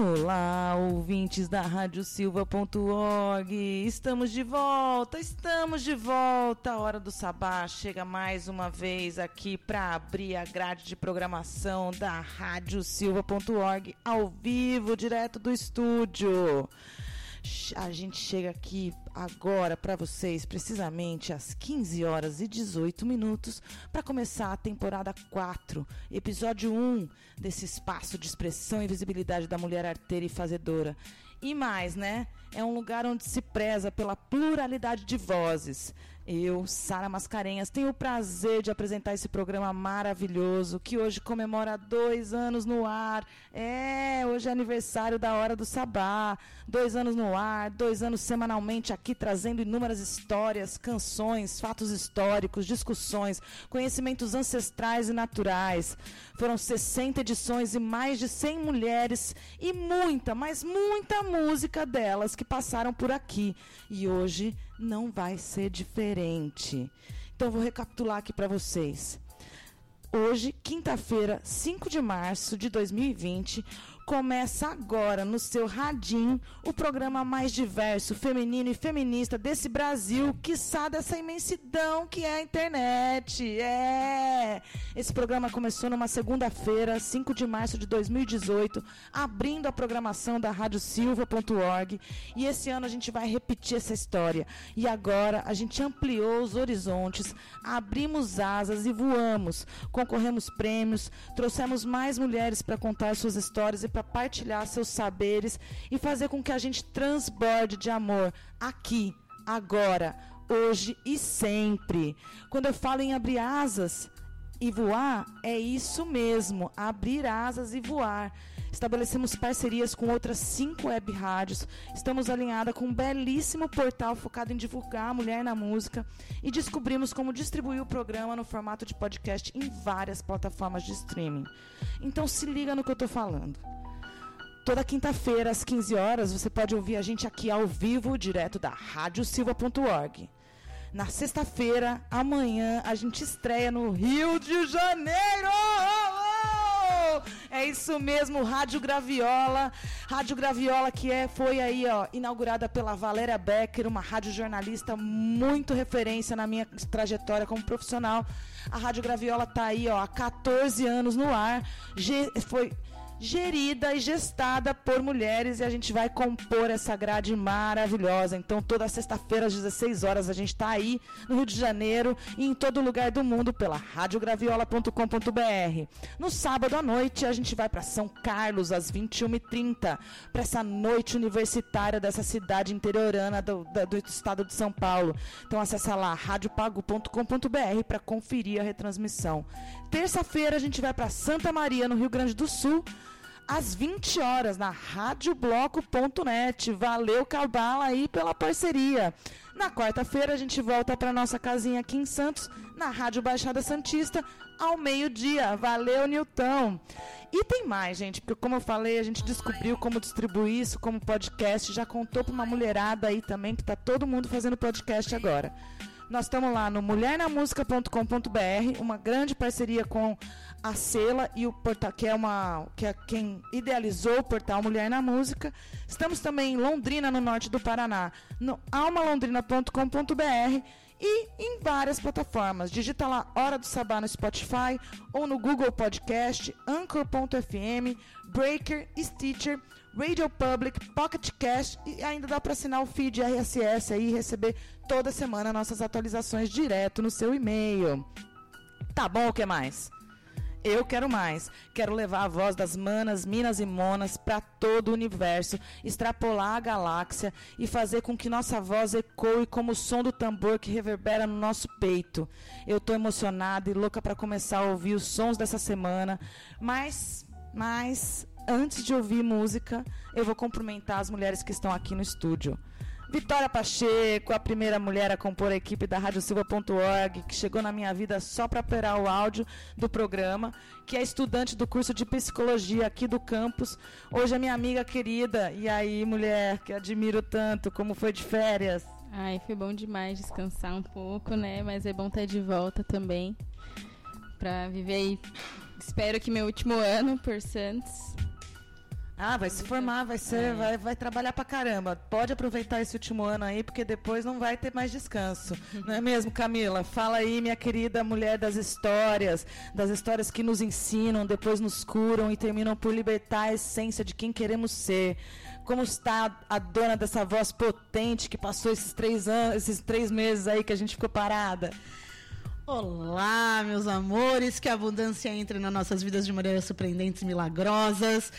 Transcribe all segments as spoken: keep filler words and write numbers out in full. Olá, ouvintes da Rádio Silva ponto org, estamos de volta, estamos de volta, a Hora do Sabá chega mais uma vez aqui para abrir a grade de programação da Rádio Silva ponto org, ao vivo, direto do estúdio. A gente chega aqui agora para vocês, precisamente às quinze horas e dezoito minutos, para começar a temporada quatro, episódio um desse espaço de expressão e visibilidade da mulher arteira e fazedora. E mais, né? É um lugar onde se preza pela pluralidade de vozes. Eu, Sara Mascarenhas, tenho o prazer de apresentar esse programa maravilhoso que hoje comemora dois anos no ar. É, hoje é aniversário da Hora do Sabá. Dois anos no ar, dois anos semanalmente aqui, trazendo inúmeras histórias, canções, fatos históricos, discussões, conhecimentos ancestrais e naturais. Foram sessenta edições e mais de cem mulheres e muita, mas muita música delas que passaram por aqui. E hoje não vai ser diferente. Então vou recapitular aqui para vocês. Hoje, quinta-feira, cinco de março de dois mil e vinte, começa agora no seu radinho o programa mais diverso, feminino e feminista desse Brasil, quiçá dessa imensidão que é a internet. É! Esse programa começou numa segunda-feira, cinco de março de dois mil e dezoito, abrindo a programação da Rádio Silva ponto org. E esse ano a gente vai repetir essa história. E agora a gente ampliou os horizontes, abrimos asas e voamos. Concorremos prêmios, trouxemos mais mulheres para contar suas histórias e para partilhar seus saberes e fazer com que a gente transborde de amor aqui, agora, hoje e sempre. Quando eu falo em abrir asas e voar, é isso mesmo, abrir asas e voar. Estabelecemos parcerias com outras cinco web rádios, estamos alinhada com um belíssimo portal focado em divulgar a mulher na música e descobrimos como distribuir o programa no formato de podcast em várias plataformas de streaming. Então se liga no que eu estou falando. Toda quinta-feira, às quinze horas, você pode ouvir a gente aqui ao vivo, direto da rádio silva ponto org. Na sexta-feira, amanhã, a gente estreia no Rio de Janeiro! Oh, oh! É isso mesmo, Rádio Graviola. Rádio Graviola que é, foi aí, ó, inaugurada pela Valéria Becker, uma rádio jornalista muito referência na minha trajetória como profissional. A Rádio Graviola está aí, ó, há quatorze anos no ar. Ge- foi... gerida e gestada por mulheres e a gente vai compor essa grade maravilhosa. Então, toda sexta-feira, às dezesseis horas, a gente está aí no Rio de Janeiro e em todo lugar do mundo pela rádio graviola ponto com ponto br. No sábado à noite, a gente vai para São Carlos, às vinte e uma e trinta, para essa noite universitária dessa cidade interiorana do, do, do estado de São Paulo. Então, acessa lá, rádio pago ponto com ponto br, para conferir a retransmissão. Terça-feira, a gente vai para Santa Maria, no Rio Grande do Sul, às vinte horas, na rádio bloco ponto net. Valeu, Cabala, aí pela parceria. Na quarta-feira, a gente volta para nossa casinha aqui em Santos, na Rádio Baixada Santista, ao meio-dia. Valeu, Nilton. E tem mais, gente, porque como eu falei, a gente descobriu como distribuir isso como podcast, já contou para uma mulherada aí também, que está todo mundo fazendo podcast agora. Nós estamos lá no mulher na música ponto com ponto br, uma grande parceria com a Sela e o Porta, que é uma que é quem idealizou o portal Mulher na Música. Estamos também em Londrina, no norte do Paraná, no alma londrina ponto com ponto br e em várias plataformas. Digita lá Hora do Sabá no Spotify ou no Google Podcast, anchor ponto f m, Breaker, Stitcher, Radio Public, Pocket Cast, e ainda dá para assinar o feed R S S aí e receber toda semana nossas atualizações direto no seu e-mail. Tá bom, o que mais? Eu quero mais. Quero levar a voz das manas, minas e monas para todo o universo, extrapolar a galáxia e fazer com que nossa voz ecoe como o som do tambor que reverbera no nosso peito. Eu tô emocionada e louca para começar a ouvir os sons dessa semana, mas, mas... antes de ouvir música, eu vou cumprimentar as mulheres que estão aqui no estúdio. Vitória Pacheco, a primeira mulher a compor a equipe da rádio silva ponto org, que chegou na minha vida só para operar o áudio do programa, que é estudante do curso de psicologia aqui do campus. Hoje é minha amiga querida. E aí, mulher, que admiro tanto, como foi de férias? Ai, foi bom demais descansar um pouco, né? Mas é bom estar de volta também, para viver aí, espero que meu último ano por Santos. Ah, vai se formar, vai ser, é. vai, vai trabalhar pra caramba. Pode aproveitar esse último ano aí, porque depois não vai ter mais descanso. Não é mesmo, Camila? Fala aí, minha querida mulher das histórias, das histórias que nos ensinam, depois nos curam e terminam por libertar a essência de quem queremos ser. Como está a dona dessa voz potente que passou esses três anos, esses três meses aí que a gente ficou parada? Olá, meus amores, que a abundância entre nas nossas vidas de maneiras surpreendentes e milagrosas.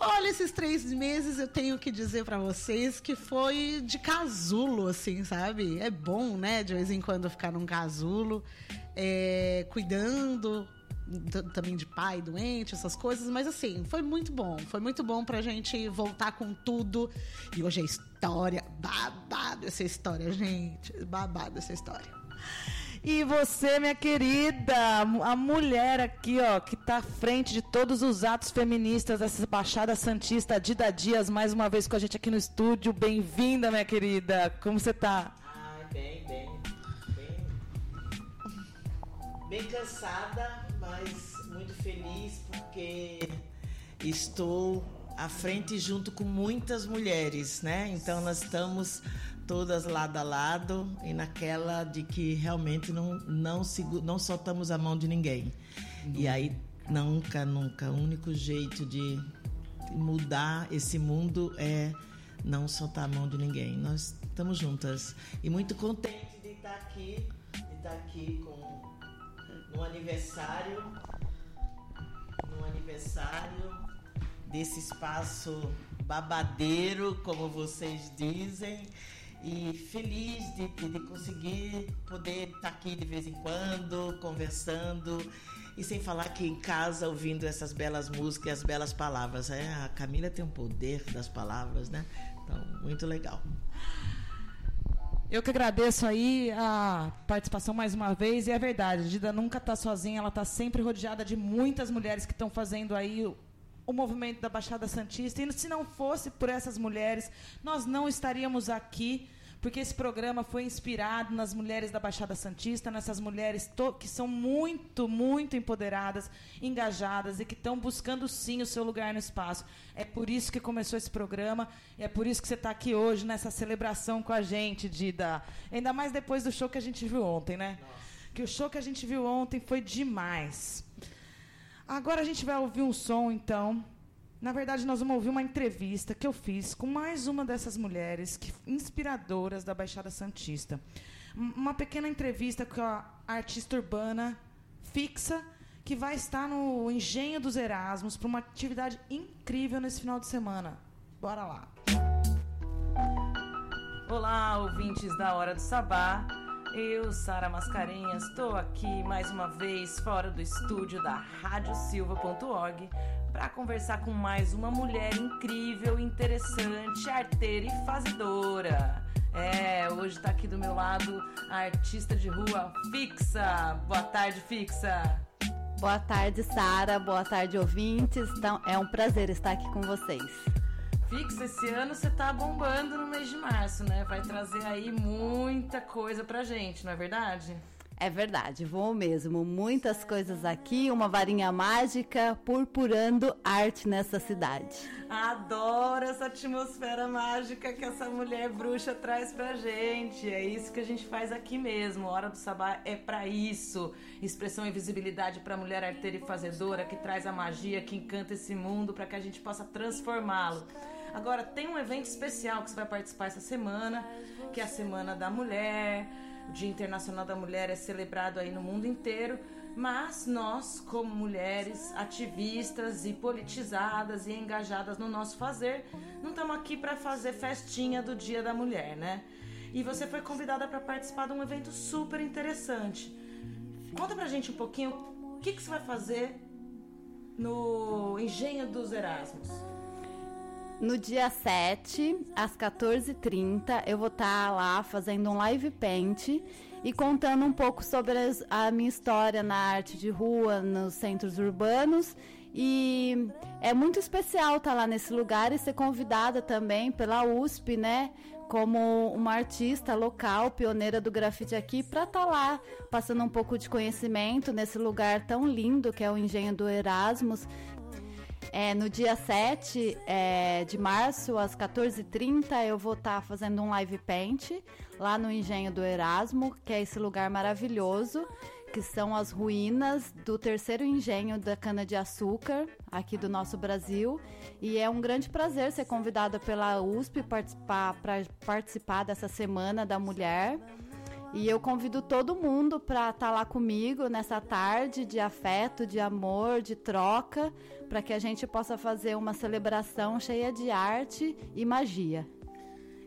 Olha, esses três meses eu tenho que dizer pra vocês que foi de casulo, assim, sabe? É bom, né, de vez em quando ficar num casulo, é, cuidando também de pai doente, essas coisas. Mas assim, foi muito bom. Foi muito bom pra gente voltar com tudo. E hoje é história, babado essa história, gente. Babado essa história. E você, minha querida, a mulher aqui, ó, que tá à frente de todos os atos feministas dessa Baixada Santista, Dida Dias, mais uma vez com a gente aqui no estúdio. Bem-vinda, minha querida. Como você tá? Ah, bem, bem, bem. Bem cansada, mas muito feliz porque estou à frente junto com muitas mulheres, né? Então nós estamos todas lado a lado e naquela de que realmente não, não, não soltamos a mão de ninguém. Nunca. E aí nunca, nunca, o único jeito de mudar esse mundo é não soltar a mão de ninguém. Nós estamos juntas e muito contente de estar aqui, de estar aqui com, no aniversário, no aniversário desse espaço babadeiro, como vocês dizem, e feliz de, de conseguir poder estar aqui de vez em quando, conversando, e sem falar que em casa, ouvindo essas belas músicas e as belas palavras. É, a Camila tem um poder das palavras, né? Então, muito legal. Eu que agradeço aí a participação mais uma vez, e é verdade, a Dida nunca está sozinha, ela está sempre rodeada de muitas mulheres que estão fazendo aí o movimento da Baixada Santista, e se não fosse por essas mulheres, nós não estaríamos aqui, porque esse programa foi inspirado nas mulheres da Baixada Santista, nessas mulheres to- que são muito, muito empoderadas, engajadas e que estão buscando, sim, o seu lugar no espaço. É por isso que começou esse programa, e é por isso que você está aqui hoje, nessa celebração com a gente, Dida. Ainda mais depois do show que a gente viu ontem, né? Nossa. Que o show que a gente viu ontem foi demais. Agora a gente vai ouvir um som, então. Na verdade, nós vamos ouvir uma entrevista que eu fiz com mais uma dessas mulheres que, inspiradoras da Baixada Santista. Uma pequena entrevista com a artista urbana Fixa, que vai estar no Engenho dos Erasmos para uma atividade incrível nesse final de semana. Bora lá. Olá, ouvintes da Hora do Sabá. Eu, Sara Mascarenhas, estou aqui mais uma vez fora do estúdio da Rádio Silva ponto org para conversar com mais uma mulher incrível, interessante, arteira e fazedora. É, hoje está aqui do meu lado a artista de rua Fixa. Boa tarde, Fixa. Boa tarde, Sara. Boa tarde, ouvintes. Então, é um prazer estar aqui com vocês. Fixa, esse ano você tá bombando no mês de março, né? Vai trazer aí muita coisa pra gente, não é verdade? É verdade, vou mesmo. Muitas coisas aqui, uma varinha mágica, purpurando arte nessa cidade. Adoro essa atmosfera mágica que essa mulher bruxa traz pra gente. É isso que a gente faz aqui mesmo. Hora do Sabá é pra isso. Expressão e visibilidade pra mulher arteira e fazedora que traz a magia que encanta esse mundo pra que a gente possa transformá-lo. Agora, tem um evento especial que você vai participar essa semana, que é a Semana da Mulher. O Dia Internacional da Mulher é celebrado aí no mundo inteiro, mas nós, como mulheres ativistas e politizadas e engajadas no nosso fazer, não estamos aqui para fazer festinha do Dia da Mulher, né? E você foi convidada para participar de um evento super interessante. Conta pra gente um pouquinho o que, que você vai fazer no Engenho dos Erasmos. No dia sete, às quatorze e trinta, eu vou estar lá fazendo um live paint e contando um pouco sobre a minha história na arte de rua, nos centros urbanos. E é muito especial estar lá nesse lugar e ser convidada também pela U S P, né? Como uma artista local, pioneira do grafite aqui, para estar lá passando um pouco de conhecimento nesse lugar tão lindo que é o Engenho do Erasmus. É, no dia sete é, de março, às quatorze e trinta, eu vou estar tá fazendo um live paint lá no Engenho do Erasmo, que é esse lugar maravilhoso, que são as ruínas do terceiro engenho da cana-de-açúcar aqui do nosso Brasil. E é um grande prazer ser convidada pela U S P participar, para participar dessa Semana da Mulher. E eu convido todo mundo para estar tá lá comigo nessa tarde de afeto, de amor, de troca, para que a gente possa fazer uma celebração cheia de arte e magia.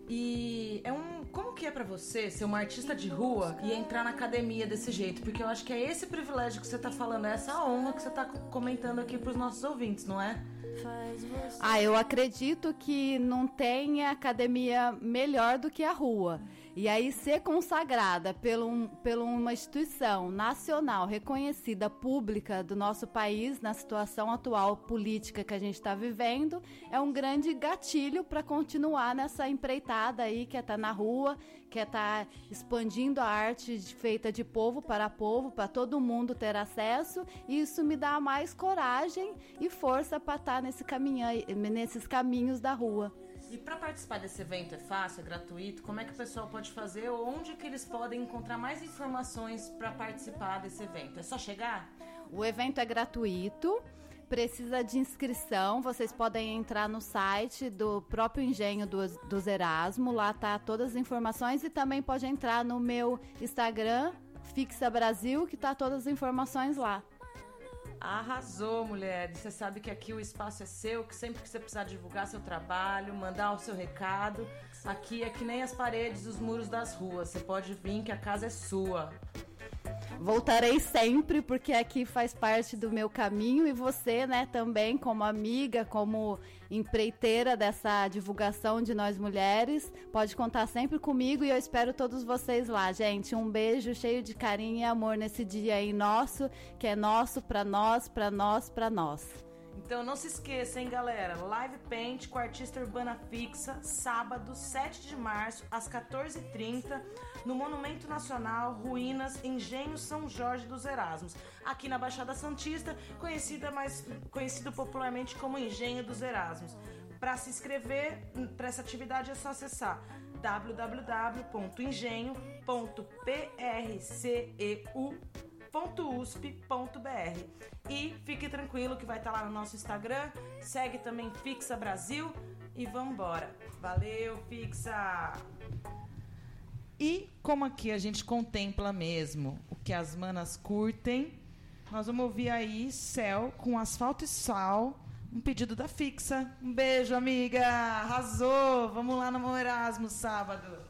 E é um, como que é pra você ser uma artista de rua e entrar na academia desse jeito? Porque eu acho que é esse privilégio que você tá falando, é essa honra que você tá comentando aqui pros nossos ouvintes, não é? Ah, eu acredito que não tem academia melhor do que a rua. E aí ser consagrada por um, por uma instituição nacional reconhecida, pública do nosso país, na situação atual política que a gente está vivendo, é um grande gatilho para continuar nessa empreitada aí, que é estar na rua, que é estar expandindo a arte feita de povo para povo, para todo mundo ter acesso, e isso me dá mais coragem e força para estar nesse caminho, nesses caminhos da rua. E para participar desse evento é fácil, é gratuito? Como é que o pessoal pode fazer? Onde que eles podem encontrar mais informações para participar desse evento? É só chegar? O evento é gratuito, precisa de inscrição. Vocês podem entrar no site do próprio Engenho dos, dos Erasmo, lá tá todas as informações, e também pode entrar no meu Instagram, Fixa Brasil, que tá todas as informações lá. Arrasou, mulher. Você sabe que aqui o espaço é seu, que sempre que você precisar divulgar seu trabalho, mandar o seu recado, aqui é que nem as paredes, os muros das ruas. Você pode vir que a casa é sua. Voltarei sempre, porque aqui faz parte do meu caminho, e você, né, também, como amiga, como empreiteira dessa divulgação de nós mulheres, pode contar sempre comigo, e eu espero todos vocês lá, gente. Um beijo cheio de carinho e amor nesse dia aí nosso, que é nosso, pra nós, pra nós, pra nós. Então não se esqueça, hein, galera, Live Paint com a artista urbana Fixa, sábado, sete de março, às quatorze e trinta, no Monumento Nacional Ruínas Engenho São Jorge dos Erasmos, aqui na Baixada Santista, conhecida mais, conhecido popularmente como Engenho dos Erasmos. Para se inscrever para essa atividade é só acessar w w w ponto engenho ponto p r c e u ponto com ponto b r .usp.br. E fique tranquilo que vai estar lá no nosso Instagram. Segue também Fixa Brasil e vambora. Valeu, Fixa! E como aqui a gente contempla mesmo o que as manas curtem, nós vamos ouvir aí Céu com Asfalto e Sal, um pedido da Fixa. Um beijo, amiga! Arrasou! Vamos lá no Erasmus sábado!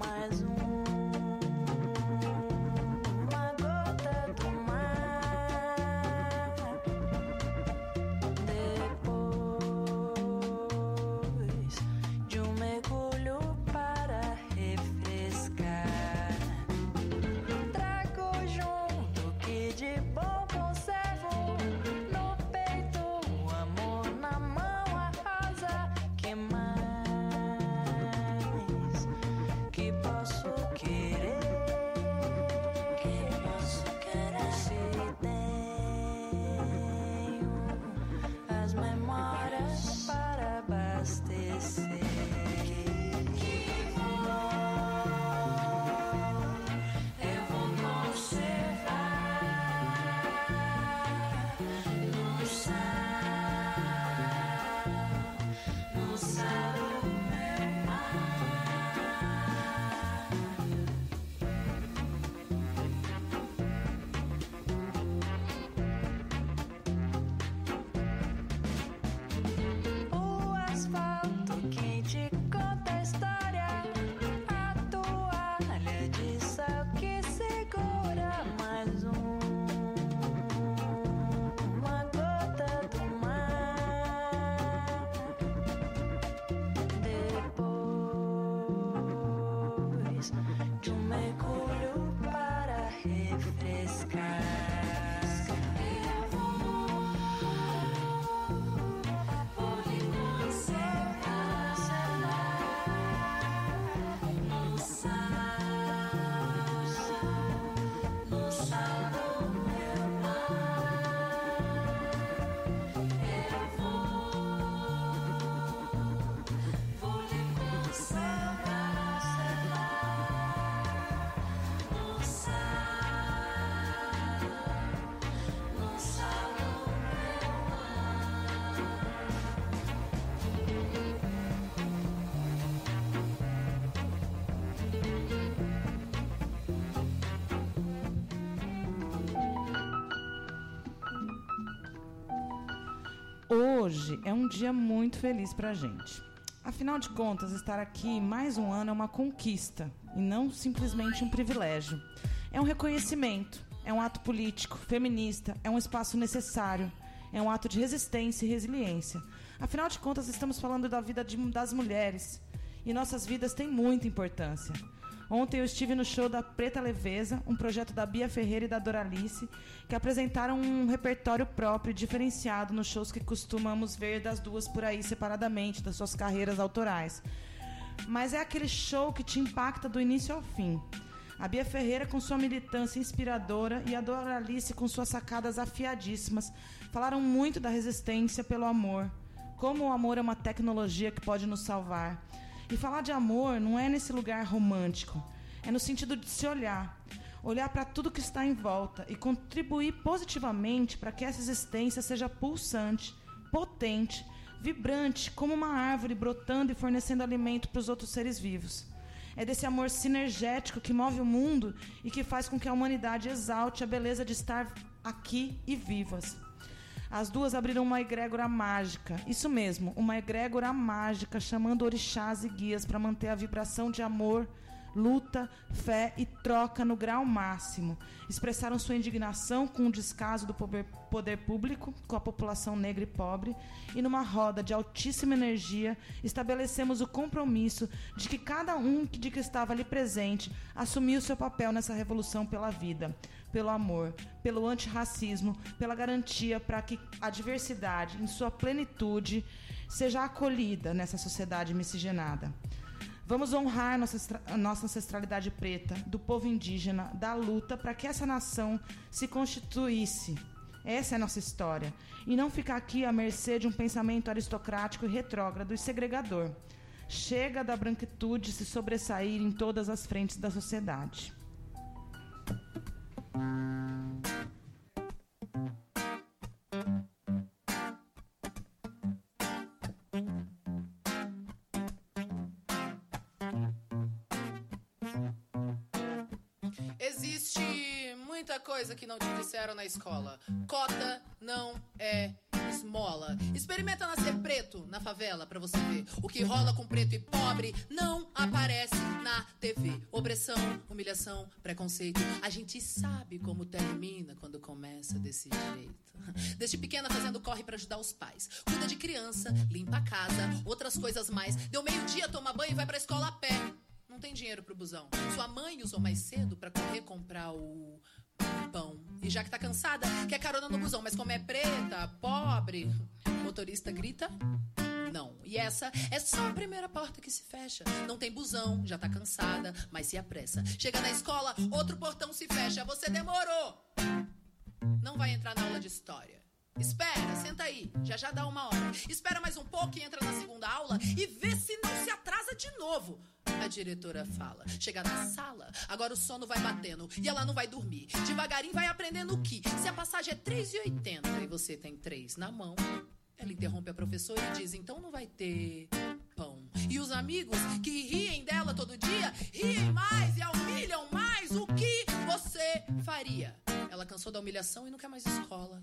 Mais um Hoje é um dia muito feliz para a gente. Afinal de contas, estar aqui mais um ano é uma conquista e não simplesmente um privilégio. É um reconhecimento, é um ato político, feminista, é um espaço necessário, é um ato de resistência e resiliência. Afinal de contas, estamos falando da vida de, das mulheres e nossas vidas têm muita importância. Ontem eu estive no show da Preta Leveza, um projeto da Bia Ferreira e da Doralice, que apresentaram um repertório próprio e diferenciado nos shows que costumamos ver das duas por aí separadamente, das suas carreiras autorais. Mas é aquele show que te impacta do início ao fim. A Bia Ferreira, com sua militância inspiradora, e a Doralice, com suas sacadas afiadíssimas, falaram muito da resistência pelo amor, como o amor é uma tecnologia que pode nos salvar. E falar de amor não é nesse lugar romântico, é no sentido de se olhar, olhar para tudo que está em volta e contribuir positivamente para que essa existência seja pulsante, potente, vibrante, como uma árvore brotando e fornecendo alimento para os outros seres vivos. É desse amor sinergético que move o mundo e que faz com que a humanidade exalte a beleza de estar aqui e vivas. As duas abriram uma egrégora mágica, isso mesmo, uma egrégora mágica, chamando orixás e guias para manter a vibração de amor, luta, fé e troca no grau máximo. Expressaram sua indignação com o descaso do poder público, com a população negra e pobre, e numa roda de altíssima energia, estabelecemos o compromisso de que cada um de que estava ali presente assumiu seu papel nessa revolução pela vida, pelo amor, pelo antirracismo, pela garantia para que a diversidade, em sua plenitude, seja acolhida nessa sociedade miscigenada. Vamos honrar nossa, nossa ancestralidade preta, do povo indígena, da luta para que essa nação se constituísse. Essa é a nossa história. E não ficar aqui à mercê de um pensamento aristocrático e retrógrado e segregador. Chega da branquitude se sobressair em todas as frentes da sociedade. Existe muita coisa que não te disseram na escola. Cota não é esmola. Experimenta nascer preto na favela pra você ver. O que rola com preto e pobre não aparece na T V. Opressão, humilhação, preconceito. A gente sabe como termina quando começa desse jeito. Desde pequena fazendo corre pra ajudar os pais. Cuida de criança, limpa a casa, outras coisas mais. Deu meio-dia, toma banho e vai pra escola a pé. Não tem dinheiro pro busão. Sua mãe usou mais cedo pra correr comprar o... pão. E já que tá cansada, quer carona no busão, mas como é preta, pobre, o motorista grita não. E essa é só a primeira porta que se fecha. Não tem busão, já tá cansada, mas se apressa. Chega na escola, outro portão se fecha. Você demorou! Não vai entrar na aula de história. Espera, senta aí, já já dá uma hora. Espera mais um pouco e entra na segunda aula e vê se não se atrasa de novo. A diretora fala, chega na sala, agora o sono vai batendo e ela não vai dormir. Devagarinho vai aprendendo que se a passagem é três reais e oitenta e você tem três na mão, ela interrompe a professora e diz, então não vai ter pão. E os amigos que riem dela todo dia, riem mais e a humilham mais, o que você faria? Ela cansou da humilhação e não quer mais escola.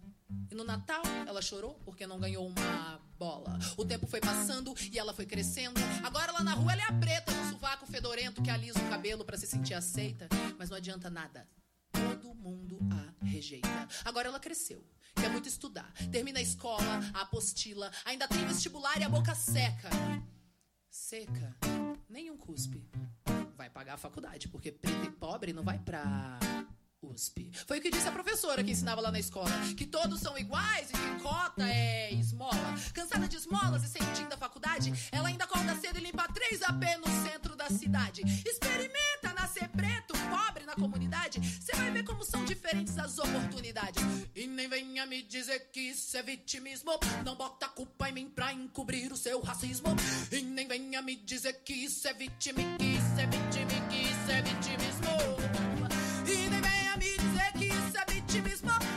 E no Natal, ela chorou porque não ganhou uma bola. O tempo foi passando e ela foi crescendo. Agora lá na rua ela é a preta, no sovaco fedorento que alisa o cabelo pra se sentir aceita. Mas não adianta nada. Todo mundo a rejeita. Agora ela cresceu, quer muito estudar. Termina a escola, a apostila. Ainda tem vestibular e a boca seca. Seca, nenhum cuspe. Vai pagar a faculdade, porque preto e pobre não vai pra... U S P. Foi o que disse a professora que ensinava lá na escola, que todos são iguais e que cota é esmola. Cansada de esmolas e sentindo a faculdade, ela ainda acorda cedo e limpa três A P no centro da cidade. Experimenta nascer preto, pobre na comunidade, você vai ver como são diferentes as oportunidades. E nem venha me dizer que isso é vitimismo, não bota culpa em mim pra encobrir o seu racismo. E nem venha me dizer que isso é vitimismo, que isso é vitimismo, que isso é vitimismo.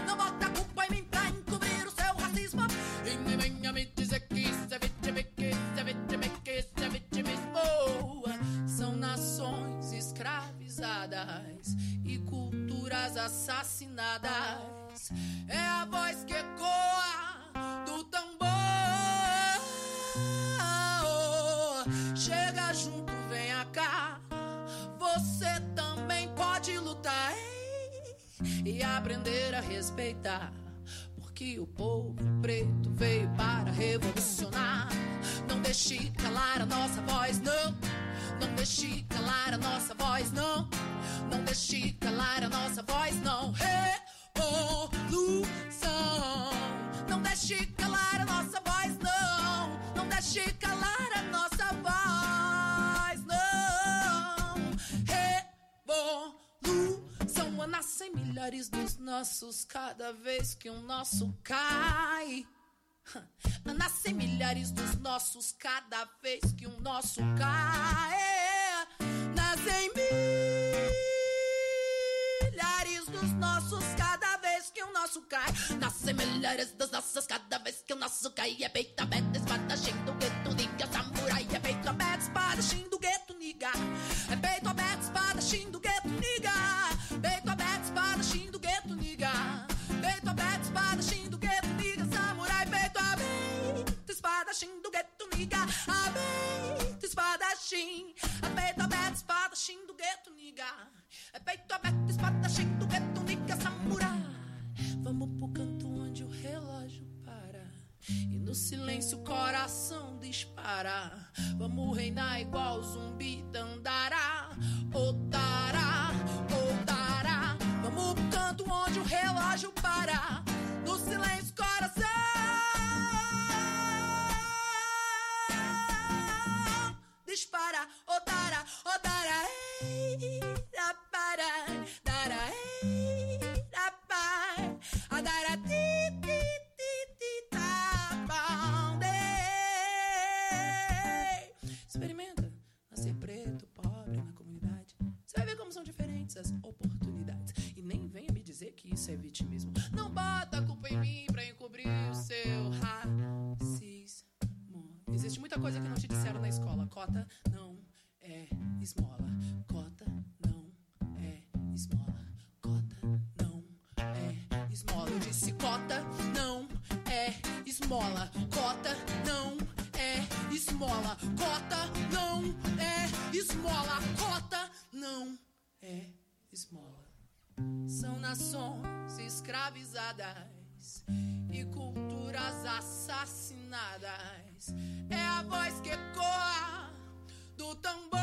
Não bota a culpa em mim pra encobrir o seu racismo. E nem venha me dizer que isso é vitimismo, que isso é vitimismo, que isso é vitimismo. São nações escravizadas e culturas assassinadas. É a voz que ecoa do tambor. e aprender a respeitar, porque o povo preto veio para revolucionar. Não deixe calar a nossa voz, não. Não deixe calar a nossa voz, não. Não deixe calar a nossa voz, não. Revolução. Não deixe calar a nossa voz, não. Não deixe calar a nossa voz, não. Revolução a nascer milhares dos nossos cada vez que o nosso cai. A nascer milhares dos nossos cada vez que o nosso cai. Nascem milhares dos nossos cada vez que o nosso cai. Nascem milhares dos nossos cada vez que o nosso cai. É peito aberto, espadachim do gueto, niga, samurai. É peito aberto, espadachim do gueto, niga. É peito aberto, espadachim do gueto, niga. Peito aberto, espadachim do gueto, niga. Peito aberto, espadachim do gueto, niga. Samurai, peito aberto, espadachim do gueto, niga. Aberto, espadachim. Peito aberto, espadachim do gueto, niga. É peito aberto, espadachim do gueto, niga, samurai. Vamos pro canto onde o relógio para e no silêncio o coração dispara. Vamos reinar igual zumbi dandará, otará, otará. Vamos pro canto onde o relógio para, no silêncio o coração dispara, otará, otará, eira, para, dará, eira, para, a dará, ti, ti, ti, ti, tá, experimenta nascer preto, pobre na comunidade. Você vai ver como são diferentes as oportunidades. E nem venha me dizer que isso é vitimismo. Não bota a culpa em mim pra encobrir o seu racismo. Existe muita coisa que não te disseram na escola. Cota não é esmola. Cota não é esmola. Cota não é esmola. Eu disse cota não é esmola. Cota não é esmola. Cota não é esmola. Cota não é esmola. São nações escravizadas e culturas assassinadas. É a voz que ecoa do tambor.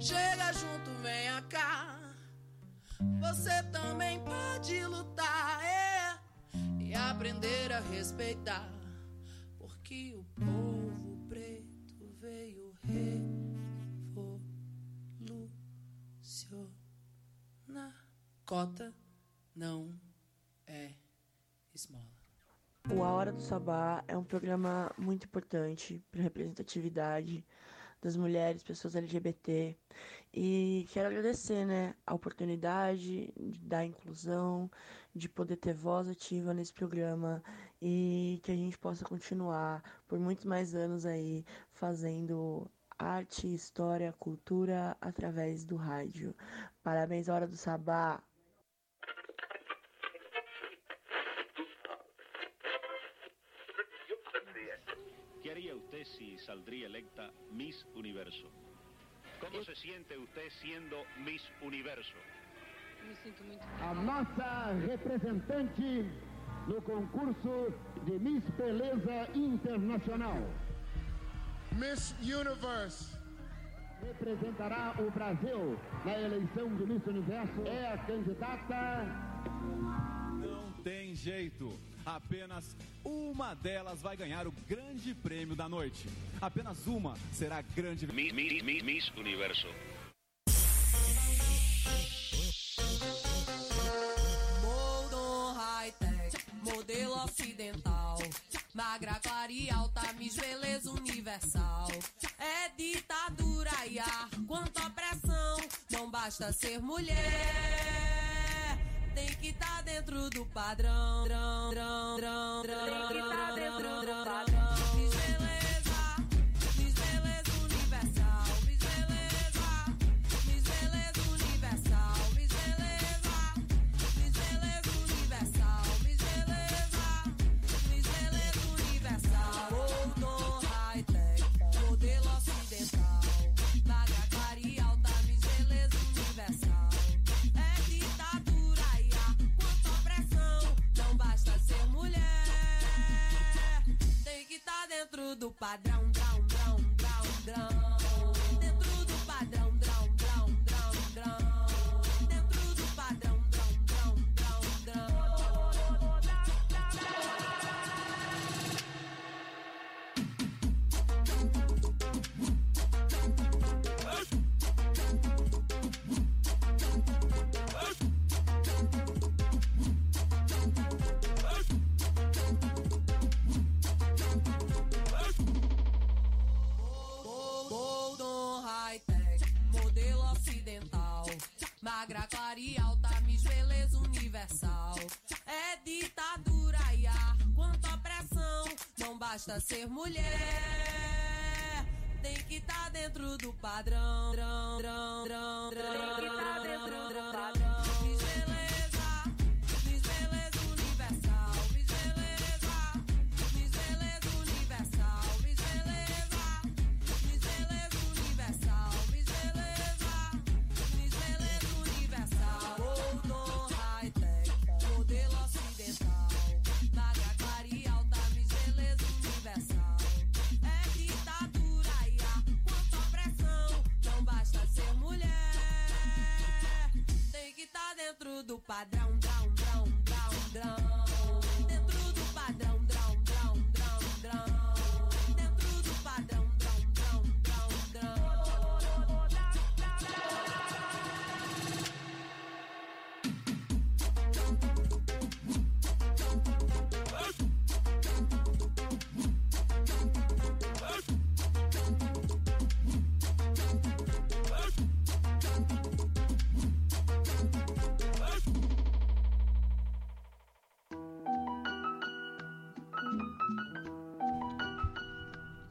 Chega junto, vem cá. Você também pode lutar, é, e aprender a respeitar, porque o povo preto veio revolucionar. Cota não é esmola. O A Hora do Sabá é um programa muito importante para a representatividade das mulheres, pessoas L G B T. E quero agradecer, né, a oportunidade da inclusão, de poder ter voz ativa nesse programa e que a gente possa continuar por muitos mais anos aí fazendo arte, história, cultura através do rádio. Parabéns, Hora do Sabá! Que haria você se saldria eleita Miss Universo? Como se sente você sendo Miss Universo? Me sinto muito bem. A nossa representante no concurso de Miss Beleza Internacional, Miss Universe, representará o Brasil na eleição de Miss Universo. É a candidata... Não tem jeito. Apenas uma delas vai ganhar o grande prêmio da noite. Apenas uma será grande... Miss, Miss, Miss, Miss Universo. Modelo high-tech, modelo ocidental, magra, clara e alta, Miss Beleza Universal. É ditadura e ar, quanta opressão. Não basta ser mulher, tem que tá dentro do padrão. Drão, drão, drão, drão, tem que tá dentro drão, do drão, padrão. Miss Beleza, Miss Beleza Universal. Miss Beleza, Miss Beleza Universal. Miss Beleza, Miss Beleza Universal. Miss Beleza, Miss Beleza Universal. Modelo high-tech, modelo ocidental, magra, clara e alta, Miss Beleza. padrão, drão, drão, drão, drão. Dentro do padrão, drão, drão, drão, drão. Dentro do padrão, drão, drão, drão, magra, clara e alta, Miss Beleza Universal. É ditadura e ar, quanto à pressão. Não basta ser mulher, tem que tá dentro do padrão. Drão, drão, drão, drão, tem que tá dentro do padrão. Miss Beleza, Miss Beleza Universal. Miss Beleza, Miss Beleza Universal. Miss Beleza, Miss Beleza Universal. Do padrão, drão, drão, drão, drão. Dentro do padrão, drão, drão, drão, drão. Dentro do padrão, drão, drão, drão, drão.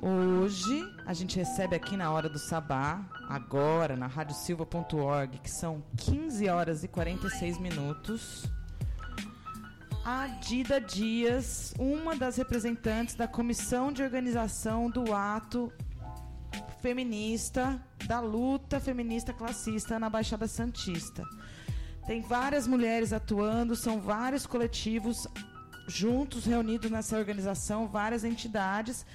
Hoje a gente recebe aqui na Hora do Sabá, agora na Rádio Silva ponto org, que são quinze horas e quarenta e seis minutos, a Dida Dias, uma das representantes da comissão de organização do ato feminista, da luta feminista classista na Baixada Santista. Tem várias mulheres atuando, são vários coletivos juntos, reunidos nessa organização, várias entidades.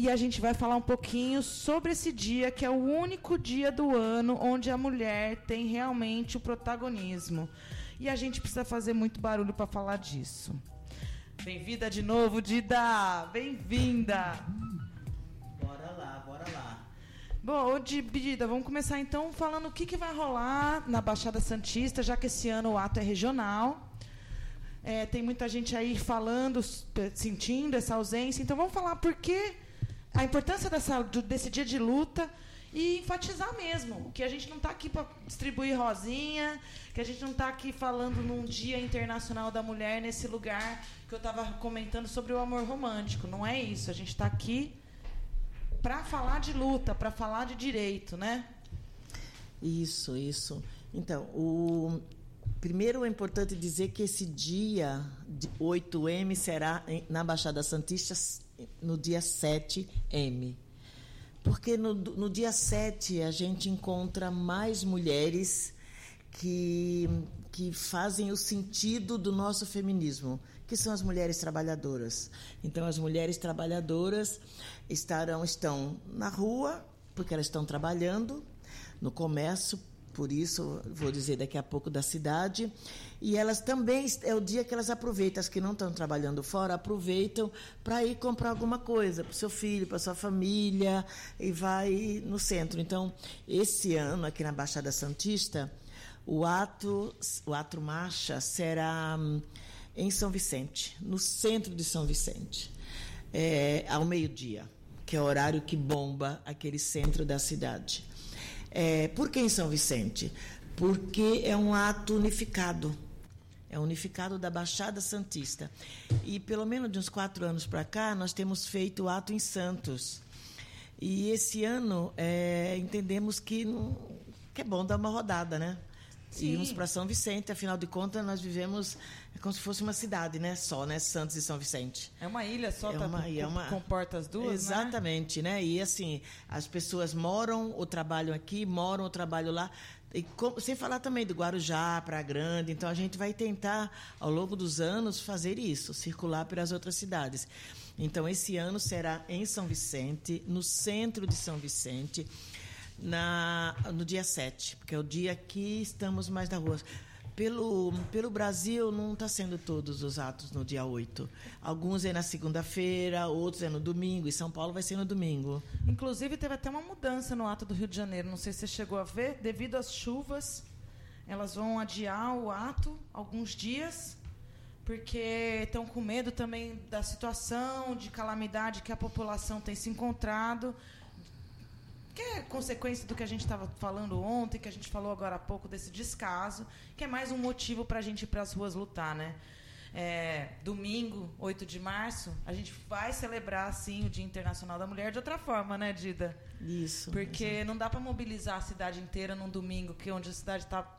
E a gente vai falar um pouquinho sobre esse dia, que é o único dia do ano onde a mulher tem realmente o protagonismo. E a gente precisa fazer muito barulho para falar disso. Bem-vinda de novo, Dida! Bem-vinda! Bora lá, bora lá. Bom, Dida, vamos começar então falando o que, que vai rolar na Baixada Santista, já que esse ano o ato é regional. É, tem muita gente aí falando, sentindo essa ausência. Então, vamos falar por que a importância dessa, desse dia de luta e enfatizar mesmo que a gente não está aqui para distribuir rosinha, que a gente não está aqui falando num Dia Internacional da Mulher nesse lugar que eu estava comentando sobre o amor romântico. Não é isso. A gente está aqui para falar de luta, para falar de direito, né? Isso, isso. Então, o... primeiro, é importante dizer que esse dia de oito M será na Baixada Santista no dia sete M. Porque no, no dia sete a gente encontra mais mulheres que, que fazem o sentido do nosso feminismo, que são as mulheres trabalhadoras. Então, as mulheres trabalhadoras estarão, estão na rua, porque elas estão trabalhando, no comércio, por isso, vou dizer daqui a pouco da cidade, e elas também, é o dia que elas aproveitam, as que não estão trabalhando fora, aproveitam para ir comprar alguma coisa para o seu filho, para a sua família, e vai no centro. Então, esse ano, aqui na Baixada Santista, o ato, o ato marcha será em São Vicente, no centro de São Vicente, é, ao meio-dia, que é o horário que bomba aquele centro da cidade. É, por que em São Vicente? Porque é um ato unificado, é unificado da Baixada Santista. E, pelo menos de uns quatro anos para cá, nós temos feito o ato em Santos. E, esse ano, é, entendemos que, não, que é bom dar uma rodada, né? Sim. Irmos para São Vicente, afinal de contas, nós vivemos como se fosse uma cidade, né? Só, né? Santos e São Vicente. É uma ilha só, é tá uma, com, é uma... comporta as duas, exatamente, né? né? E, assim, as pessoas moram ou trabalham aqui, moram ou trabalham lá. E como, sem falar também do Guarujá, Praia Grande. Então, a gente vai tentar, ao longo dos anos, fazer isso, circular pelas outras cidades. Então, esse ano será em São Vicente, no centro de São Vicente, na, no dia sete, porque é o dia que estamos mais na rua. Pelo, pelo Brasil, não está sendo todos os atos no dia oito. Alguns é na segunda-feira, outros é no domingo. E São Paulo vai ser no domingo. Inclusive, teve até uma mudança no ato do Rio de Janeiro. Não sei se você chegou a ver. Devido às chuvas, elas vão adiar o ato alguns dias, porque estão com medo também da situação, de calamidade que a população tem se encontrado, que é consequência do que a gente estava falando ontem, que a gente falou agora há pouco, desse descaso, que é mais um motivo para a gente ir para as ruas lutar, né? É, domingo, oito de março, a gente vai celebrar, sim, o Dia Internacional da Mulher de outra forma, né, Dida? Isso. Porque exatamente. Não dá para mobilizar a cidade inteira num domingo, que é onde a cidade está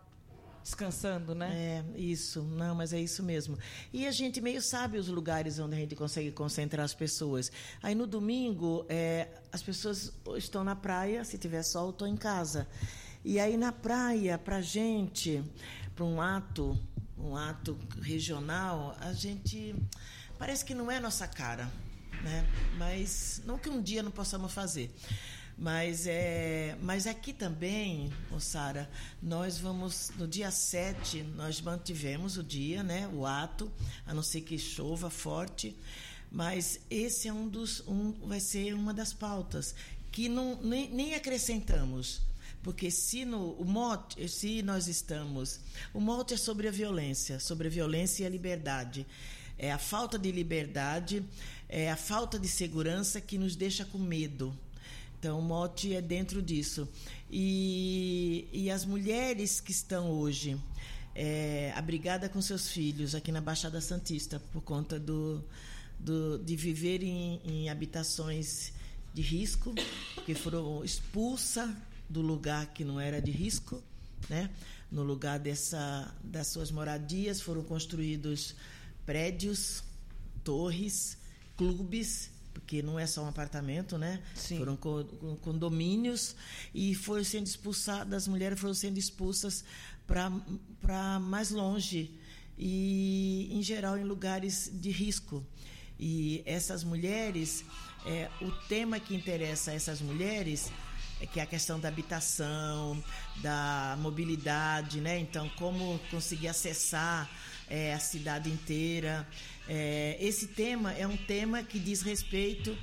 descansando, né? É, isso. Não, mas é isso mesmo. E a gente meio sabe os lugares onde a gente consegue concentrar as pessoas. Aí, no domingo, é, as pessoas estão na praia, se tiver sol, estão em casa. E aí, na praia, pra gente, para um ato, um ato regional, a gente... Parece que não é a nossa cara, né? Mas não que um dia não possamos fazer. Mas, é, mas aqui também, oh, Sara, nós vamos, no dia sete, nós mantivemos o dia, né, o ato, a não ser que chova forte, mas esse é um dos, um, vai ser uma das pautas, que não, nem, nem acrescentamos, porque se, no, o mote, se nós estamos, o mote é sobre a violência, sobre a violência e a liberdade. É a falta de liberdade, é a falta de segurança que nos deixa com medo. Então, o mote é dentro disso. E, e as mulheres que estão hoje é, abrigadas com seus filhos aqui na Baixada Santista, por conta do, do, de viver em, em habitações de risco, porque foram expulsas do lugar que não era de risco, né? No lugar dessa, das suas moradias, foram construídos prédios, torres, clubes, porque não é só um apartamento, né? Sim. Foram condomínios e foram sendo expulsadas, as mulheres foram sendo expulsas para mais longe e, em geral, em lugares de risco. E essas mulheres, é, o tema que interessa a essas mulheres é que é a questão da habitação, da mobilidade, né? Então, como conseguir acessar é, a cidade inteira. É, esse tema é um tema que diz respeito,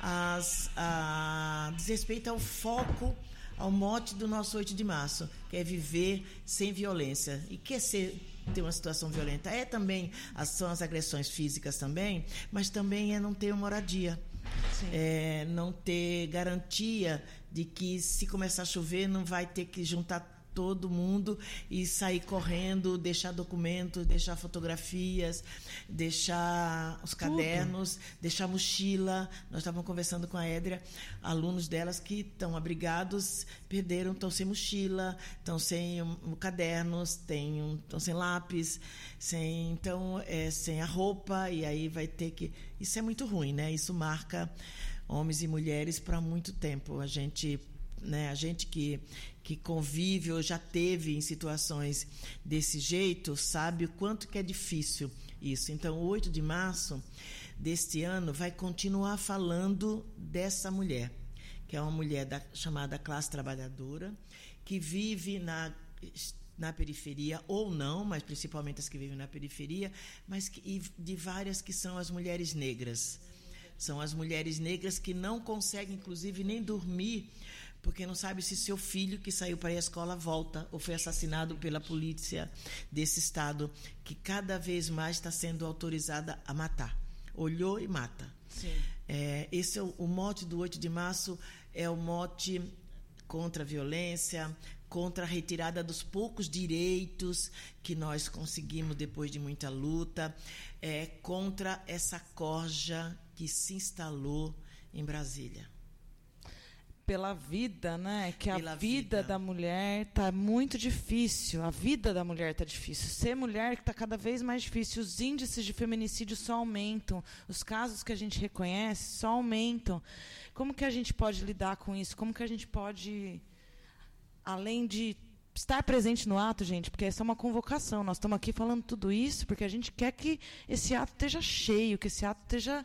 às, a, diz respeito ao foco, ao mote do nosso oito de março, que é viver sem violência. E que é ser, ter uma situação violenta? É também, são as agressões físicas também, mas também é não ter uma moradia. É, não ter garantia de que, se começar a chover, não vai ter que juntar todo mundo e sair correndo, deixar documentos, deixar fotografias, deixar os cadernos, tudo. Deixar mochila. Nós estávamos conversando com a Edria, alunos delas que estão abrigados, perderam, estão sem mochila, estão sem um, cadernos, estão sem lápis, sem, então, é, sem a roupa, e aí vai ter que... Isso é muito ruim, né? Isso marca homens e mulheres para muito tempo. A gente... Né? A gente que, que convive ou já teve em situações desse jeito sabe o quanto que é difícil isso. Então, o oito de março deste ano vai continuar falando dessa mulher, que é uma mulher da, chamada classe trabalhadora, que vive na, na periferia ou não, mas principalmente as que vivem na periferia, mas que, e de várias que são as mulheres negras. São as mulheres negras que não conseguem, inclusive, nem dormir, porque não sabe se seu filho, que saiu para ir à escola, volta ou foi assassinado pela polícia desse estado, que cada vez mais está sendo autorizada a matar. Olhou e mata. Sim. É, esse é o, o mote do oito de março, é o mote contra a violência, contra a retirada dos poucos direitos que nós conseguimos depois de muita luta, é, contra essa corja que se instalou em Brasília. Pela vida, né? Que Pela a vida, vida da mulher está muito difícil. A vida da mulher está difícil. Ser mulher que está cada vez mais difícil. Os índices de feminicídio só aumentam. Os casos que a gente reconhece só aumentam. Como que a gente pode lidar com isso? Como que a gente pode, além de estar presente no ato, gente, porque essa é uma convocação. Nós estamos aqui falando tudo isso porque a gente quer que esse ato esteja cheio, que esse ato esteja,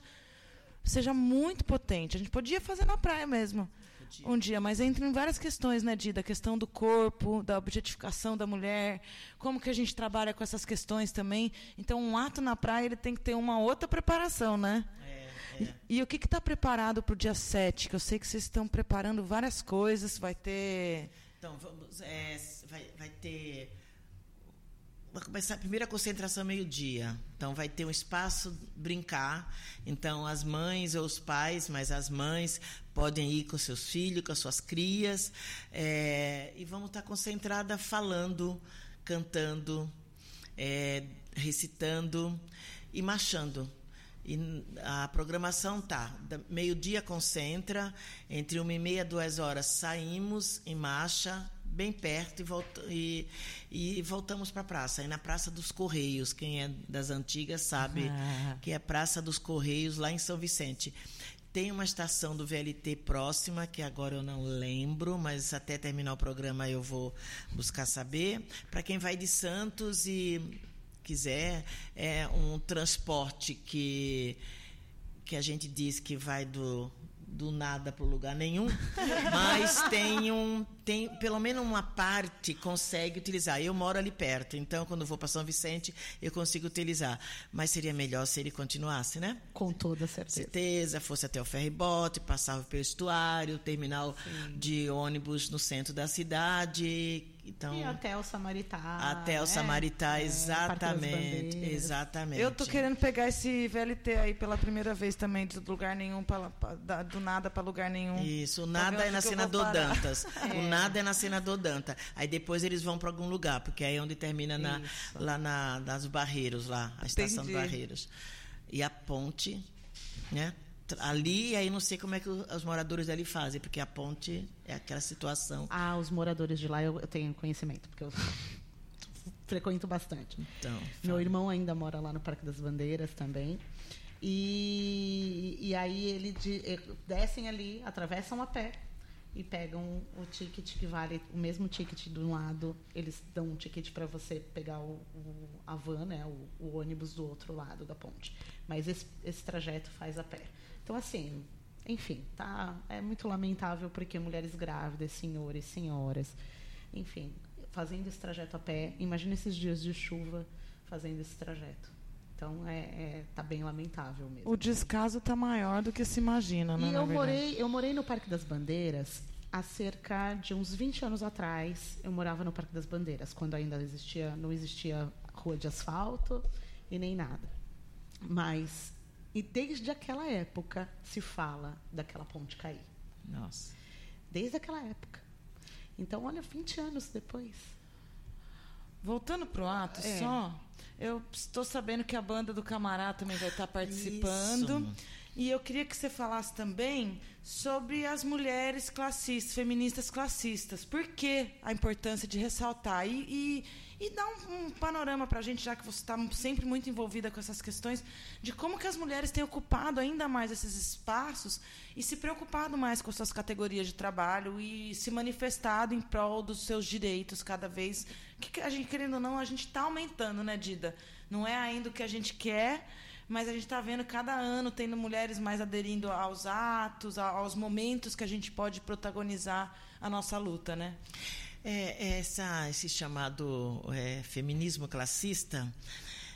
seja muito potente. A gente podia fazer na praia mesmo, podia. um dia, mas entre várias questões, né, Dida? A questão do corpo, da objetificação da mulher, como que a gente trabalha com essas questões também. Então, um ato na praia ele tem que ter uma outra preparação, né? É. É. E, e o que está preparado para o dia sete? Que eu sei que vocês estão preparando várias coisas, vai ter... Então, vamos, é, vai, vai ter... Vai começar a primeira concentração meio-dia. Então, vai ter um espaço brincar. Então, as mães ou os pais, mas as mães podem ir com seus filhos, com as suas crias. É, e vamos estar concentradas falando, cantando, é, recitando e marchando. E a programação tá, meio-dia concentra, entre uma e meia, duas horas saímos em marcha, bem perto, e, volta, e, e voltamos para a praça. E na Praça dos Correios, quem é das antigas sabe ah. que é a Praça dos Correios, lá em São Vicente. Tem uma estação do V L T próxima, que agora eu não lembro, mas até terminar o programa eu vou buscar saber. Para quem vai de Santos e... quiser, é um transporte que, que a gente diz que vai do, do nada para o lugar nenhum, mas tem, um, tem pelo menos uma parte consegue utilizar. Eu moro ali perto, então quando vou para São Vicente eu consigo utilizar, mas seria melhor se ele continuasse, né? Com toda certeza. certeza fosse até o ferribote, passava pelo estuário, terminal Sim. de ônibus no centro da cidade... Então, e até o Samaritá. Até o é, Samaritá, exatamente, é, exatamente. Eu tô querendo pegar esse V L T aí pela primeira vez também, do lugar nenhum pra, pra, do nada para lugar nenhum. Isso, o nada é na Senador Dantas. É. O nada é na Senador Dantas. Aí depois eles vão para algum lugar, porque aí é onde termina na, lá na, nas Barreiros, lá, a estação Entendi. Barreiros. E a ponte, né? Ali, aí não sei como é que os moradores dali fazem, porque a ponte é aquela situação. Ah, os moradores de lá eu, eu tenho conhecimento, porque eu frequento bastante. Então, meu irmão ainda mora lá no Parque das Bandeiras também. E, e aí eles descem ali, atravessam a pé e pegam o ticket que vale o mesmo ticket de um lado. Eles dão um ticket para você pegar o, o, a van, né, o, o ônibus do outro lado da ponte. Mas esse, esse trajeto faz a pé. Então, assim, enfim, tá, é muito lamentável porque mulheres grávidas, senhores, senhoras, enfim, fazendo esse trajeto a pé, imagina esses dias de chuva fazendo esse trajeto. Então, é, é, tá bem lamentável mesmo. O descaso tá maior do que se imagina, né? E eu morei, eu morei no Parque das Bandeiras há cerca de uns vinte anos atrás. Eu morava no Parque das Bandeiras, quando ainda existia, não existia rua de asfalto e nem nada. Mas... E desde aquela época se fala daquela ponte cair. Nossa. Desde aquela época. Então, olha, vinte anos depois. Voltando para o ato, é. só, eu estou sabendo que a banda do Camará também vai estar participando. Isso. E eu queria que você falasse também sobre as mulheres classistas, feministas classistas. Por que a importância de ressaltar? E, e, e dar um, um panorama para a gente, já que você está sempre muito envolvida com essas questões, de como que as mulheres têm ocupado ainda mais esses espaços e se preocupado mais com suas categorias de trabalho e se manifestado em prol dos seus direitos cada vez. Que a gente, querendo ou não, a gente está aumentando, né, Dida? Não é ainda o que a gente quer... Mas a gente está vendo cada ano tendo mulheres mais aderindo aos atos, aos momentos que a gente pode protagonizar a nossa luta, né? É, essa, esse chamado é, feminismo classista,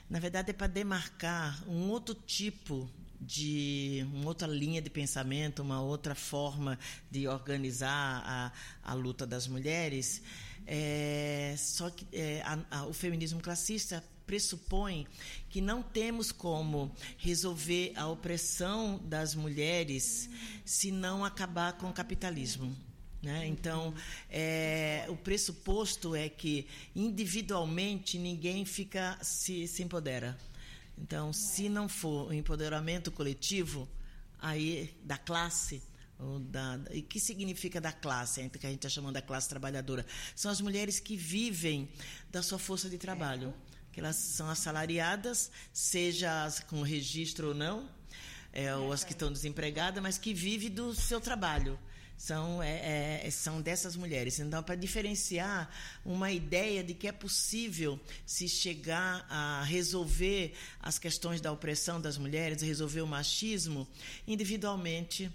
na verdade, é para demarcar um outro tipo de uma outra linha de pensamento, uma outra forma de organizar a, a luta das mulheres. É, só que é, a, a, o feminismo classista pressupõe que não temos como resolver a opressão das mulheres se não acabar com o capitalismo, né? Então, é, o pressuposto é que individualmente ninguém fica se, se empodera. Então, se não for o empoderamento coletivo aí da classe... Da, e que significa da classe, que a gente está chamando da classe trabalhadora? São as mulheres que vivem da sua força de trabalho, que elas são assalariadas, seja com registro ou não, é, ou as que estão desempregadas, mas que vivem do seu trabalho. São, é, é, são dessas mulheres. Então, para diferenciar uma ideia de que é possível se chegar a resolver as questões da opressão das mulheres, resolver o machismo individualmente,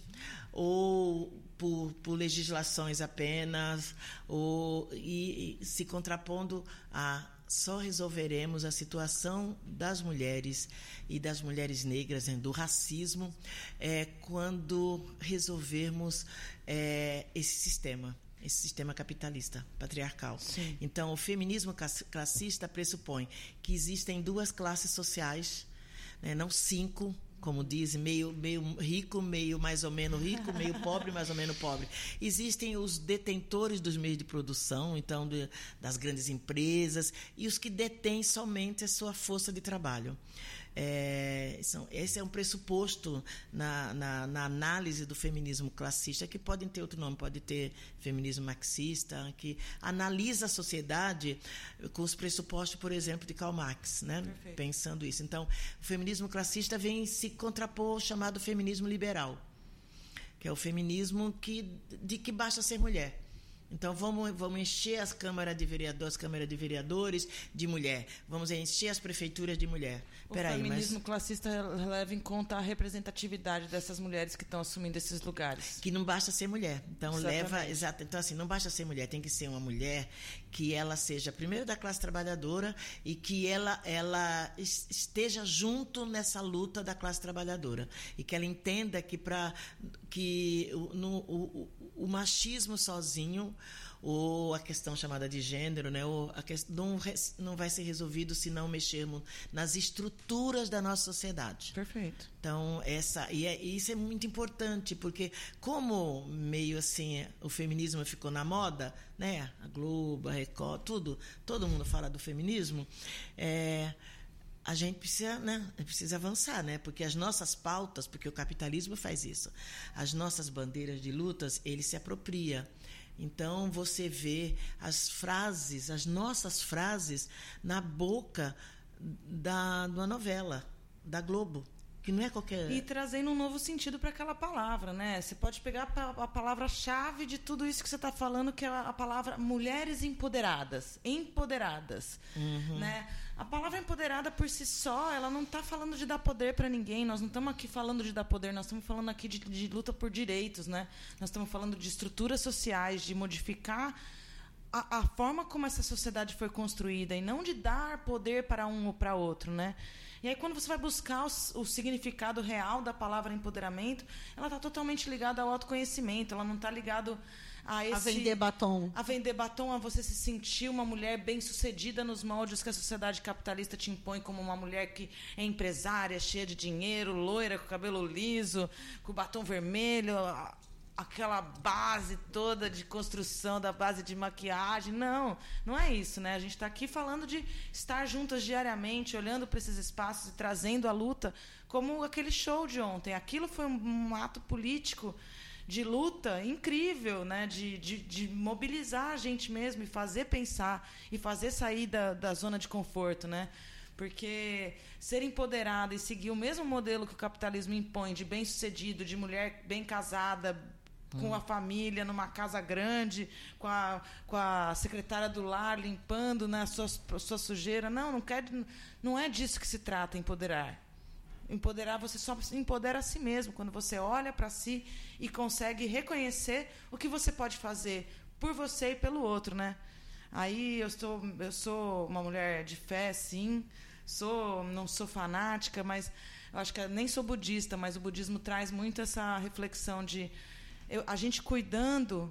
ou por, por legislações apenas, ou, e, e se contrapondo a só resolveremos a situação das mulheres e das mulheres negras, do racismo, é, quando resolvermos é, esse sistema, esse sistema capitalista, patriarcal. Sim. Então, o feminismo classista pressupõe que existem duas classes sociais, né, não cinco, como dizem, meio, meio rico, meio mais ou menos rico, meio pobre, mais ou menos pobre. Existem os detentores dos meios de produção, então, de, das grandes empresas, e os que detêm somente a sua força de trabalho. É, são, esse é um pressuposto na, na, na análise do feminismo classista, que pode ter outro nome, pode ter feminismo marxista, que analisa a sociedade com os pressupostos, por exemplo, de Karl Marx, né? Pensando isso. Então, o feminismo classista vem se contrapor ao chamado feminismo liberal, que é o feminismo que, de que basta ser mulher. Então, vamos, vamos encher as câmaras de vereadores, câmaras de vereadores de mulher. Vamos encher as prefeituras de mulher. O Peraí, feminismo mas... classista leva em conta a representatividade dessas mulheres que estão assumindo esses lugares. Que não basta ser mulher. Então, exatamente. leva... Exato, então, assim, não basta ser mulher. Tem que ser uma mulher que ela seja, primeiro, da classe trabalhadora e que ela, ela esteja junto nessa luta da classe trabalhadora. E que ela entenda que, pra, que no, o, o, o machismo sozinho, ou a questão chamada de gênero, né? Ou a questão não vai ser resolvido se não mexermos nas estruturas da nossa sociedade. Perfeito. Então, essa, e é, isso é muito importante, porque como meio assim o feminismo ficou na moda, né? A Globo, a Record, tudo, todo mundo fala do feminismo, é, a gente precisa, né? precisa avançar, né? Porque as nossas pautas, porque o capitalismo faz isso, as nossas bandeiras de lutas, ele se apropria. Então, você vê as frases, as nossas frases, na boca da, da novela, da Globo, que não é qualquer... E trazendo um novo sentido para aquela palavra, né? Você pode pegar a palavra-chave de tudo isso que você está falando, que é a palavra mulheres empoderadas, empoderadas, uhum. né? A palavra empoderada por si só, ela não está falando de dar poder para ninguém. Nós não estamos aqui falando de dar poder, nós estamos falando aqui de, de luta por direitos, né? Nós estamos falando de estruturas sociais, de modificar a, a forma como essa sociedade foi construída e não de dar poder para um ou para outro, né? E aí, quando você vai buscar o, o significado real da palavra empoderamento, ela está totalmente ligada ao autoconhecimento, ela não está ligada a esse... A vender batom. A vender batom, a você se sentir uma mulher bem-sucedida nos moldes que a sociedade capitalista te impõe, como uma mulher que é empresária, cheia de dinheiro, loira, com cabelo liso, com batom vermelho, aquela base toda de construção, da base de maquiagem. Não, não é isso, né? A gente está aqui falando de estar juntas diariamente, olhando para esses espaços e trazendo a luta, como aquele show de ontem. Aquilo foi um ato político de luta incrível, né? De, de, de mobilizar a gente mesmo e fazer pensar, e fazer sair da, da zona de conforto, né? Porque ser empoderada e seguir o mesmo modelo que o capitalismo impõe, de bem-sucedido, de mulher bem casada, com a família, numa casa grande, com a, com a secretária do lar, limpando, né, a sua, a sua sujeira. Não, não, quer, não é disso que se trata empoderar. Empoderar, você só empodera a si mesmo, quando você olha para si e consegue reconhecer o que você pode fazer por você e pelo outro, né? Aí eu sou, eu sou uma mulher de fé, sim, sou, não sou fanática, mas eu acho que eu nem sou budista, mas o budismo traz muito essa reflexão de eu, a gente cuidando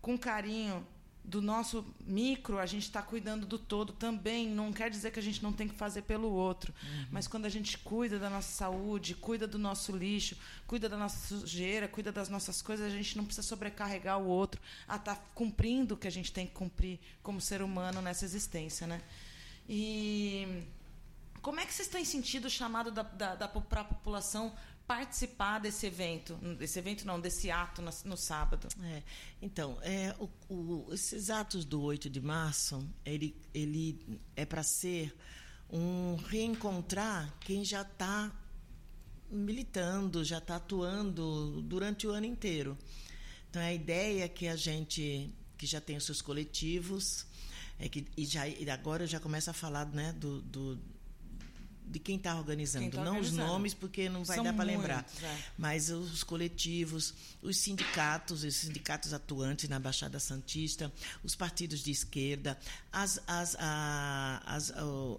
com carinho do nosso micro, a gente está cuidando do todo também. Não quer dizer que a gente não tem que fazer pelo outro, uhum. mas quando a gente cuida da nossa saúde, cuida do nosso lixo, cuida da nossa sujeira, cuida das nossas coisas, a gente não precisa sobrecarregar o outro a estar tá cumprindo o que a gente tem que cumprir como ser humano nessa existência, né? E como é que vocês têm sentido o chamado da, da, da, para a população participar desse evento, desse evento não, desse ato no, no sábado? É, então, é, o, o, esses atos do oito de março, ele, ele é para ser um reencontrar quem já está militando, já está atuando durante o ano inteiro. Então, a ideia é que a gente, que já tem os seus coletivos, é que, e, já, e agora eu já começo a falar, né, do, do, de quem está organizando. Quem tá não organizando. Os nomes, porque não vai São dar para lembrar. É. Mas os coletivos, os sindicatos, os sindicatos atuantes na Baixada Santista, os partidos de esquerda, as, as, a, as,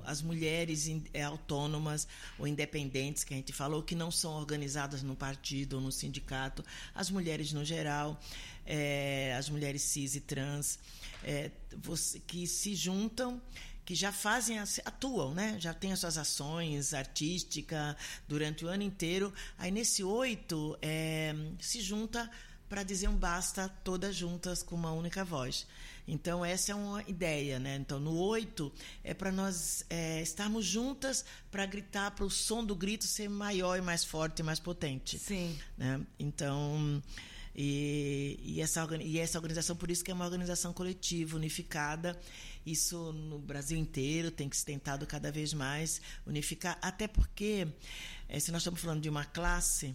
as mulheres autônomas ou independentes, que a gente falou, que não são organizadas no partido ou no sindicato, as mulheres no geral, é, as mulheres cis e trans, é, você, que se juntam, que já fazem, atuam, né? Já tem as suas ações artísticas durante o ano inteiro. Aí, nesse oito, é, se junta para dizer um basta, todas juntas, com uma única voz. Então, essa é uma ideia, né? Então, no oito, é para nós é, estarmos juntas para gritar, para o som do grito ser maior e mais forte e mais potente. Sim. Né? Então... E, e, essa, e essa organização, por isso que é uma organização coletiva, unificada. Isso no Brasil inteiro tem que ser tentado cada vez mais unificar, até porque é, se nós estamos falando de uma classe,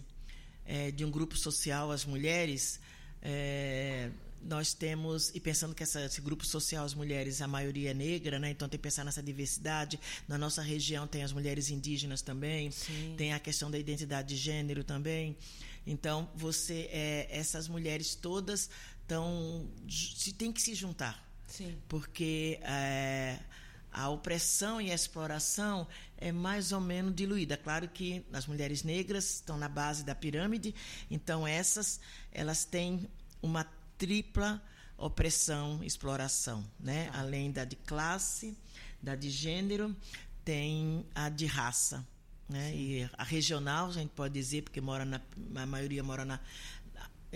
é, de um grupo social, as mulheres, é, nós temos, e pensando que essa, esse grupo social, as mulheres, a maioria é negra, né? Então tem que pensar nessa diversidade. Na nossa região tem as mulheres indígenas também. Sim. Tem a questão da identidade de gênero também. Então, você, é, essas mulheres todas tão, se, tem que se juntar. Sim. Porque é, a opressão e a exploração é mais ou menos diluída. Claro que as mulheres negras estão na base da pirâmide, então essas elas têm uma tripla opressão, exploração, né? Ah. Além da de classe, da de gênero, tem a de raça. Né? E a regional, a gente pode dizer, porque mora na, a maioria mora na,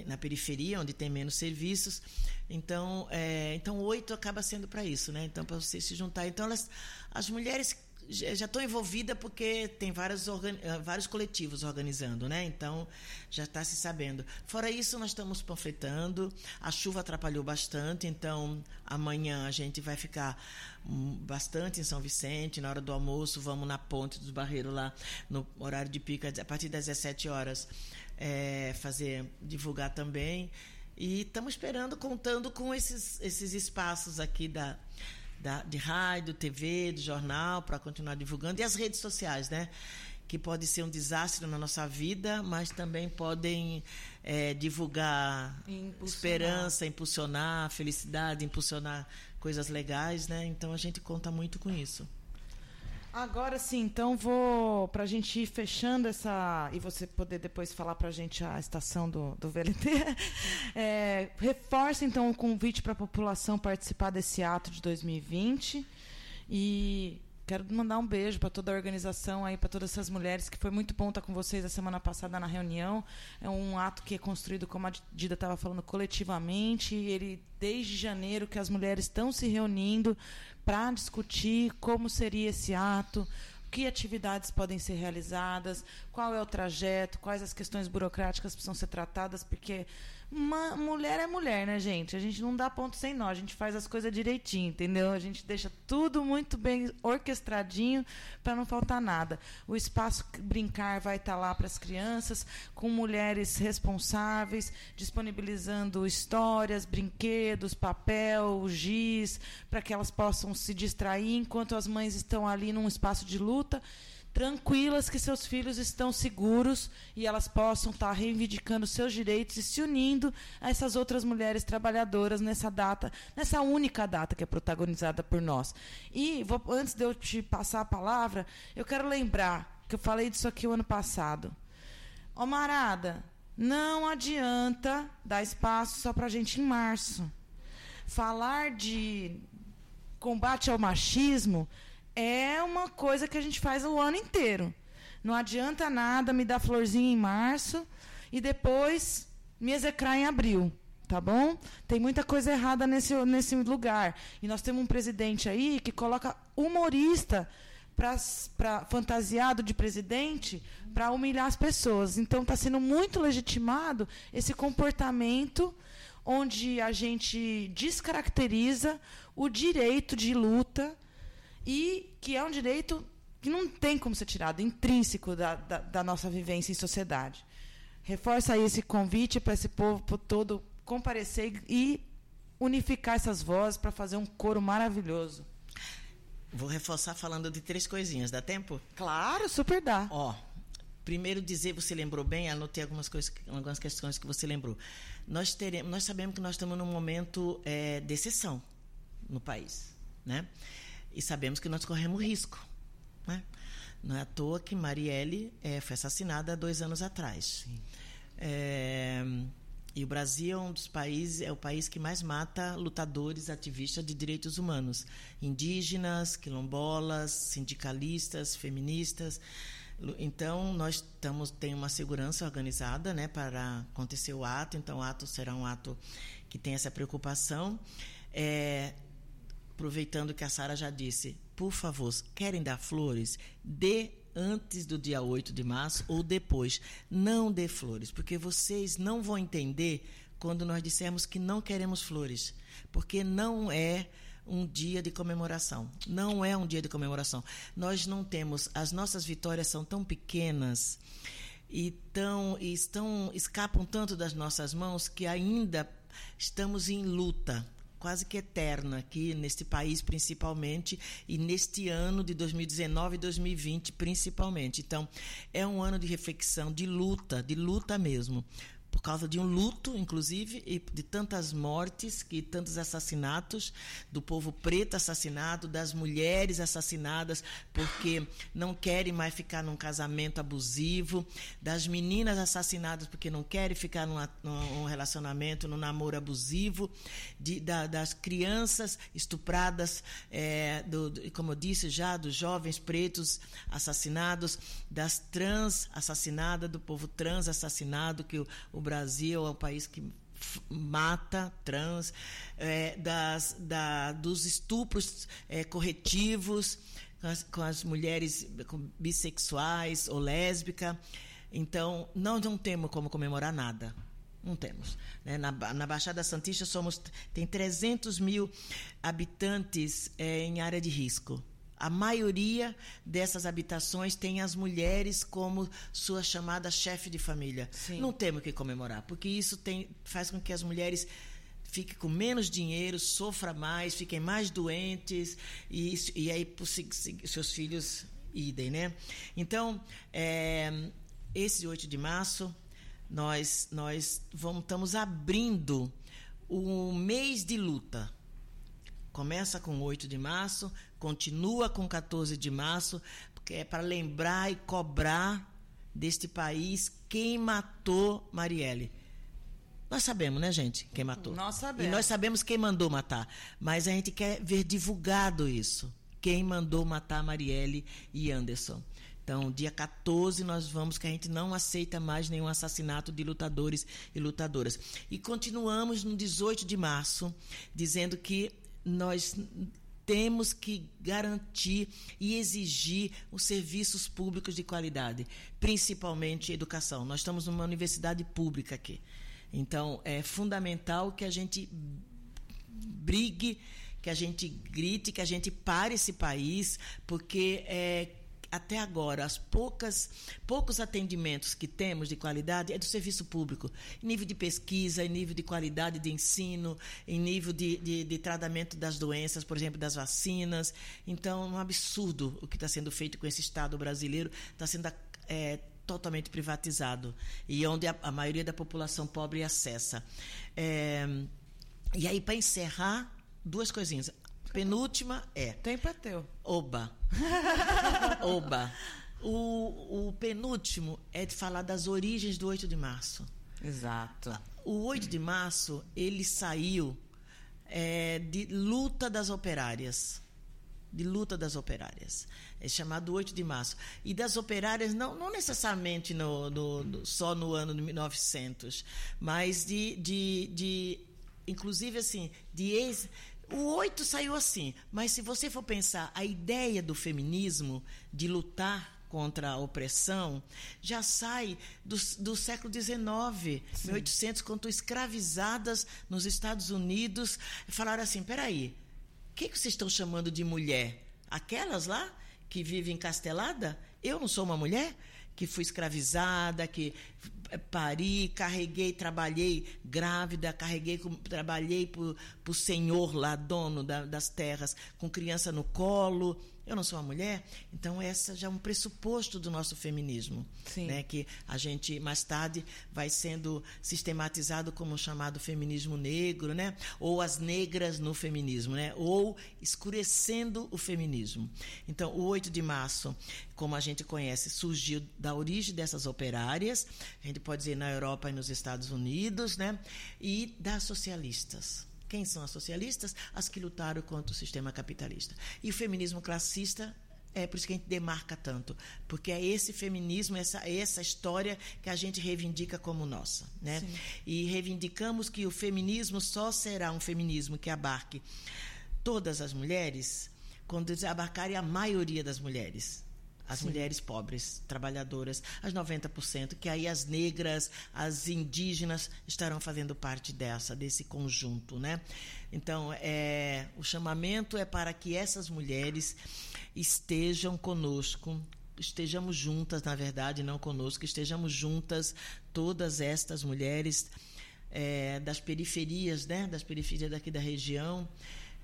na periferia, onde tem menos serviços. Então, é, então oito acaba sendo para isso, né? Então, para você se juntar. Então, elas, as mulheres já estão envolvidas porque tem várias organi- vários coletivos organizando, né? Então, já está se sabendo. Fora isso, nós estamos panfletando. A chuva atrapalhou bastante, então amanhã a gente vai ficar bastante em São Vicente. Na hora do almoço, vamos na Ponte dos Barreiros, lá no horário de pico, a partir das dezessete horas, é, fazer, divulgar também. E estamos esperando, contando com esses, esses espaços aqui da, da, de rádio, T V, de jornal, para continuar divulgando. E as redes sociais, né? Que pode ser um desastre na nossa vida, mas também podem é, divulgar impulsionar. Esperança, impulsionar, felicidade, impulsionar coisas legais, né? Então, a gente conta muito com isso. Agora sim, então vou, para a gente ir fechando essa, e você poder depois falar para a gente a estação do, do V L T, é, reforça então o convite para a população participar desse ato de dois mil e vinte e... Quero mandar um beijo para toda a organização, aí para todas essas mulheres, que foi muito bom estar com vocês a semana passada na reunião. É um ato que é construído, como a Dida estava falando, coletivamente. Ele, desde janeiro, que as mulheres estão se reunindo para discutir como seria esse ato, que atividades podem ser realizadas, qual é o trajeto, quais as questões burocráticas precisam ser tratadas, porque... Uma mulher é mulher, né, gente? A gente não dá ponto sem nó, a gente faz as coisas direitinho, entendeu? A gente deixa tudo muito bem orquestradinho para não faltar nada. O espaço Brincar vai estar lá para as crianças, com mulheres responsáveis, disponibilizando histórias, brinquedos, papel, giz, para que elas possam se distrair, enquanto as mães estão ali num espaço de luta, tranquilas que seus filhos estão seguros e elas possam estar reivindicando seus direitos e se unindo a essas outras mulheres trabalhadoras nessa data, nessa única data que é protagonizada por nós. E vou, antes de eu te passar a palavra, eu quero lembrar que eu falei disso aqui o ano passado. Ó, Marada, não adianta dar espaço só para a gente em março. Falar de combate ao machismo... É uma coisa que a gente faz o ano inteiro. Não adianta nada me dar florzinha em março e depois me execrar em abril, tá bom? Tem muita coisa errada nesse, nesse lugar. E nós temos um presidente aí que coloca humorista pra, pra, fantasiado de presidente para humilhar as pessoas. Então, está sendo muito legitimado esse comportamento onde a gente descaracteriza o direito de luta... E que é um direito que não tem como ser tirado, intrínseco da, da, da nossa vivência em sociedade. Reforça aí esse convite para esse povo todo comparecer e unificar essas vozes para fazer um coro maravilhoso. Vou reforçar falando de três coisinhas. Dá tempo? Claro, super dá. Ó, primeiro dizer, você lembrou bem, anotei algumas, coisas, algumas questões que você lembrou. Nós, teremos, nós sabemos que nós estamos num momento é, de exceção no país, né? E sabemos que nós corremos risco, né? Não é à toa que Marielle é, foi assassinada há dois anos atrás. É, e o Brasil é um dos países, é o país que mais mata lutadores, ativistas de direitos humanos, indígenas, quilombolas, sindicalistas, feministas. Então nós estamos, tem uma segurança organizada, né, para acontecer o ato. Então o ato será um ato que tem essa preocupação. É, aproveitando que a Sara já disse, por favor, querem dar flores? Dê antes do dia oito de março ou depois. Não dê flores, porque vocês não vão entender quando nós dissermos que não queremos flores, porque não é um dia de comemoração. Não é um dia de comemoração. Nós não temos... As nossas vitórias são tão pequenas e, tão, e estão, escapam tanto das nossas mãos que ainda estamos em luta quase que eterna aqui neste país, principalmente, e neste ano de dois mil e dezenove e dois mil e vinte, principalmente. Então, é um ano de reflexão, de luta, de luta mesmo, por causa de um luto, inclusive, e de tantas mortes, que tantos assassinatos, do povo preto assassinado, das mulheres assassinadas, porque não querem mais ficar num casamento abusivo, das meninas assassinadas, porque não querem ficar numa, num relacionamento, num namoro abusivo, de, da, das crianças estupradas, é, do, do, como eu disse já, dos jovens pretos assassinados, das trans assassinadas, do povo trans assassinado, que o O Brasil é um país que mata trans, é, das, da, dos estupros é, corretivos com as, com as mulheres bissexuais ou lésbicas. Então, nós não temos como comemorar nada. Não temos. Né? Na, na Baixada Santista somos, tem trezentos mil habitantes é, em área de risco. A maioria dessas habitações tem as mulheres como sua chamada chefe de família. Sim. Não temos que comemorar, porque isso tem, faz com que as mulheres fiquem com menos dinheiro, sofram mais, fiquem mais doentes, e, e aí seus filhos idem, né? Então, é, esse oito de março, nós, nós vamos, estamos abrindo o mês de luta. Começa com oito de março, continua com quatorze de março, porque é para lembrar e cobrar deste país quem matou Marielle. Nós sabemos, né, gente, quem matou. Nós sabemos. E nós sabemos quem mandou matar, mas a gente quer ver divulgado isso, quem mandou matar Marielle e Anderson. Então, dia quatorze, nós vamos, que a gente não aceita mais nenhum assassinato de lutadores e lutadoras. E continuamos no dezoito de março, dizendo que nós temos que garantir e exigir os serviços públicos de qualidade, principalmente educação. Nós estamos numa universidade pública aqui. Então, é fundamental que a gente brigue, que a gente grite, que a gente pare esse país, porque é, até agora, as poucas, poucos atendimentos que temos de qualidade é do serviço público, em nível de pesquisa, em nível de qualidade de ensino, em nível de, de, de tratamento das doenças, por exemplo, das vacinas. Então, é um absurdo o que está sendo feito com esse Estado brasileiro, está sendo é, totalmente privatizado, e onde a, a maioria da população pobre acessa. É, e aí, para encerrar, duas coisinhas. Penúltima é... Tempo é teu. Oba. Oba. O, o penúltimo é de falar das origens do oito de março. Exato. O oito de março, ele saiu é, de luta das operárias. De luta das operárias. É chamado oito de março. E das operárias, não, não necessariamente no, no, no, só no ano de mil e novecentos, mas de... de, de inclusive, assim, de ex... O oito saiu assim, mas se você for pensar, a ideia do feminismo, de lutar contra a opressão, já sai do, do século dezenove, Sim. mil e oitocentos, quando escravizadas nos Estados Unidos falaram assim, peraí, o que, que vocês estão chamando de mulher? Aquelas lá que vive encastelada? Eu não sou uma mulher que fui escravizada, que pari, carreguei, trabalhei grávida, carreguei, trabalhei para o senhor lá, dono da, das terras, com criança no colo. Eu não sou uma mulher? Então, essa já é um pressuposto do nosso feminismo. Sim. Né? Que a gente, mais tarde, vai sendo sistematizado como o chamado feminismo negro, né? Ou as negras no feminismo, né? Ou escurecendo o feminismo. Então, o oito de março, como a gente conhece, surgiu da origem dessas operárias, a gente pode dizer na Europa e nos Estados Unidos, né? E das socialistas. Quem são as socialistas? As que lutaram contra o sistema capitalista. E o feminismo classista, é por isso que a gente demarca tanto, porque é esse feminismo, essa, essa história que a gente reivindica como nossa, né? Sim. E reivindicamos que o feminismo só será um feminismo que abarque todas as mulheres quando abarcarem a maioria das mulheres. As Sim. mulheres pobres, trabalhadoras, as noventa por cento, que aí as negras, as indígenas estarão fazendo parte dessa, desse conjunto, né? Então, é, o chamamento é para que essas mulheres estejam conosco, estejamos juntas, na verdade, não conosco, estejamos juntas, todas estas mulheres é, das periferias, né? Das periferias daqui da região,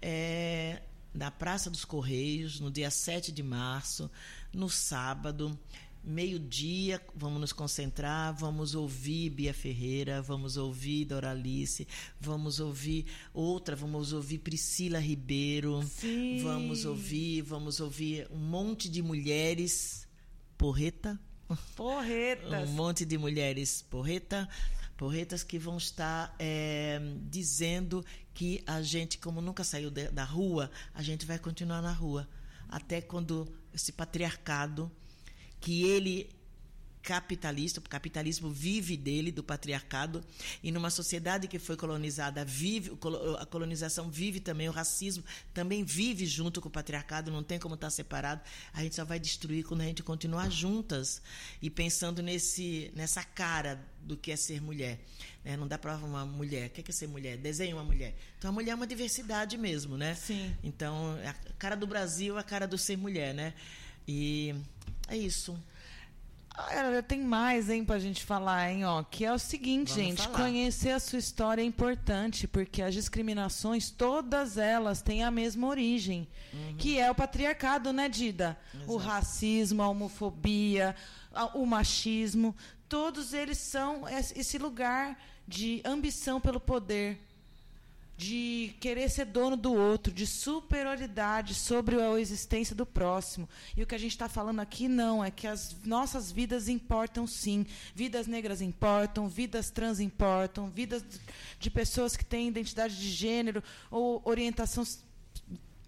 é, na Praça dos Correios, no dia sete de março, no sábado, meio-dia, vamos nos concentrar, vamos ouvir Bia Ferreira, vamos ouvir Doralice, vamos ouvir outra, vamos ouvir Priscila Ribeiro, Sim. vamos ouvir, vamos ouvir um monte de mulheres porreta, porretas, um monte de mulheres porreta, porretas que vão estar é, dizendo que a gente, como nunca saiu de, da rua, a gente vai continuar na rua, até quando esse patriarcado, que ele capitalista, o capitalismo vive dele, do patriarcado, e numa sociedade que foi colonizada, vive, a colonização vive também, o racismo também vive junto com o patriarcado, não tem como estar separado, a gente só vai destruir quando a gente continuar juntas e pensando nesse, nessa cara do que é ser mulher. É, não dá para uma mulher. O que é ser mulher? Desenha uma mulher. Então, a mulher é uma diversidade mesmo, né? Sim. Então, a cara do Brasil é a cara do ser mulher, né? E é isso. Ah, tem mais, hein, pra gente falar, hein, ó, que é o seguinte, Vamos gente, falar. Conhecer a sua história é importante, porque as discriminações, todas elas têm a mesma origem, uhum. que é o patriarcado, né, Dida? Exato. O racismo, a homofobia, o machismo, todos eles são esse lugar de ambição pelo poder, de querer ser dono do outro, de superioridade sobre a existência do próximo. E o que a gente está falando aqui não, é que as nossas vidas importam sim. Vidas negras importam, vidas trans importam, vidas de pessoas que têm identidade de gênero ou orientação,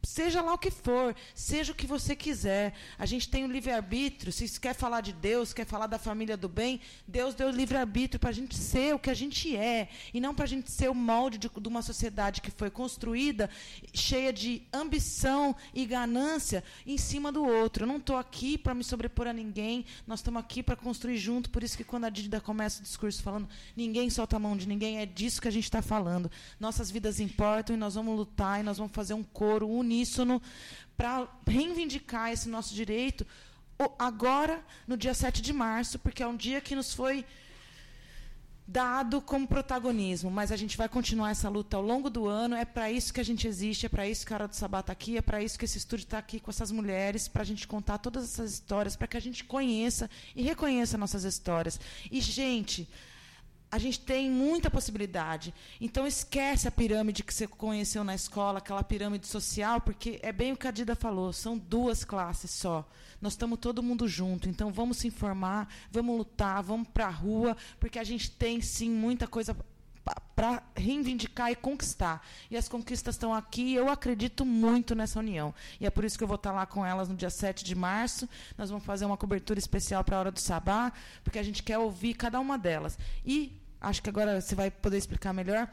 seja lá o que for, seja o que você quiser. A gente tem o livre-arbítrio, se quer falar de Deus, quer falar da família do bem, Deus deu o livre-arbítrio para a gente ser o que a gente é, e não para a gente ser o molde de, de uma sociedade que foi construída cheia de ambição e ganância em cima do outro. Eu não estou aqui para me sobrepor a ninguém, nós estamos aqui para construir junto, por isso que quando a Dida começa o discurso falando ninguém solta a mão de ninguém, é disso que a gente está falando. Nossas vidas importam e nós vamos lutar, e nós vamos fazer um coro único para reivindicar esse nosso direito agora, no dia sete de março, porque é um dia que nos foi dado como protagonismo, mas a gente vai continuar essa luta ao longo do ano, é para isso que a gente existe, é para isso que a Hora do Sabá está aqui, é para isso que esse estúdio está aqui com essas mulheres, para a gente contar todas essas histórias, para que a gente conheça e reconheça nossas histórias. E, gente, a gente tem muita possibilidade. Então, esquece a pirâmide que você conheceu na escola, aquela pirâmide social, porque é bem o que a Dida falou, são duas classes só. Nós estamos todo mundo junto, então vamos se informar, vamos lutar, vamos para a rua, porque a gente tem, sim, muita coisa para reivindicar e conquistar. E as conquistas estão aqui, e eu acredito muito nessa união. E é por isso que eu vou estar lá com elas no dia sete de março. Nós vamos fazer uma cobertura especial para a Hora do Sabá, porque a gente quer ouvir cada uma delas. E acho que agora você vai poder explicar melhor.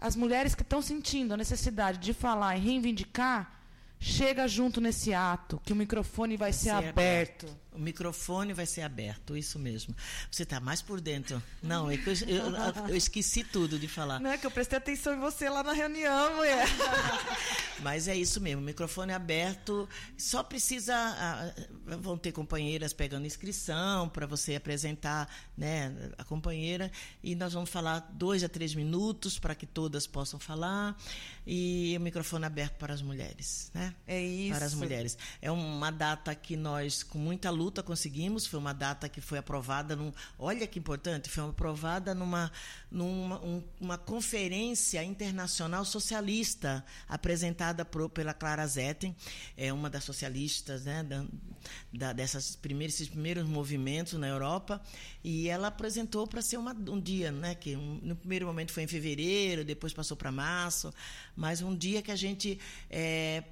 As mulheres que estão sentindo a necessidade de falar e reivindicar, chega junto nesse ato, que o microfone vai ser aberto. O microfone vai ser aberto, isso mesmo. Você está mais por dentro. Não, é que eu, eu, eu esqueci tudo de falar. Não, é que eu prestei atenção em você lá na reunião, mulher. Mas é isso mesmo, microfone aberto. Só precisa... Ah, vão ter companheiras pegando inscrição para você apresentar, né, a companheira. E nós vamos falar dois a três minutos para que todas possam falar. E o microfone aberto para as mulheres. Né? É isso. Para as mulheres. É uma data que nós, com muita luta, luta conseguimos, foi uma data que foi aprovada num, olha que importante, foi aprovada numa, numa um, uma conferência internacional socialista, apresentada pro, pela Clara Zetkin, é uma das socialistas, né, da, da, dessas primeiros, esses primeiros movimentos na Europa, e ela apresentou para ser uma, um dia, né, que um, no primeiro momento foi em fevereiro, depois passou para março, mas um dia que a gente é,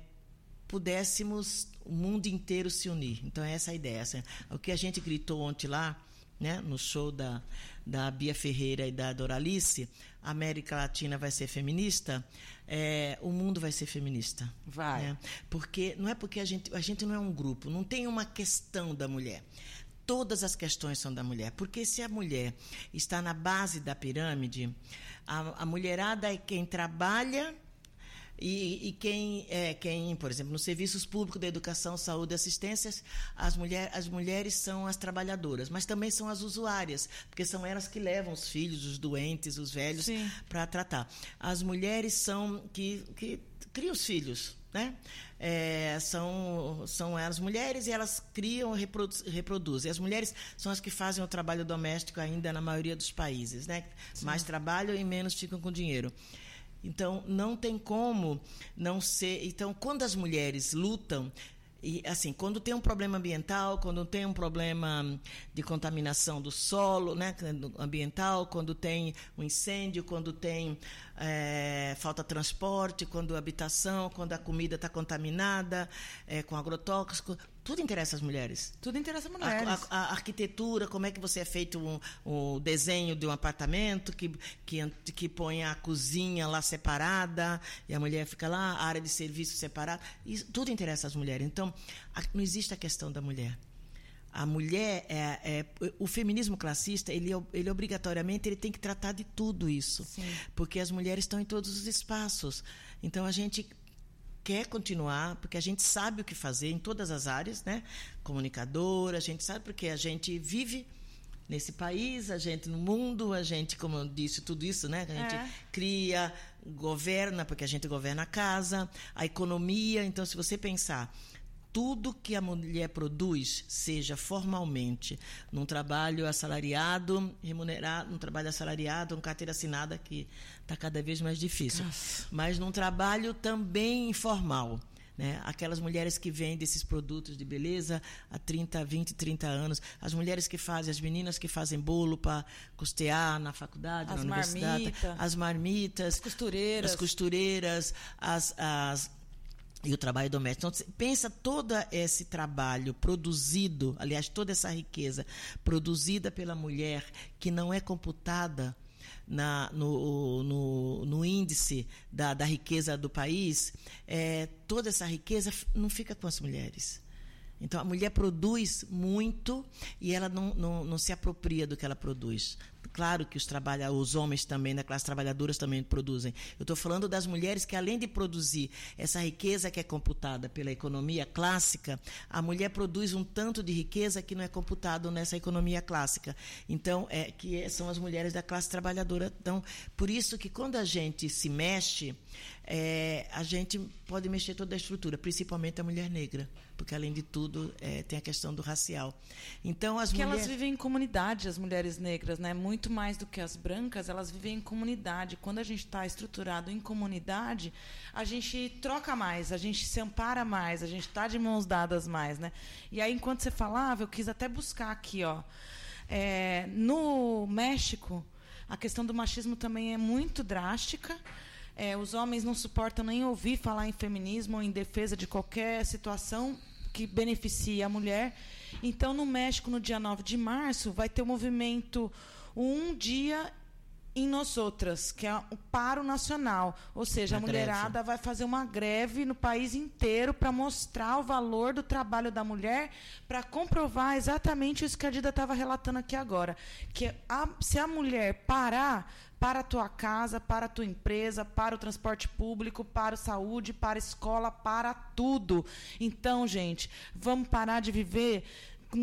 pudéssemos o mundo inteiro se unir. Então, é essa a ideia. Assim, o que a gente gritou ontem lá, né, no show da, da Bia Ferreira e da Doralice, a América Latina vai ser feminista, é, o mundo vai ser feminista. Vai. Né? Porque, não é porque a gente, a gente não é um grupo, não tem uma questão da mulher. Todas as questões são da mulher, porque se a mulher está na base da pirâmide, a, a mulherada é quem trabalha. E, e quem, é, quem, por exemplo, nos serviços públicos da educação, saúde e assistência, as, mulher, as mulheres são as trabalhadoras, mas também são as usuárias, porque são elas que levam os filhos, os doentes, os velhos, para tratar. As mulheres são que, que criam os filhos, né? É, são, são as mulheres e elas criam e reproduzem. As mulheres são as que fazem o trabalho doméstico ainda na maioria dos países, né? Mais trabalham e menos ficam com dinheiro. Então, não tem como não ser... Então, quando as mulheres lutam... E, assim, quando tem um problema ambiental, quando tem um problema de contaminação do solo, né, ambiental, quando tem um incêndio, quando tem é, falta de transporte, quando a habitação, quando a comida está contaminada, é, com agrotóxico, tudo interessa às mulheres. Tudo interessa às mulheres. A, a, a arquitetura, como é que você é feito o um, um desenho de um apartamento que, que, que põe a cozinha lá separada e a mulher fica lá, a área de serviço separada, isso, tudo interessa às mulheres. Então, não existe a questão da mulher. A mulher, é, é, o feminismo classista, ele, ele obrigatoriamente ele tem que tratar de tudo isso. Sim. Porque as mulheres estão em todos os espaços. Então, a gente quer continuar, porque a gente sabe o que fazer em todas as áreas, né? Comunicadora, a gente sabe porque a gente vive... nesse país, a gente no mundo, a gente, como eu disse, tudo isso, né? A gente é. cria, governa, porque a gente governa a casa, a economia. Então, se você pensar, tudo que a mulher produz, seja formalmente, num trabalho assalariado, remunerado, num trabalho assalariado, num carteira assinada, que está cada vez mais difícil, Nossa. mas num trabalho também informal. Né? Aquelas mulheres que vendem esses produtos de beleza há trinta, vinte, trinta anos, as mulheres que fazem, as meninas que fazem bolo para custear na faculdade, as na marmita, universidade, as marmitas, as costureiras, as costureiras, as, as e o trabalho doméstico. Então, pensa todo esse trabalho produzido, aliás, toda essa riqueza produzida pela mulher que não é computada Na, no, no, no índice da, da riqueza do país, é, toda essa riqueza não fica com as mulheres. Então, a mulher produz muito e ela não, não, não se apropria do que ela produz. Claro que os, trabalha, os homens também, da classe trabalhadora, também produzem. Eu estou falando das mulheres que, além de produzir essa riqueza que é computada pela economia clássica, a mulher produz um tanto de riqueza que não é computado nessa economia clássica. Então, é, que são as mulheres da classe trabalhadora. Então, por isso que, quando a gente se mexe, é, a gente pode mexer toda a estrutura, principalmente a mulher negra, porque, além de tudo, é, tem a questão do racial. Então, as porque mulher... elas vivem em comunidade, as mulheres negras, né? Muito mais do que as brancas, elas vivem em comunidade. Quando a gente está estruturado em comunidade, a gente troca mais, a gente se ampara mais, a gente está de mãos dadas mais, né? E aí, enquanto você falava, eu quis até buscar aqui, ó, é, no México, a questão do machismo também é muito drástica. É, os homens não suportam nem ouvir falar em feminismo ou em defesa de qualquer situação que beneficie a mulher. Então, no México, no dia nove de março, vai ter o movimento Um Dia em Nós Outras, que é o paro nacional. Ou seja, a mulherada vai fazer uma greve no país inteiro para mostrar o valor do trabalho da mulher, para comprovar exatamente isso que a Dida estava relatando aqui agora. Que a, se a mulher parar... para a tua casa, para a tua empresa, para o transporte público, para a saúde, para a escola, para tudo. Então, gente, vamos parar de viver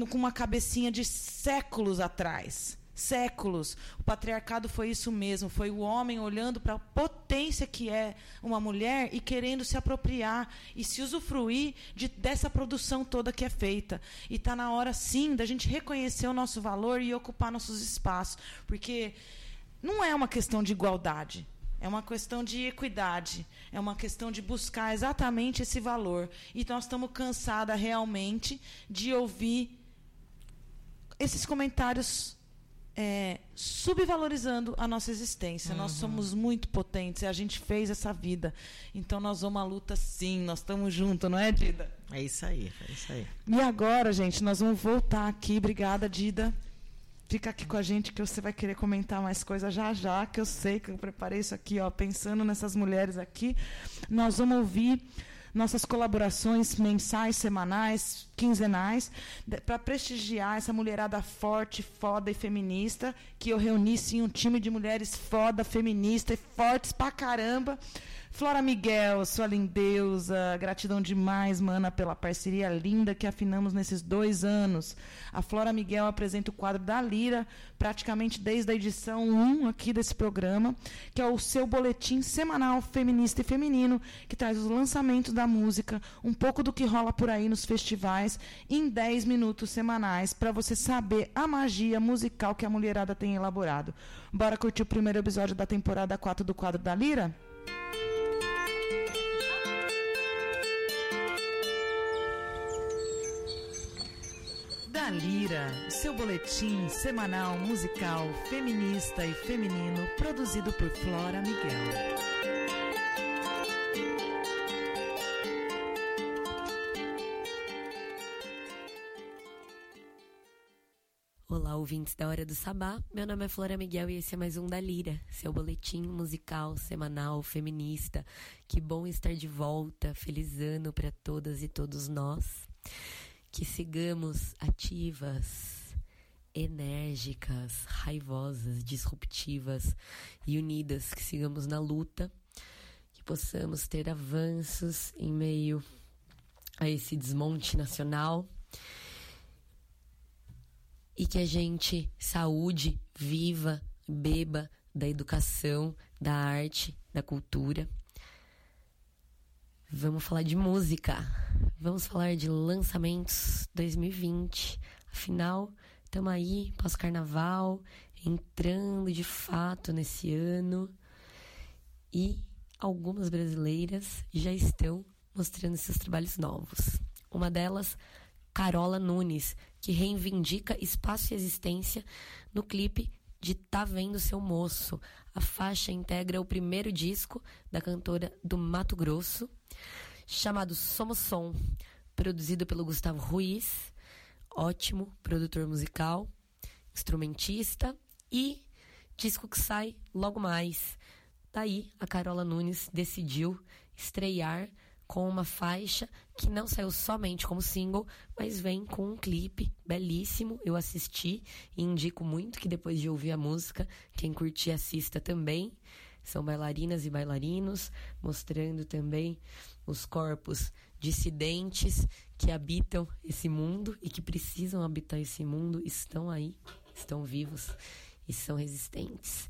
com uma cabecinha de séculos atrás. Séculos. O patriarcado foi isso mesmo, foi o homem olhando para a potência que é uma mulher e querendo se apropriar e se usufruir de, dessa produção toda que é feita. E está na hora, sim, da gente reconhecer o nosso valor e ocupar nossos espaços, porque... não é uma questão de igualdade, é uma questão de equidade, é uma questão de buscar exatamente esse valor. E nós estamos cansadas realmente de ouvir esses comentários é, subvalorizando a nossa existência. Uhum. Nós somos muito potentes, a gente fez essa vida. Então nós vamos à luta, sim, nós estamos juntos, não é, Dida? É isso aí, é isso aí. E agora, gente, nós vamos voltar aqui. Obrigada, Dida. Fica aqui com a gente que você vai querer comentar mais coisas já já, que eu sei que eu preparei isso aqui, ó, pensando nessas mulheres aqui. Nós vamos ouvir nossas colaborações mensais, semanais, quinzenais, para prestigiar essa mulherada forte, foda e feminista, que eu reuni, sim, um time de mulheres foda, feminista e fortes pra caramba. Flora Miguel, sua lindeusa, gratidão demais, mana, pela parceria linda que afinamos nesses dois anos. A Flora Miguel apresenta o quadro da Lira, praticamente desde a edição um aqui desse programa, que é o seu boletim semanal feminista e feminino, que traz os lançamentos da música, um pouco do que rola por aí nos festivais, em dez minutos semanais, para você saber a magia musical que a mulherada tem elaborado. Bora curtir o primeiro episódio da temporada quatro do quadro da Lira? Da Lira, seu boletim semanal musical feminista e feminino, produzido por Flora Miguel. Olá, ouvintes da Hora do Sabá, meu nome é Flora Miguel e esse é mais um da Lira, seu boletim musical semanal feminista. Que bom estar de volta, feliz ano para todas e todos nós. Que sigamos ativas, enérgicas, raivosas, disruptivas e unidas. Que sigamos na luta, que possamos ter avanços em meio a esse desmonte nacional. E que a gente saúde, viva, beba da educação, da arte, da cultura. Vamos falar de música. Vamos falar de lançamentos dois mil e vinte. Afinal, estamos aí, pós-carnaval, entrando de fato nesse ano. E algumas brasileiras já estão mostrando seus trabalhos novos. Uma delas, Carola Nunes, que reivindica espaço e existência no clipe de Tá Vendo Seu Moço. A faixa integra o primeiro disco da cantora do Mato Grosso, chamado Somos Som, produzido pelo Gustavo Ruiz, ótimo produtor musical, instrumentista, e disco que sai logo mais. Daí a Carola Nunes decidiu estrear com uma faixa que não saiu somente como single, mas vem com um clipe belíssimo. Eu assisti e indico muito que depois de ouvir a música, quem curtir assista também. São bailarinas e bailarinos, mostrando também os corpos dissidentes que habitam esse mundo e que precisam habitar esse mundo, estão aí, estão vivos e são resistentes.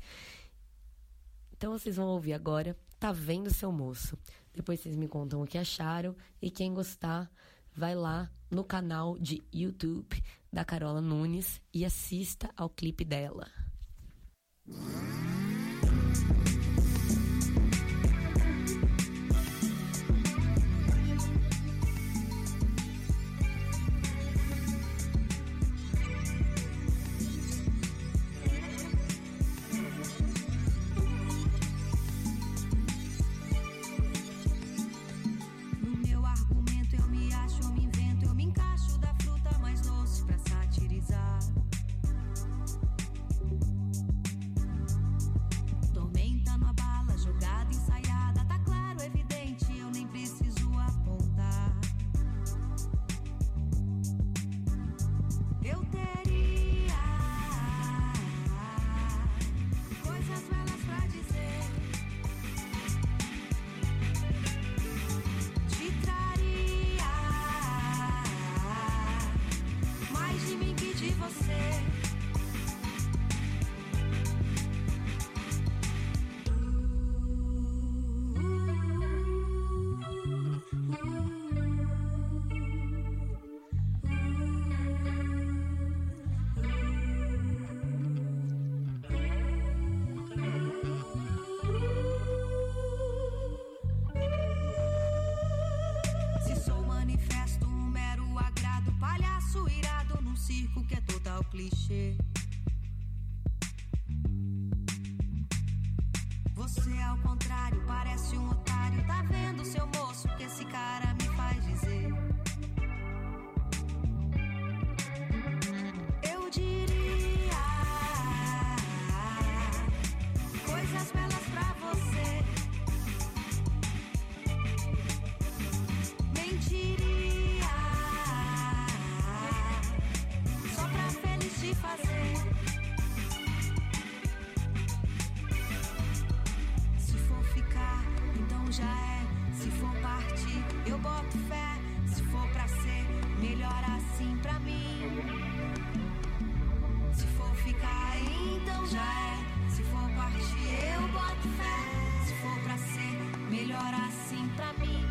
Então vocês vão ouvir agora Tá Vendo Seu Moço. Depois vocês me contam o que acharam e quem gostar vai lá no canal de YouTube da Carola Nunes e assista ao clipe dela. já é. Se for partir, eu boto fé. Se for pra ser, melhor assim pra mim. Se for ficar, então já é. Se for partir, eu boto fé. Se for pra ser, melhor assim pra mim.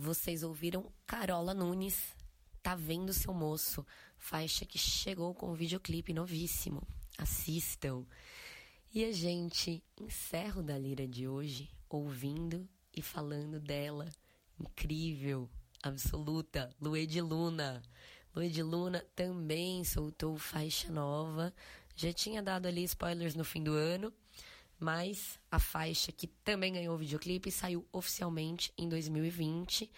Vocês ouviram Carola Nunes, Tá Vendo Seu Moço, faixa que chegou com o videoclipe novíssimo, assistam. E a gente encerra o Da Lira de hoje ouvindo e falando dela, incrível, absoluta, Luê de Luna. Luê de Luna também soltou faixa nova, já tinha dado ali spoilers no fim do ano, mas a faixa que também ganhou o videoclipe saiu oficialmente em dois mil e vinte.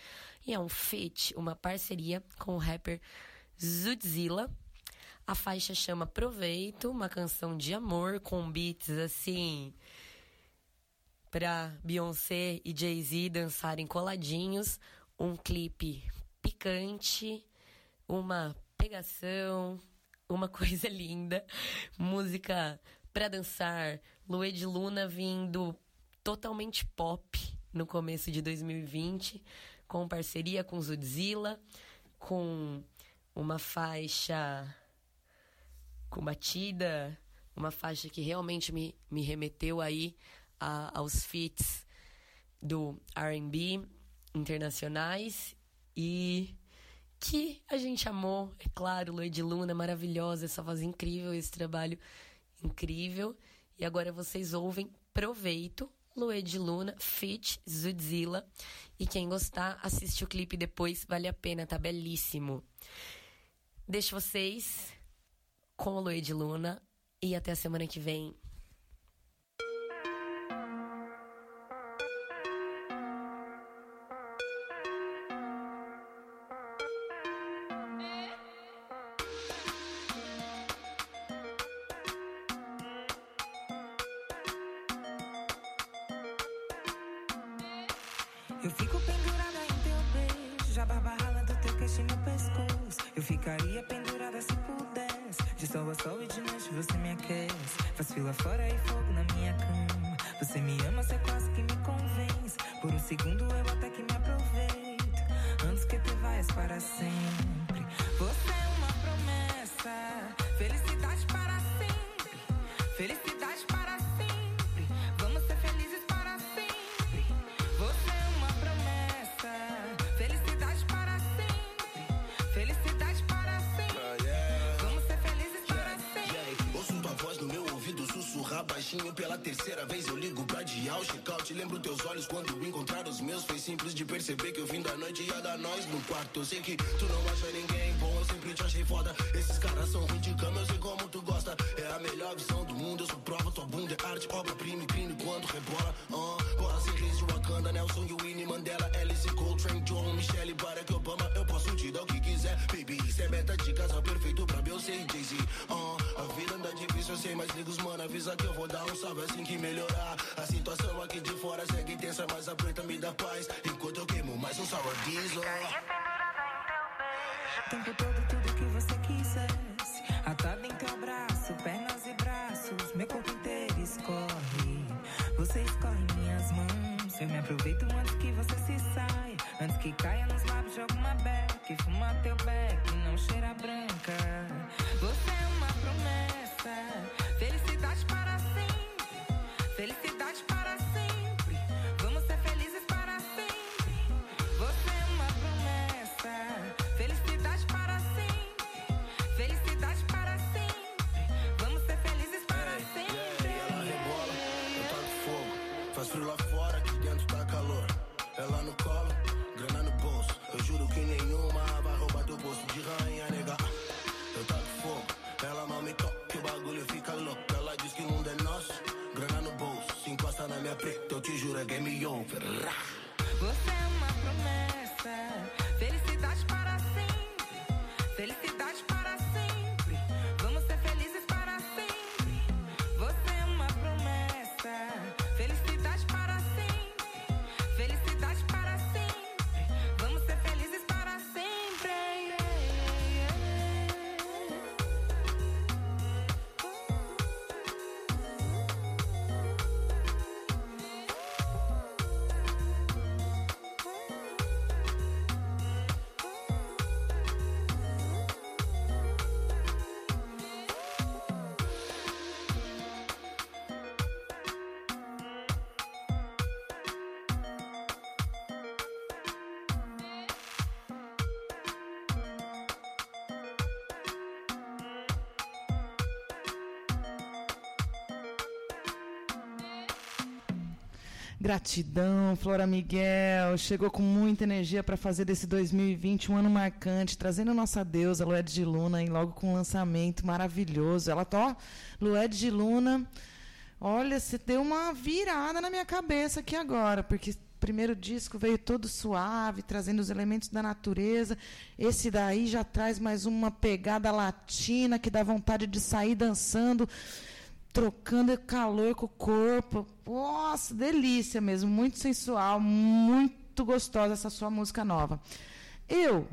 E é um feat, uma parceria com o rapper Zudzilla. A faixa chama Proveito, uma canção de amor com beats assim... pra Beyoncé e Jay-Z dançarem coladinhos. Um clipe picante, uma pegação, uma coisa linda. Música... pra dançar, Luê de Luna vindo totalmente pop no começo de dois mil e vinte, com parceria com Zudzilla, com uma faixa com batida, uma faixa que realmente me, me remeteu aí a, aos feats do R and B internacionais e... que a gente amou, é claro, Luê de Luna, maravilhosa, essa voz incrível, esse trabalho... incrível. E agora vocês ouvem Proveito, Luê de Luna, feat Zudzilla. E quem gostar, assiste o clipe depois, vale a pena, tá belíssimo. Deixo vocês com o Luê de Luna e até a semana que vem. Eu fico pendurada em teu beijo, a barba rala do teu queixo e meu pescoço. Eu ficaria pendurada se pudesse, de sol a sol e de noite você me aquece. Faz fila fora e fogo na minha cama, você me ama, você quase que me convence. Por um segundo eu até que me aproveito, antes que te vais para sempre. Você é uma promessa, felicidade para sempre. voz no meu ouvido sussurrar baixinho pela terceira vez. Eu ligo pra dial, o check-out. Lembro teus olhos quando encontrar os meus. Foi simples de perceber que eu vim da noite e a da nós no quarto. Eu sei que tu não acha ninguém bom, eu sempre te achei foda. Esses caras são ruim de cama, eu sei como tu gosta. É a melhor visão do mundo, eu sou prova. Tua bunda é arte, obra-prima e crime quando rebola. Ah, Cora Sinris de Wakanda, Nelson e Winnie Mandela, Alice Coltrane, John, Michelle, Barack Obama. Eu posso te dar o que quiser, baby. Isso é meta de casal perfeito pra Beyoncé e Jay-Z. Ah, a vida anda difícil, eu sei, mas liga os mano, avisa que eu vou dar um salve assim que melhorar. A situação aqui de fora segue intensa, mas a preta me dá paz enquanto eu queimo mais um sour diesel. Ficaria pendurada em teu beijo o tempo todo, tudo que você quisesse. Atada em teu braço, pernas e braços, meu corpo inteiro escorre. Você escorre em minhas mãos, eu me aproveito antes que você se saia. Antes que caia nos lábios, joga uma beck, fuma teu beck, não cheira branca. Você é uma promessa, felicidade para sempre, felicidade para sempre. Vamos ser felizes para sempre. Você é uma promessa, felicidade para sempre, felicidade para sempre. Vamos ser felizes para sempre. E ela rebola, eu taco fogo. Faz frio lá fora, aqui dentro tá calor. Ela no colo, grana no bolso. Eu juro que nenhuma vai roubar teu bolso de rainha, nega. Eu taco fogo, ela mal me toca. O bagulho fica louco, ela diz que o mundo é nosso. Grana no bolso, se encosta na minha preta, eu te juro é game over. Você é uma promessa, felicidade para sempre, felicidade para sempre. Vamos ser felizes para sempre. Você é uma promessa, felicidade para sempre, felicidade para sempre. Vamos ser felizes para sempre. Gratidão, Flora Miguel, chegou com muita energia para fazer desse dois mil e vinte um ano marcante, trazendo nossa deusa, Luê de Luna, e logo com um lançamento maravilhoso. Ela tá, Luê de Luna, olha, você deu uma virada na minha cabeça aqui agora, porque o primeiro disco veio todo suave, trazendo os elementos da natureza, esse daí já traz mais uma pegada latina, que dá vontade de sair dançando, trocando calor com o corpo. Nossa, delícia mesmo. Muito sensual, muito gostosa essa sua música nova. Eu,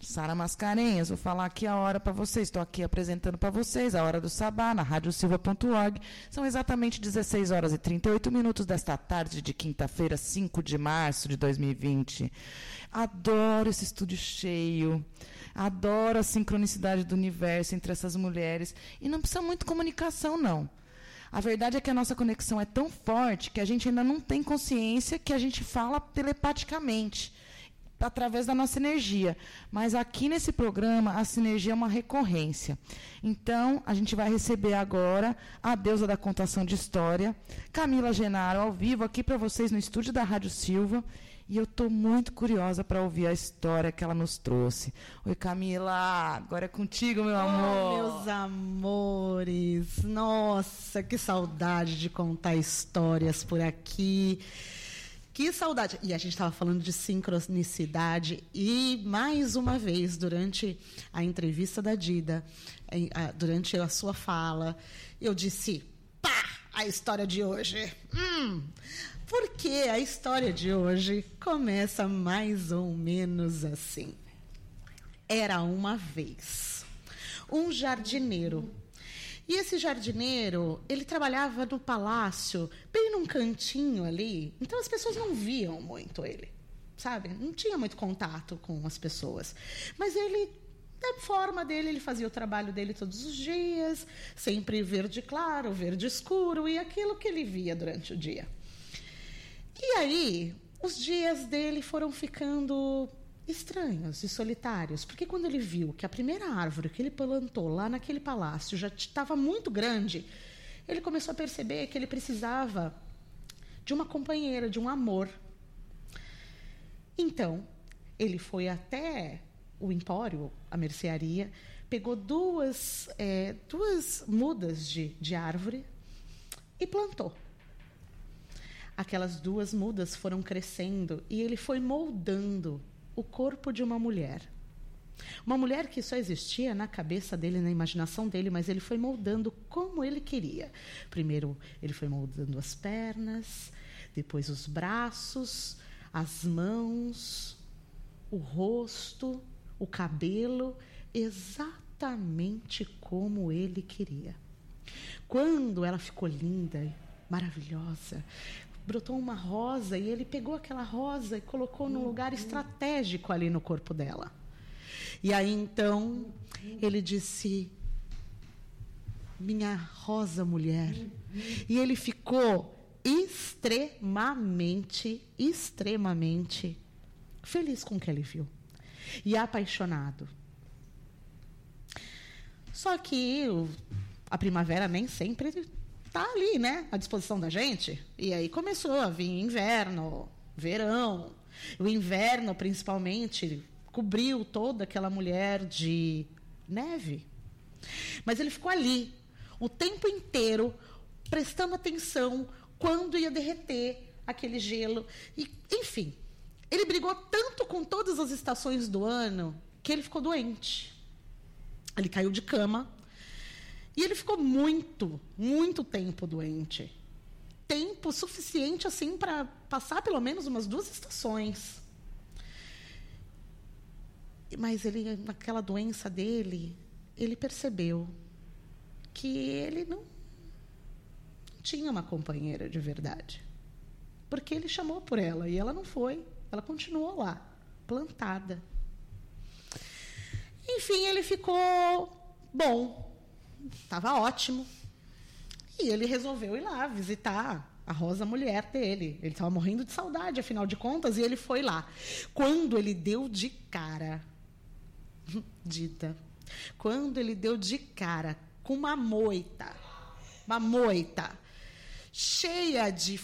Sara Mascarenhas, vou falar aqui a hora para vocês. Estou aqui apresentando para vocês a Hora do Sabá, na Rádio Silva ponto org. São exatamente dezesseis horas e trinta e oito minutos desta tarde de quinta-feira, cinco de março de dois mil e vinte. Adoro esse estúdio cheio. Adoro a sincronicidade do universo entre essas mulheres. E não precisa muito comunicação, não. A verdade é que a nossa conexão é tão forte que a gente ainda não tem consciência que a gente fala telepaticamente, através da nossa energia. Mas aqui nesse programa, a sinergia é uma recorrência. Então, a gente vai receber agora a deusa da contação de história, Camila Genaro, ao vivo aqui para vocês no estúdio da Rádio Silva. E eu estou muito curiosa para ouvir a história que ela nos trouxe. Oi, Camila, agora é contigo, meu amor. Oh, meus amores, nossa, que saudade de contar histórias por aqui. Que saudade! E a gente estava falando de sincronicidade e, mais uma vez, durante a entrevista da Dida, durante a sua fala, eu disse, pá, a história de hoje. Hum, porque a história de hoje começa mais ou menos assim. Era uma vez um jardineiro. E esse jardineiro, ele trabalhava no palácio, bem num cantinho ali. Então, as pessoas não viam muito ele, sabe? Não tinha muito contato com as pessoas. Mas ele, da forma dele, ele fazia o trabalho dele todos os dias, sempre verde claro, verde escuro, e aquilo que ele via durante o dia. E aí, os dias dele foram ficando estranhos e solitários, porque quando ele viu que a primeira árvore que ele plantou lá naquele palácio já estava muito grande, ele começou a perceber que ele precisava de uma companheira, de um amor. Então, ele foi até o empório, a mercearia, pegou duas, é, duas mudas de, de árvore e plantou. Aquelas duas mudas foram crescendo e ele foi moldando o corpo de uma mulher. Uma mulher que só existia na cabeça dele, na imaginação dele, mas ele foi moldando como ele queria. Primeiro ele foi moldando as pernas, depois os braços, as mãos, o rosto, o cabelo, exatamente como ele queria. Quando ela ficou linda, maravilhosa, brotou uma rosa e ele pegou aquela rosa e colocou num lugar estratégico ali no corpo dela. E aí, então, ele disse: minha rosa mulher. E ele ficou extremamente, extremamente feliz com o que ele viu. E apaixonado. Só que a primavera nem sempre está ali, né? À disposição da gente. E aí começou a vir inverno, verão. O inverno, principalmente, cobriu toda aquela mulher de neve. Mas ele ficou ali o tempo inteiro, prestando atenção quando ia derreter aquele gelo. E, enfim, ele brigou tanto com todas as estações do ano que ele ficou doente. Ele caiu de cama e ele ficou muito, muito tempo doente. Tempo suficiente assim para passar pelo menos umas duas estações. Mas ele, naquela doença dele, ele percebeu que ele não tinha uma companheira de verdade. Porque ele chamou por ela e ela não foi. Ela continuou lá, plantada. Enfim, ele ficou bom, estava ótimo. E ele resolveu ir lá visitar a rosa mulher dele. Ele estava morrendo de saudade, afinal de contas, e ele foi lá. Quando ele deu de cara, Dida, quando ele deu de cara com uma moita, uma moita cheia de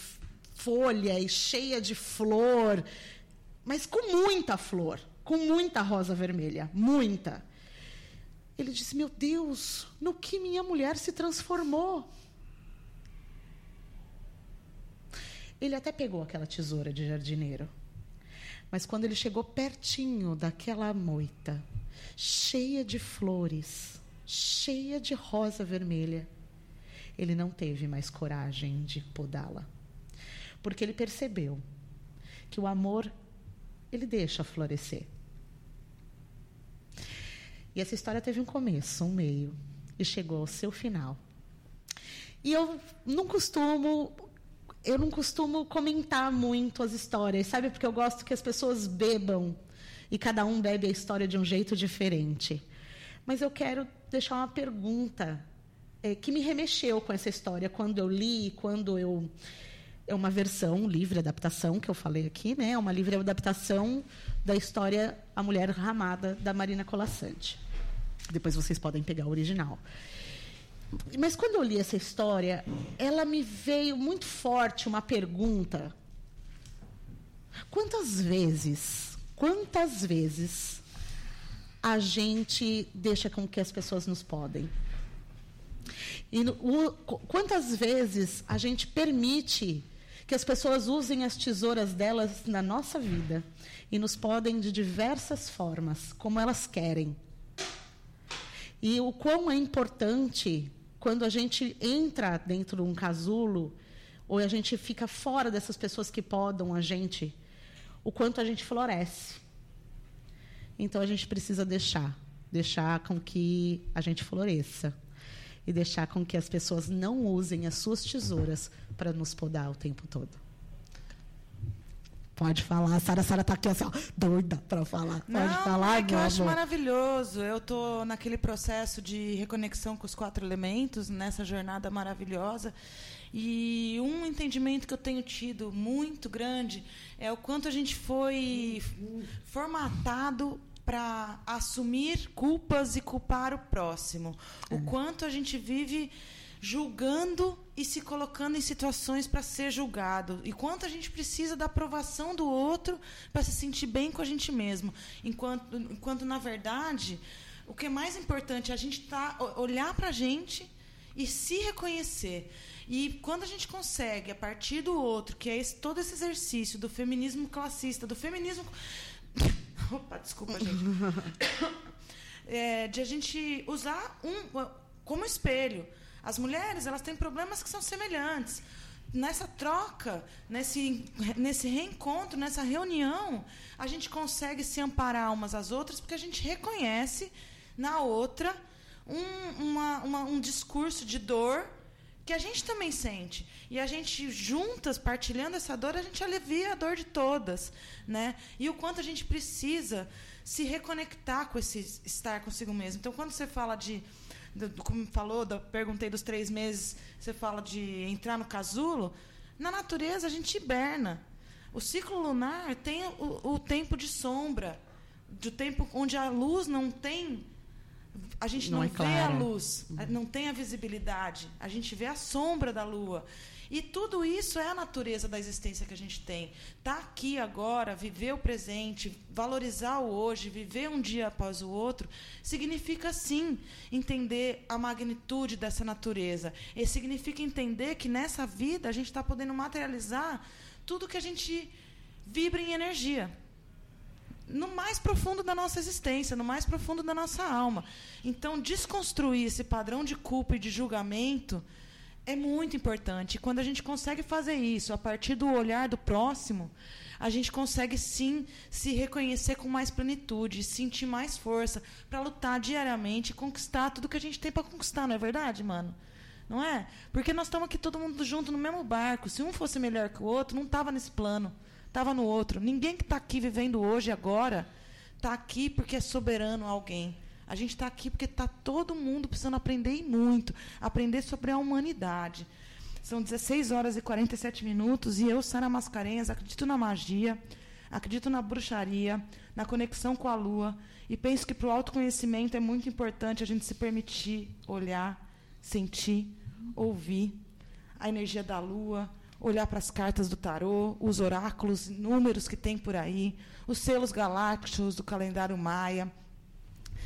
folha e cheia de flor, mas com muita flor, com muita rosa vermelha, muita. Ele disse: meu Deus, no que minha mulher se transformou. Ele até pegou aquela tesoura de jardineiro. Mas quando ele chegou pertinho daquela moita, cheia de flores, cheia de rosa vermelha, ele não teve mais coragem de podá-la. Porque ele percebeu que o amor, ele deixa florescer. E essa história teve um começo, um meio, e chegou ao seu final. E eu não costumo... Eu não costumo comentar muito as histórias, sabe? Porque eu gosto que as pessoas bebam e cada um bebe a história de um jeito diferente. Mas eu quero deixar uma pergunta é, que me remexeu com essa história quando eu li, quando eu... É uma versão, livre adaptação, que eu falei aqui, né? É uma livre adaptação da história A Mulher Ramada, da Marina Colasanti. Depois vocês podem pegar o original. Mas quando eu li essa história, ela me veio muito forte uma pergunta. Quantas vezes, quantas vezes a gente deixa com que as pessoas nos podem? E o, quantas vezes a gente permite que as pessoas usem as tesouras delas na nossa vida e nos podem de diversas formas, como elas querem? E o quão é importante, quando a gente entra dentro de um casulo, ou a gente fica fora dessas pessoas que podam a gente, o quanto a gente floresce. Então, a gente precisa deixar, deixar com que a gente floresça. E deixar com que as pessoas não usem as suas tesouras para nos podar o tempo todo. Pode falar. A Sara, Sara tá aqui assim, ó, doida para falar. Pode Não, falar, é que eu amor. Acho maravilhoso. Eu tô naquele processo de reconexão com os quatro elementos, nessa jornada maravilhosa. E um entendimento que eu tenho tido muito grande é o quanto a gente foi formatado para assumir culpas e culpar o próximo. É. O quanto a gente vive julgando e se colocando em situações para ser julgado. E quanto a gente precisa da aprovação do outro para se sentir bem com a gente mesmo. Enquanto, enquanto na verdade, o que é mais importante é a gente tá, olhar para a gente e se reconhecer. E quando a gente consegue, a partir do outro, que é esse, todo esse exercício do feminismo classista, do feminismo... Opa, desculpa, gente. É, de a gente usar um como espelho. As mulheres, elas têm problemas que são semelhantes. Nessa troca, nesse, nesse reencontro, nessa reunião, a gente consegue se amparar umas às outras, porque a gente reconhece na outra um, uma, uma, um discurso de dor que a gente também sente. E a gente, juntas, partilhando essa dor, a gente alivia a dor de todas, né? E o quanto a gente precisa se reconectar com esse estar consigo mesmo. Então, quando você fala de... Como falou, perguntei dos três meses, você fala de entrar no casulo. Na natureza, a gente hiberna. O ciclo lunar tem o, o tempo de sombra, do tempo onde a luz não tem... A gente não, não é vê clara. A luz, não tem a visibilidade. A gente vê a sombra da lua. E tudo isso é a natureza da existência que a gente tem. Estar aqui agora, viver o presente, valorizar o hoje, viver um dia após o outro, significa, sim, entender a magnitude dessa natureza. E significa entender que, nessa vida, a gente está podendo materializar tudo que a gente vibra em energia. No mais profundo da nossa existência, no mais profundo da nossa alma. Então, desconstruir esse padrão de culpa e de julgamento é muito importante. Quando a gente consegue fazer isso a partir do olhar do próximo, a gente consegue, sim, se reconhecer com mais plenitude, sentir mais força para lutar diariamente e conquistar tudo que a gente tem para conquistar, não é verdade, mano? Não é? Porque nós estamos aqui todo mundo junto no mesmo barco. Se um fosse melhor que o outro, não estava nesse plano. Estava no outro. Ninguém que está aqui vivendo hoje, agora, está aqui porque é soberano a alguém. A gente está aqui porque está todo mundo precisando aprender e muito. Aprender sobre a humanidade. São dezesseis horas e quarenta e sete minutos e eu, Sara Mascarenhas, acredito na magia, acredito na bruxaria, na conexão com a lua e penso que para o autoconhecimento é muito importante a gente se permitir olhar, sentir, ouvir a energia da lua, olhar para as cartas do tarô, os oráculos, números que tem por aí, os selos galácticos do calendário maia.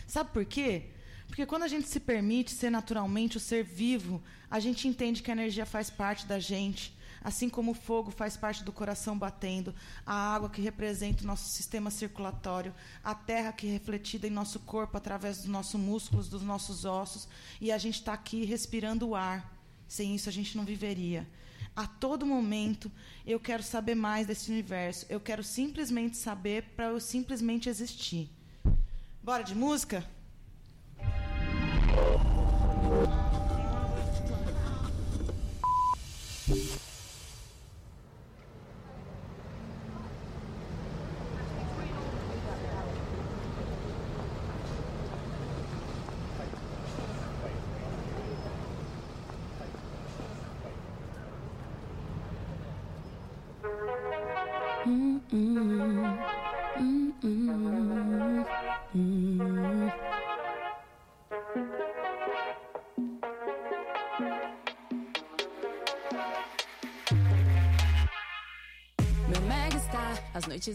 Sabe por quê? Porque quando a gente se permite ser naturalmente o ser vivo, a gente entende que a energia faz parte da gente, assim como o fogo faz parte do coração batendo, a água que representa o nosso sistema circulatório, a terra que é refletida em nosso corpo através dos nossos músculos, dos nossos ossos, e a gente está aqui respirando o ar. Sem isso, a gente não viveria. A todo momento, eu quero saber mais desse universo. Eu quero simplesmente saber para eu simplesmente existir. Bora de música?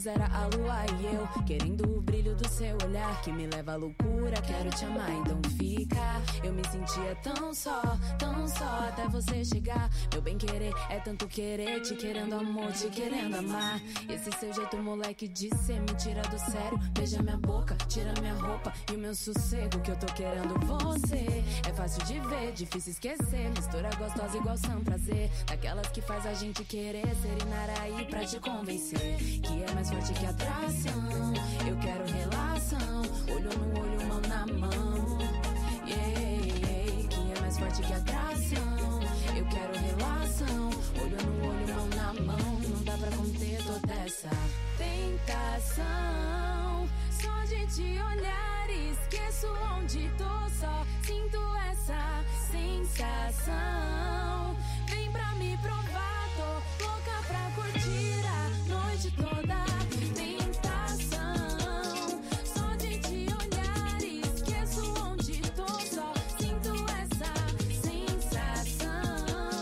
Era a lua e eu, querendo o brilho do seu olhar, que me leva à loucura, quero te amar, então fica. Eu me sentia tão só, tão só, até você chegar. Meu bem querer é tanto querer, te querendo amor, te querendo amar. Esse seu jeito moleque de ser me tira do sério, beija minha boca, tira minha roupa e o meu sossego que eu tô querendo você. É fácil de ver, difícil esquecer, mistura gostosa igual são prazer, daquelas que faz a gente querer ser Inaraí pra te convencer, que é mais forte que atração, eu quero relação, olho no olho, mão na mão, yeah, yeah. Que é mais forte que atração, eu quero relação, olho no olho, mão na mão, não dá pra conter toda essa coração. Vem pra me provar, tô louca pra curtir a noite toda. Tentação, só de te olhar esqueço onde tô, só sinto essa sensação.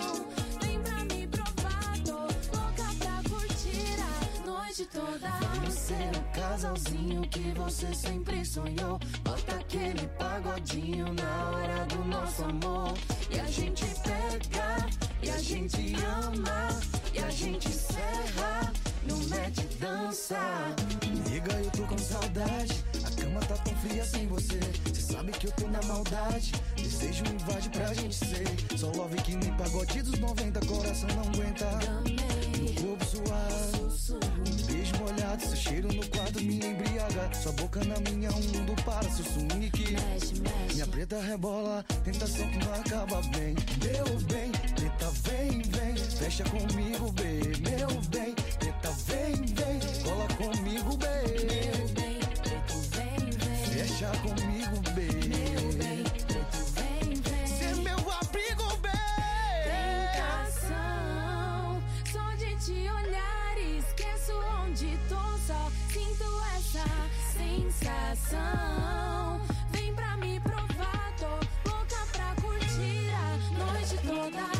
Vem pra me provar, tô louca pra curtir a noite toda. Vamos ser o casalzinho que você sempre sonhou. Bota aquele pagodinho na hora do nosso amor. E a gente pega, e a gente ama, e a gente serra, não mete dança. Nega, eu tô com saudade, a cama tá tão fria sem você. Cê sabe que eu tô na maldade, desejo invade pra gente ser. Só love que nem pagode dos noventa, coração não aguenta. Meu corpo suado, um beijo molhado, seu cheiro no quadro me embriaga. Sua boca na minha, um mundo para, seu swing que mexe, mexe. Minha preta rebola, tentação que não acaba bem. Meu bem, preta vem, vem, fecha comigo, bem. Meu bem, preta vem, vem, cola comigo, bem. Meu bem, preto vem, vem, fecha comigo, bem. Meu bem, preto vem, vem, ser meu abrigo, bem. Tentação, só de te olhar esqueço onde tô, só sinto essa sensação. Vem pra me provar, tô louca pra curtir a noite toda.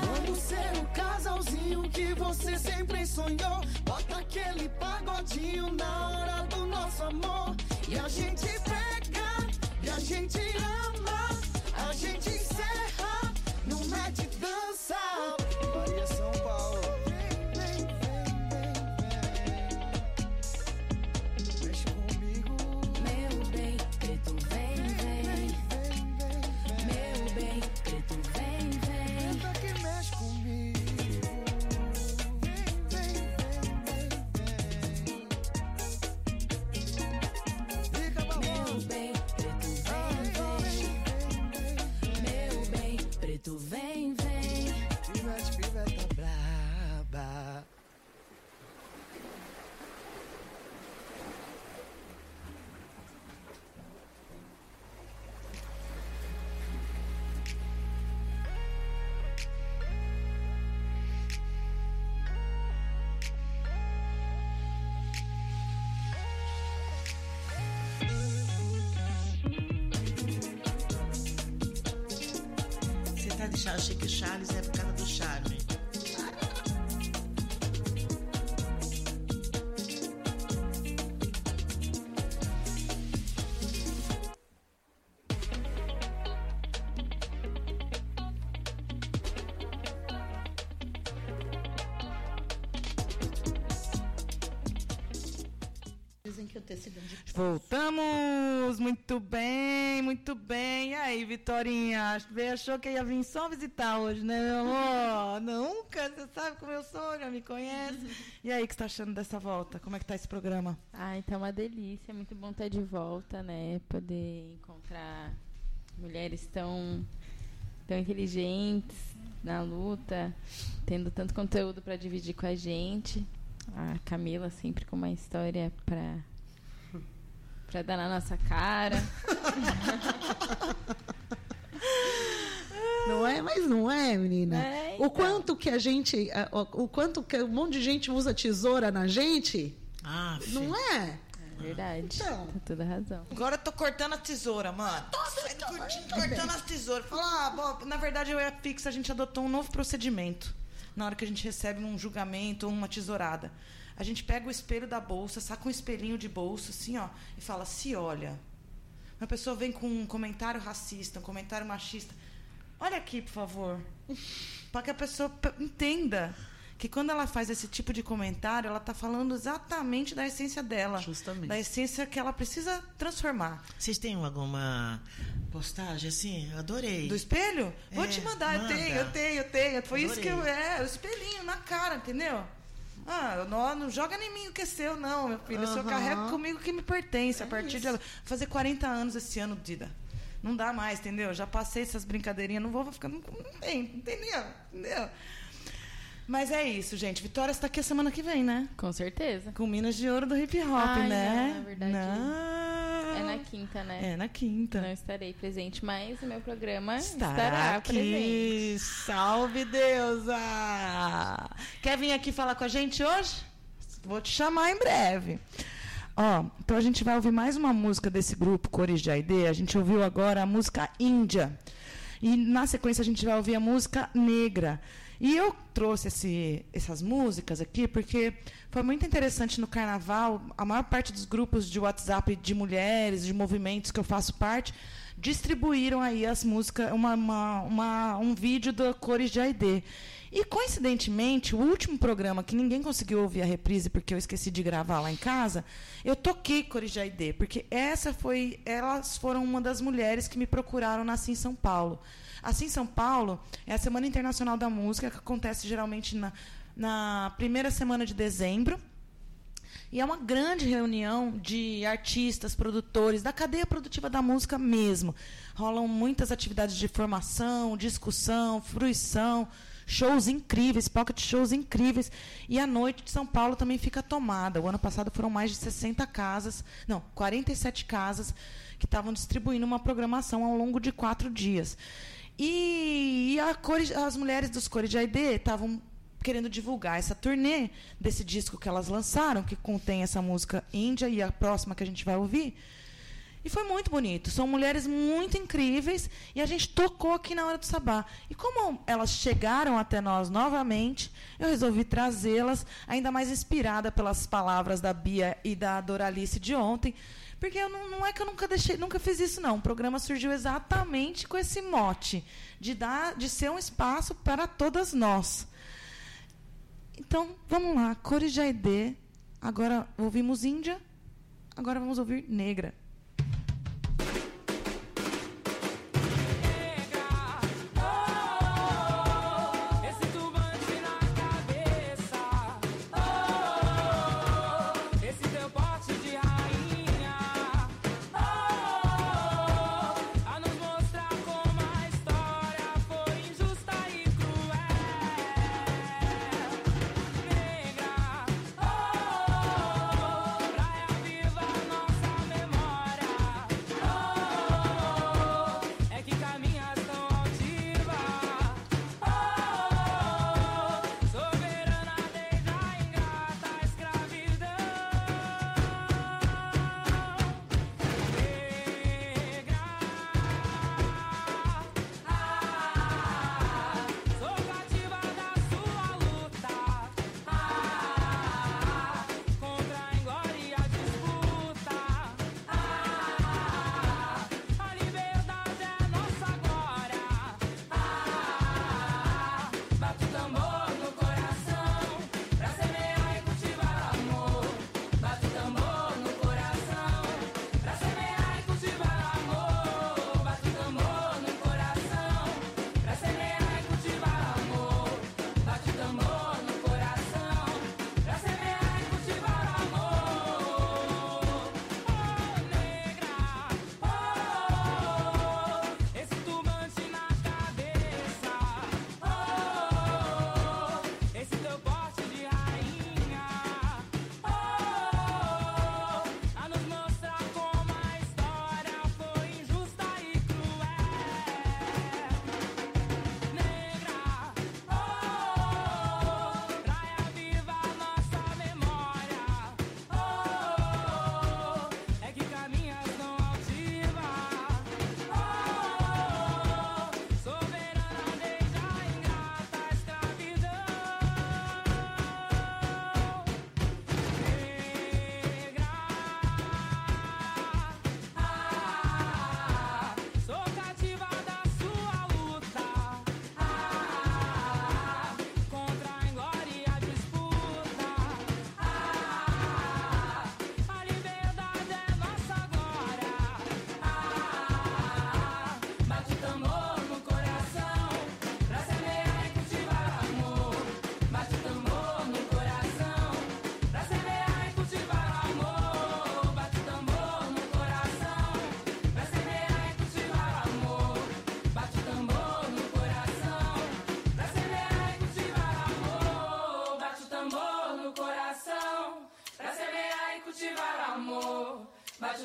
Vamos ser o casalzinho que você sempre sonhou. Bota aquele pagodinho na hora do nosso amor. E a gente pega, e a gente ama, a gente encerra, não mete dança. Maria São Paulo, vem, vem, vem, vem, vem, deixa comigo. Meu bem, preto vem, vem, vem, meu bem, preto vem, vem. Tu vem, vem. Pivete, piveta braba. O Chique Charles é por causa do charme. Dizem que eu tenho sido de... Voltamos! Muito bem, muito bem. E aí, Vitorinha? Achou que ia vir só visitar hoje, né, meu amor? Nunca, você sabe como eu sou, já me conhece. E aí, o que você está achando dessa volta? Como é que está esse programa? Ah, então é uma delícia. É muito bom estar de volta, né? Poder encontrar mulheres tão, tão inteligentes na luta, tendo tanto conteúdo para dividir com a gente. A Camila sempre com uma história para... pra dar na nossa cara. Não é, mas não é, menina. É, então. O quanto que a gente... O quanto que um monte de gente usa tesoura na gente, ah, não é? É verdade. Então, tá toda razão. Agora eu tô cortando a tesoura, mano. Tô, tô, tô, tô, tô cortando as tesouras. Fala, ah, bom, na verdade, eu e a Fixa, a gente adotou um novo procedimento. Na hora que a gente recebe um julgamento ou uma tesourada, a gente pega o espelho da bolsa, saca um espelhinho de bolso, assim, ó, e fala, se olha. Uma pessoa vem com um comentário racista, um comentário machista. Olha aqui, por favor. Para que a pessoa entenda que quando ela faz esse tipo de comentário, ela está falando exatamente da essência dela. Justamente. Da essência que ela precisa transformar. Vocês têm alguma postagem assim? Eu adorei. Do espelho? É, vou te mandar. Manda. Eu tenho, eu tenho, eu tenho. Foi adorei. Isso que eu... É, o espelhinho na cara, entendeu? Ah, não, não joga nem mim o que é seu, não, meu filho. Uhum. Eu só carrego comigo o que me pertence. É a partir isso. de... Vou fazer quarenta anos esse ano, Dida. Não dá mais, entendeu? Já passei essas brincadeirinhas, não vou, vou ficar... Não, não tem, não tem nem... Entendeu? Mas é isso, gente. Vitória está aqui a semana que vem, né? Com certeza. Com Minas de Ouro do Hip Hop, Ai, né? Não, na verdade. Não. É na quinta, né? É na quinta. Não estarei presente, mas o meu programa estará, estará aqui. Presente. Salve, deusa! Quer vir aqui falar com a gente hoje? Vou te chamar em breve. Ó, então a gente vai ouvir mais uma música desse grupo, Cores de Ideia. A gente ouviu agora a música Índia. E, na sequência, a gente vai ouvir a música Negra. E eu trouxe esse, essas músicas aqui porque foi muito interessante no Carnaval. A maior parte dos grupos de WhatsApp de mulheres, de movimentos que eu faço parte, distribuíram aí as músicas, uma, uma, uma, um vídeo da Cores de A I D. E, coincidentemente, o último programa que ninguém conseguiu ouvir a reprise porque eu esqueci de gravar lá em casa, eu toquei Cores de A I D, porque essa foi, elas foram uma das mulheres que me procuraram na Sim São Paulo. Assim, São Paulo é a Semana Internacional da Música, que acontece geralmente na, na primeira semana de dezembro. E é uma grande reunião de artistas, produtores, da cadeia produtiva da música mesmo. Rolam muitas atividades de formação, discussão, fruição, shows incríveis, pocket shows incríveis. E a noite de São Paulo também fica tomada. O ano passado foram mais de sessenta casas, não, quarenta e sete casas, que estavam distribuindo uma programação ao longo de quatro dias. E a Cores, as mulheres dos Cores de A I D estavam querendo divulgar essa turnê desse disco que elas lançaram, que contém essa música Índia e a próxima que a gente vai ouvir. E foi muito bonito. São mulheres muito incríveis e a gente tocou aqui na Hora do Sabá. E como elas chegaram até nós novamente, eu resolvi trazê-las, ainda mais inspirada pelas palavras da Bia e da Doralice de ontem, porque eu não, não é que eu nunca deixei, nunca fiz isso, não. O programa surgiu exatamente com esse mote, de, dar, de ser um espaço para todas nós. Então, vamos lá. Cores de A I D. Agora ouvimos Índia. Agora vamos ouvir Negra.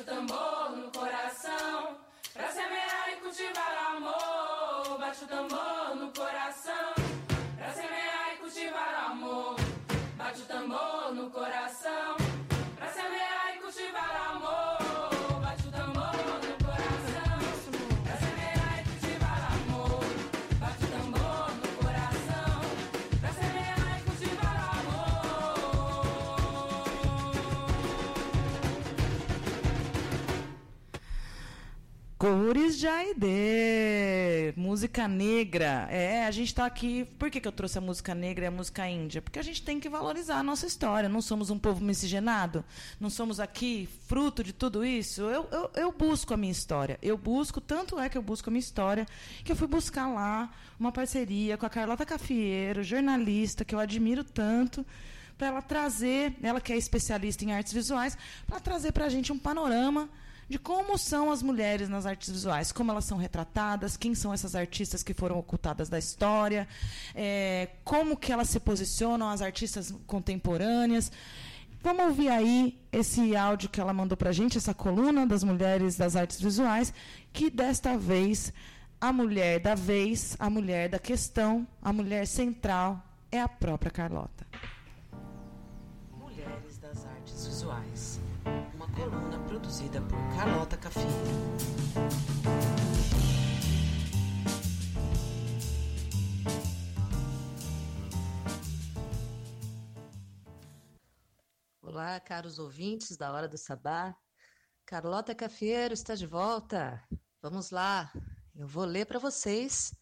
bate o tambor no coração, pra semear e cultivar amor. Bate o tambor no coração, pra semear e cultivar amor. Bate o tambor no coração, pra semear e cultivar amor. Bate o tambor no coração, pra semear e cultivar amor. Bate o tambor no coração, pra semear e cultivar amor. Cores de Ideia, música negra. É, a gente está aqui... Por que, que eu trouxe a música negra e a música índia? Porque a gente tem que valorizar a nossa história. Não somos um povo miscigenado? Não somos aqui fruto de tudo isso? Eu, eu, eu busco a minha história. Eu busco, tanto é que eu busco a minha história, que eu fui buscar lá uma parceria com a Carlota Cafiero, jornalista, que eu admiro tanto, para ela trazer, ela que é especialista em artes visuais, para trazer para a gente um panorama de como são as mulheres nas artes visuais, como elas são retratadas, quem são essas artistas que foram ocultadas da história, é, como que elas se posicionam, as artistas contemporâneas. Vamos ouvir aí esse áudio que ela mandou para a gente, essa coluna das mulheres das artes visuais, que desta vez, a mulher da vez, a mulher da questão, a mulher central é a própria Carlota. Mulheres das artes visuais. Uma coluna produzida por Carlota Cafiero. Olá, caros ouvintes da Hora do Sabá. Carlota Cafiero está de volta. Vamos lá, eu vou ler para vocês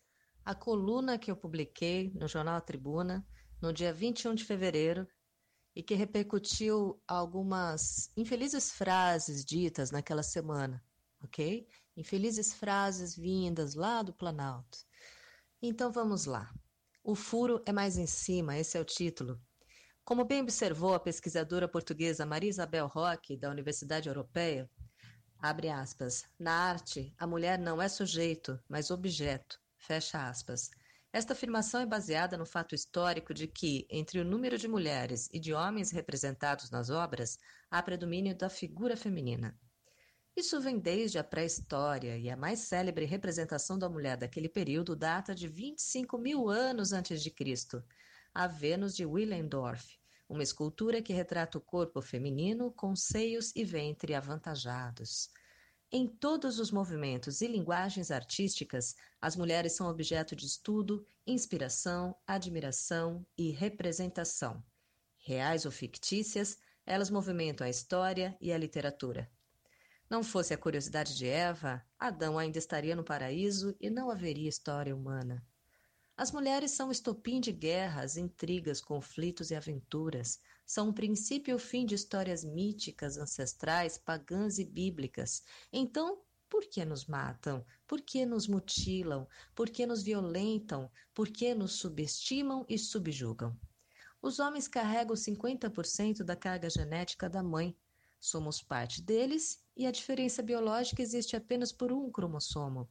a coluna que eu publiquei no jornal A Tribuna no dia vinte e um de fevereiro, e que repercutiu algumas infelizes frases ditas naquela semana, ok? Infelizes frases vindas lá do Planalto. Então vamos lá. O furo é mais em cima, esse é o título. Como bem observou a pesquisadora portuguesa Maria Isabel Roque, da Universidade Europeia, abre aspas, na arte, a mulher não é sujeito, mas objeto, fecha aspas. Esta afirmação é baseada no fato histórico de que, entre o número de mulheres e de homens representados nas obras, há predomínio da figura feminina. Isso vem desde a pré-história, e a mais célebre representação da mulher daquele período data de vinte e cinco mil anos antes de Cristo, a Vênus de Willendorf, uma escultura que retrata o corpo feminino com seios e ventre avantajados. Em todos os movimentos e linguagens artísticas, as mulheres são objeto de estudo, inspiração, admiração e representação. Reais ou fictícias, elas movimentam a história e a literatura. Não fosse a curiosidade de Eva, Adão ainda estaria no paraíso e não haveria história humana. As mulheres são o estopim de guerras, intrigas, conflitos e aventuras. São o princípio e o fim de histórias míticas, ancestrais, pagãs e bíblicas. Então, por que nos matam? Por que nos mutilam? Por que nos violentam? Por que nos subestimam e subjugam? Os homens carregam cinquenta por cento da carga genética da mãe. Somos parte deles e a diferença biológica existe apenas por um cromossomo.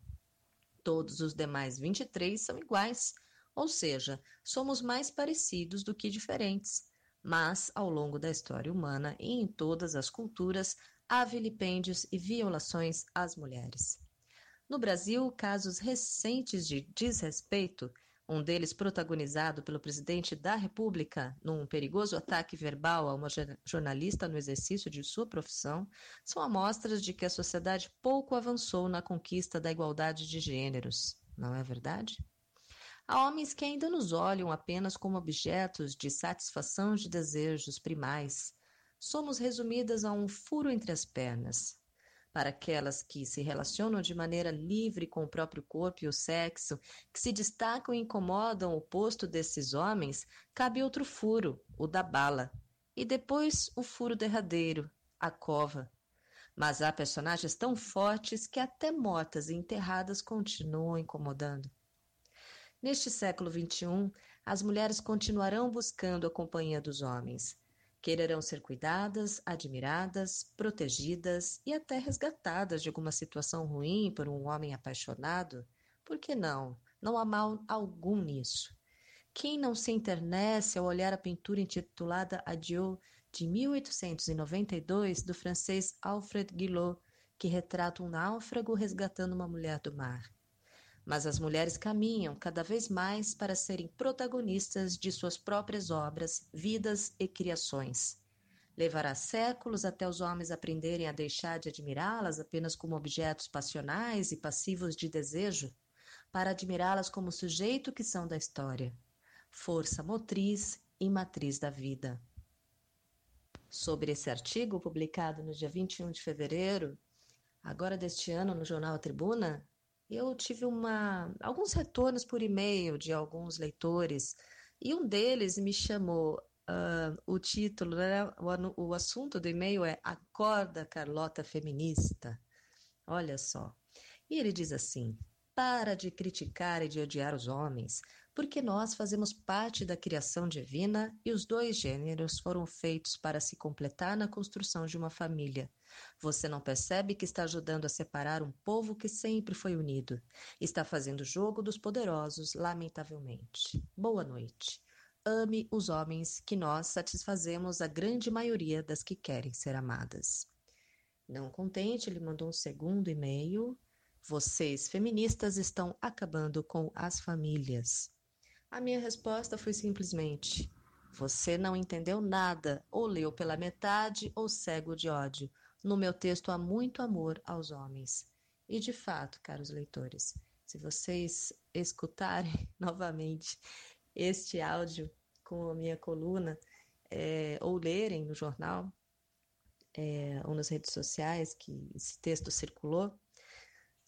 Todos os demais vinte e três são iguais, ou seja, somos mais parecidos do que diferentes. Mas, ao longo da história humana e em todas as culturas, há vilipêndios e violações às mulheres. No Brasil, casos recentes de desrespeito, um deles protagonizado pelo presidente da República num perigoso ataque verbal a uma jornalista no exercício de sua profissão, são amostras de que a sociedade pouco avançou na conquista da igualdade de gêneros. Não é verdade? Há homens que ainda nos olham apenas como objetos de satisfação de desejos primais. Somos resumidas a um furo entre as pernas. Para aquelas que se relacionam de maneira livre com o próprio corpo e o sexo, que se destacam e incomodam o posto desses homens, cabe outro furo, o da bala. E depois o furo derradeiro, a cova. Mas há personagens tão fortes que até mortas e enterradas continuam incomodando. Neste século vinte e um, as mulheres continuarão buscando a companhia dos homens. Quererão ser cuidadas, admiradas, protegidas e até resgatadas de alguma situação ruim por um homem apaixonado? Por que não? Não há mal algum nisso. Quem não se enternece ao olhar a pintura intitulada Adieu de mil oitocentos e noventa e dois, do francês Alfred Guillot, que retrata um náufrago resgatando uma mulher do mar. Mas as mulheres caminham cada vez mais para serem protagonistas de suas próprias obras, vidas e criações. Levará séculos até os homens aprenderem a deixar de admirá-las apenas como objetos passionais e passivos de desejo, para admirá-las como sujeito que são da história, força motriz e matriz da vida. Sobre esse artigo, publicado no dia vinte e um de fevereiro, agora deste ano, no jornal A Tribuna, eu tive uma, alguns retornos por e-mail de alguns leitores, e um deles me chamou, uh, o título, né, o, o assunto do e-mail é Acorda, Carlota Feminista. Olha só. E ele diz assim: para de criticar e de odiar os homens, porque nós fazemos parte da criação divina e os dois gêneros foram feitos para se completar na construção de uma família. Você não percebe que está ajudando a separar um povo que sempre foi unido. Está fazendo jogo dos poderosos, lamentavelmente. Boa noite. Ame os homens, que nós satisfazemos a grande maioria das que querem ser amadas. Não contente, ele mandou um segundo e-mail: vocês, feministas, estão acabando com as famílias. A minha resposta foi simplesmente: você não entendeu nada, ou leu pela metade, ou cego de ódio. No meu texto há muito amor aos homens. E de fato, caros leitores, se vocês escutarem novamente este áudio com a minha coluna, é, ou lerem no jornal, é, ou nas redes sociais, que esse texto circulou,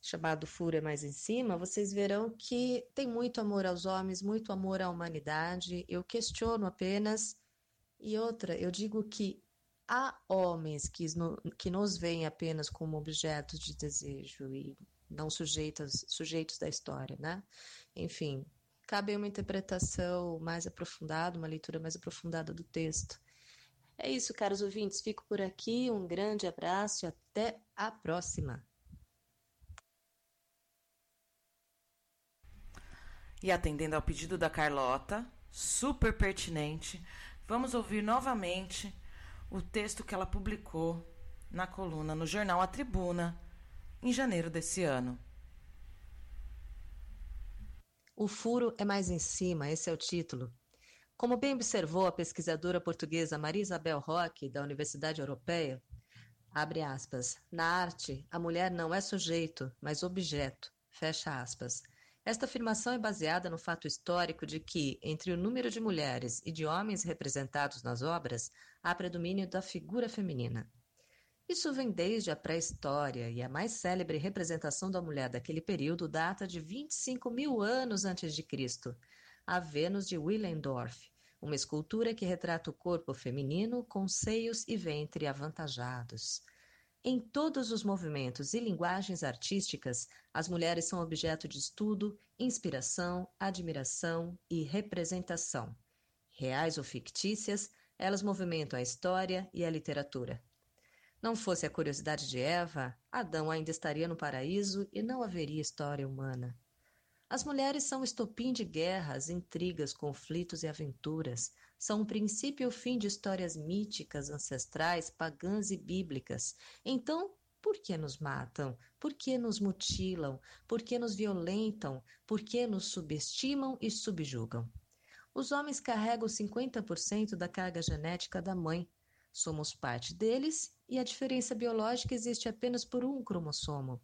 chamado Furo é Mais em Cima, vocês verão que tem muito amor aos homens, muito amor à humanidade. Eu questiono apenas. E outra, eu digo que há homens que, no, que nos veem apenas como objetos de desejo e não sujeitos, sujeitos da história, né? Enfim, cabe uma interpretação mais aprofundada, uma leitura mais aprofundada do texto. É isso, caros ouvintes, fico por aqui, um grande abraço e até a próxima. E atendendo ao pedido da Carlota, super pertinente, vamos ouvir novamente o texto que ela publicou na coluna no jornal A Tribuna, em janeiro desse ano. O furo é mais em cima, esse é o título. Como bem observou a pesquisadora portuguesa Maria Isabel Roque, da Universidade Europeia, abre aspas, na arte, a mulher não é sujeito, mas objeto, fecha aspas. Esta afirmação é baseada no fato histórico de que, entre o número de mulheres e de homens representados nas obras, há predomínio da figura feminina. Isso vem desde a pré-história, e a mais célebre representação da mulher daquele período data de vinte e cinco mil anos antes de Cristo, a Vênus de Willendorf, uma escultura que retrata o corpo feminino com seios e ventre avantajados. Em todos os movimentos e linguagens artísticas, as mulheres são objeto de estudo, inspiração, admiração e representação. Reais ou fictícias, elas movimentam a história e a literatura. Não fosse a curiosidade de Eva, Adão ainda estaria no paraíso e não haveria história humana. As mulheres são estopim de guerras, intrigas, conflitos e aventuras. São o princípio e o fim de histórias míticas, ancestrais, pagãs e bíblicas. Então, por que nos matam? Por que nos mutilam? Por que nos violentam? Por que nos subestimam e subjugam? Os homens carregam cinquenta por cento da carga genética da mãe. Somos parte deles e a diferença biológica existe apenas por um cromossomo.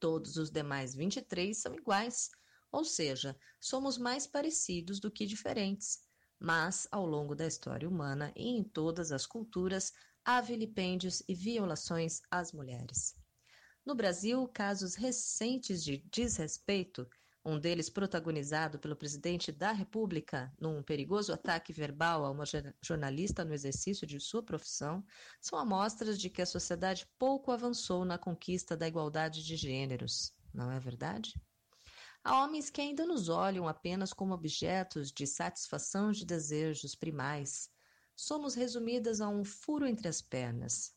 Todos os demais vinte e três são iguais, ou seja, somos mais parecidos do que diferentes. Mas, ao longo da história humana e em todas as culturas, há vilipêndios e violações às mulheres. No Brasil, casos recentes de desrespeito, um deles protagonizado pelo presidente da República num perigoso ataque verbal a uma jornalista no exercício de sua profissão, são amostras de que a sociedade pouco avançou na conquista da igualdade de gêneros, não é verdade? Há homens que ainda nos olham apenas como objetos de satisfação de desejos primais. Somos resumidas a um furo entre as pernas.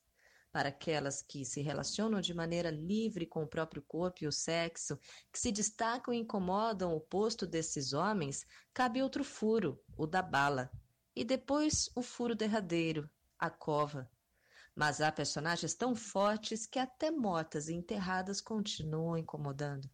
Para aquelas que se relacionam de maneira livre com o próprio corpo e o sexo, que se destacam e incomodam o posto desses homens, cabe outro furo, o da bala. E depois o furo derradeiro, a cova. Mas há personagens tão fortes que até mortas e enterradas continuam incomodando.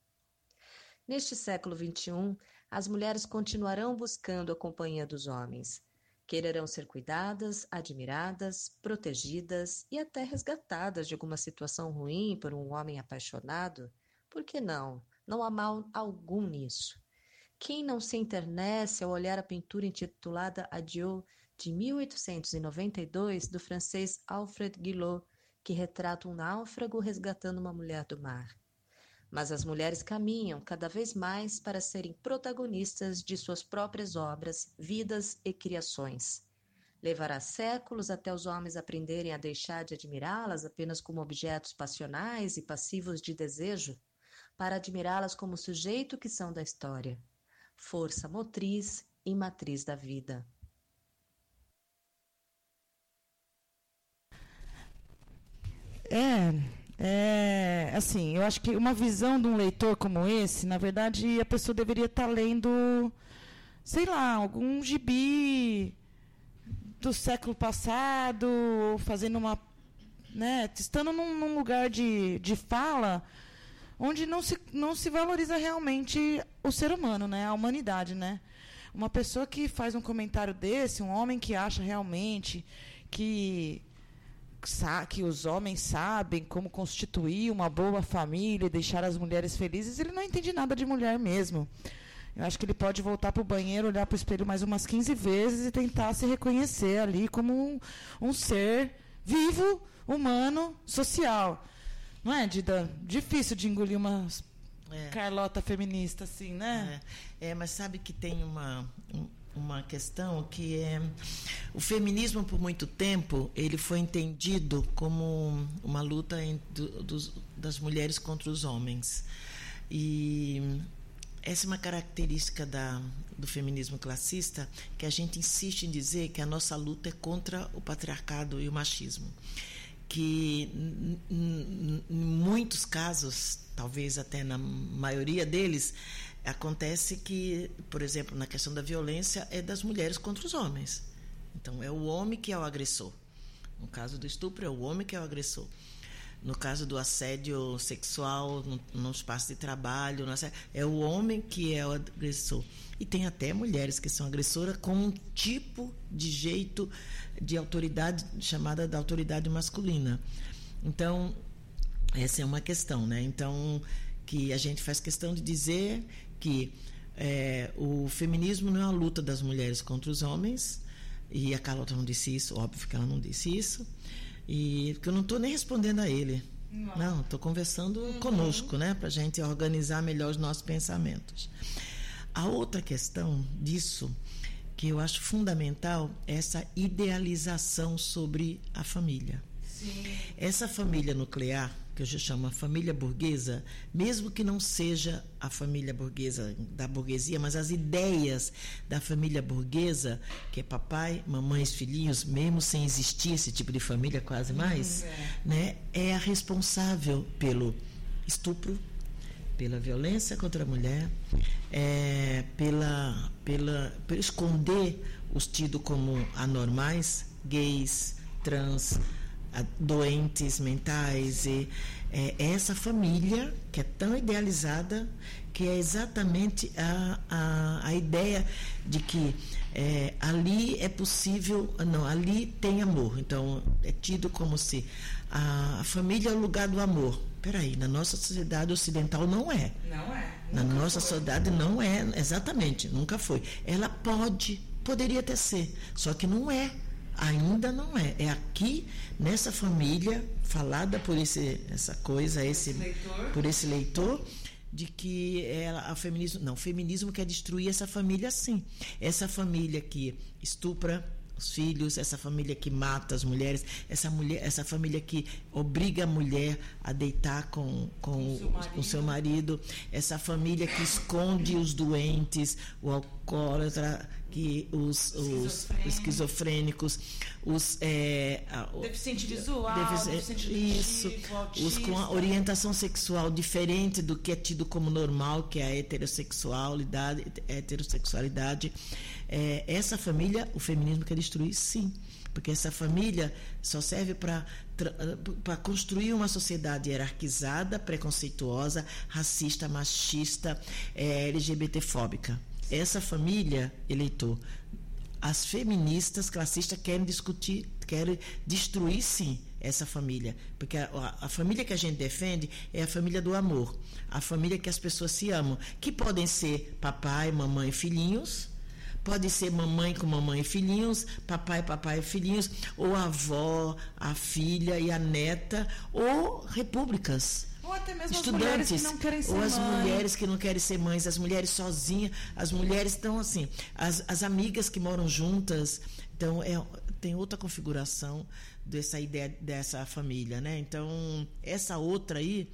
Neste século vinte e um, as mulheres continuarão buscando a companhia dos homens. Quererão ser cuidadas, admiradas, protegidas e até resgatadas de alguma situação ruim por um homem apaixonado? Por que não? Não há mal algum nisso. Quem não se enternece ao olhar a pintura intitulada Adieu, de mil oitocentos e noventa e dois, do francês Alfred Guillot, que retrata um náufrago resgatando uma mulher do mar. Mas as mulheres caminham cada vez mais para serem protagonistas de suas próprias obras, vidas e criações. Levará séculos até os homens aprenderem a deixar de admirá-las apenas como objetos passionais e passivos de desejo, para admirá-las como sujeito que são da história, força motriz e matriz da vida. É, é, assim, eu acho que uma visão de um leitor como esse, na verdade, a pessoa deveria estar lendo, sei lá, algum gibi do século passado, ou fazendo uma, né, estando num, num lugar de, de fala, onde não se, não se valoriza realmente o ser humano, né? A humanidade, né? Uma pessoa que faz um comentário desse, um homem que acha realmente que, que os homens sabem como constituir uma boa família e deixar as mulheres felizes, ele não entende nada de mulher mesmo. Eu acho que ele pode voltar para o banheiro, olhar para o espelho mais umas quinze vezes e tentar se reconhecer ali como um, um ser vivo, humano, social. Não é, Dida? Difícil de engolir uma é. Carlota feminista, assim, né? É, é, mas sabe que tem uma, uma questão que é... O feminismo, por muito tempo, ele foi entendido como uma luta entre, dos, das mulheres contra os homens. E essa é uma característica da, do feminismo classista, que a gente insiste em dizer que a nossa luta é contra o patriarcado e o machismo. Que em muitos casos, talvez até na maioria deles, acontece que, por exemplo, na questão da violência, é das mulheres contra os homens. Então, é o homem que é o agressor. No caso do estupro, é o homem que é o agressor. No caso do assédio sexual, no, no espaço de trabalho, no assédio, é o homem que é o agressor. E tem até mulheres que são agressoras com um tipo de jeito de autoridade, chamada da autoridade masculina. Então, essa é uma questão, né? Então, que a gente faz questão de dizer que é, o feminismo não é uma luta das mulheres contra os homens, e a Carlota não disse isso, óbvio que ela não disse isso, e porque eu não estou nem respondendo a ele. Não, estou conversando uhum. conosco, né? Para a gente organizar melhor os nossos pensamentos. A outra questão disso, que eu acho fundamental, é essa idealização sobre a família. Sim. Essa família nuclear, que eu já chamo a família burguesa, mesmo que não seja a família burguesa da burguesia, mas as ideias da família burguesa, que é papai, mamães, filhinhos, mesmo sem existir esse tipo de família quase mais, hum, é. Né, é a responsável pelo estupro, pela violência contra a mulher, é, pela, pela, pela esconder os tidos como anormais, gays, trans, a, doentes mentais. E, é, essa família que é tão idealizada, que é exatamente a, a, a ideia de que é, ali é possível, não, ali tem amor. Então, é tido como se a, a família é o lugar do amor. Peraí, na nossa sociedade ocidental não é. Não é. Na nossa foi. sociedade não é, exatamente, nunca foi. Ela pode, poderia até ser, só que não é, ainda não é. É aqui, nessa família, falada por esse, essa coisa, esse, por esse leitor, de que ela, a feminismo, não, o feminismo quer destruir essa família sim. Essa família que estupra os filhos, essa família que mata as mulheres, essa, mulher, essa família que obriga a mulher a deitar com, com, com, o, seu com seu marido, essa família que esconde os doentes, o alcoólatra, que os, os esquizofrênicos, os é, deficiente visual, defici- deficiente isso, auditivo, os com a orientação sexual diferente do que é tido como normal, que é a heterossexualidade, heterossexualidade. É, essa família, o feminismo quer destruir, sim. Porque essa família só serve para para construir uma sociedade hierarquizada, preconceituosa, racista, machista, é, L G B T fóbica. Essa família, eleitor, as feministas classistas querem discutir, querem destruir, sim, essa família. Porque a, a, a família que a gente defende é a família do amor, a família que as pessoas se amam, que podem ser papai, mamãe, filhinhos. Pode ser mamãe com mamãe e filhinhos, papai, papai e filhinhos, ou a avó, a filha e a neta, ou repúblicas. Ou até mesmo estudantes, as mulheres que não querem ser mães. Ou as mãe. mulheres que não querem ser mães, as mulheres sozinhas, as mulheres estão assim, as, as amigas que moram juntas. Então, é, tem outra configuração dessa ideia dessa família, né? Então, essa outra aí,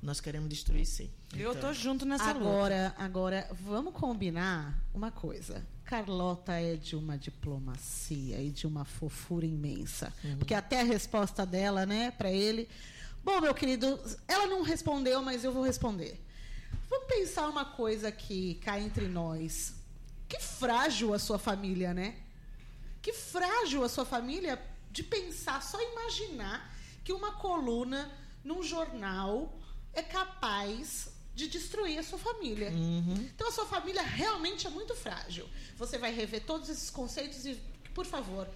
nós queremos destruir, sim. Eu estou então junto nessa agora, luta. Agora, vamos combinar uma coisa. Carlota é de uma diplomacia e de uma fofura imensa. Uhum. Porque até a resposta dela, né, para ele... Bom, meu querido, ela não respondeu, mas eu vou responder. Vamos pensar uma coisa aqui, cá entre nós. Que frágil a sua família, né? Que frágil a sua família de pensar, só imaginar que uma coluna num jornal é capaz de destruir a sua família. Uhum. Então, a sua família realmente é muito frágil. Você vai rever todos esses conceitos e, por favor,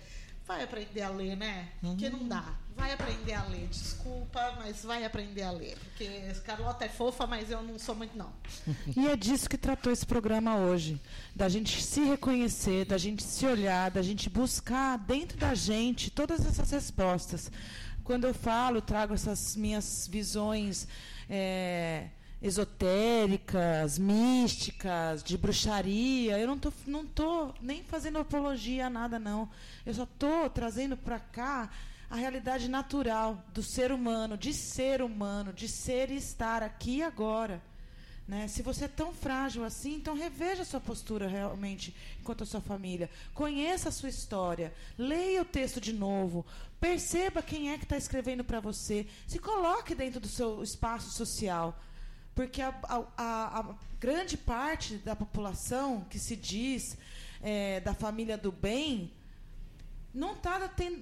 vai aprender a ler, né? Uhum. Porque não dá. Vai aprender a ler. Desculpa, mas vai aprender a ler. Porque Carlota é fofa, mas eu não sou muito, não. E é disso que tratou esse programa hoje. Da gente se reconhecer, da gente se olhar, da gente buscar dentro da gente todas essas respostas. Quando eu falo, trago essas minhas visões... É... esotéricas, místicas, de bruxaria. Eu não tô, não tô nem fazendo apologia a nada, não. Eu só tô trazendo para cá a realidade natural do ser humano, de ser humano, de ser e estar aqui e agora. Né? Se você é tão frágil assim, então reveja a sua postura realmente enquanto a sua família. Conheça a sua história, leia o texto de novo, perceba quem é que está escrevendo para você, se coloque dentro do seu espaço social. Porque a, a, a grande parte da população que se diz é, da família do bem não está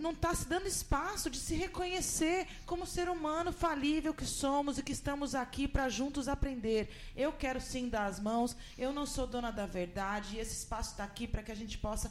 não tá se dando espaço de se reconhecer como ser humano falível que somos e que estamos aqui para juntos aprender. Eu quero sim dar as mãos, eu não sou dona da verdade, e esse espaço está aqui para que a gente possa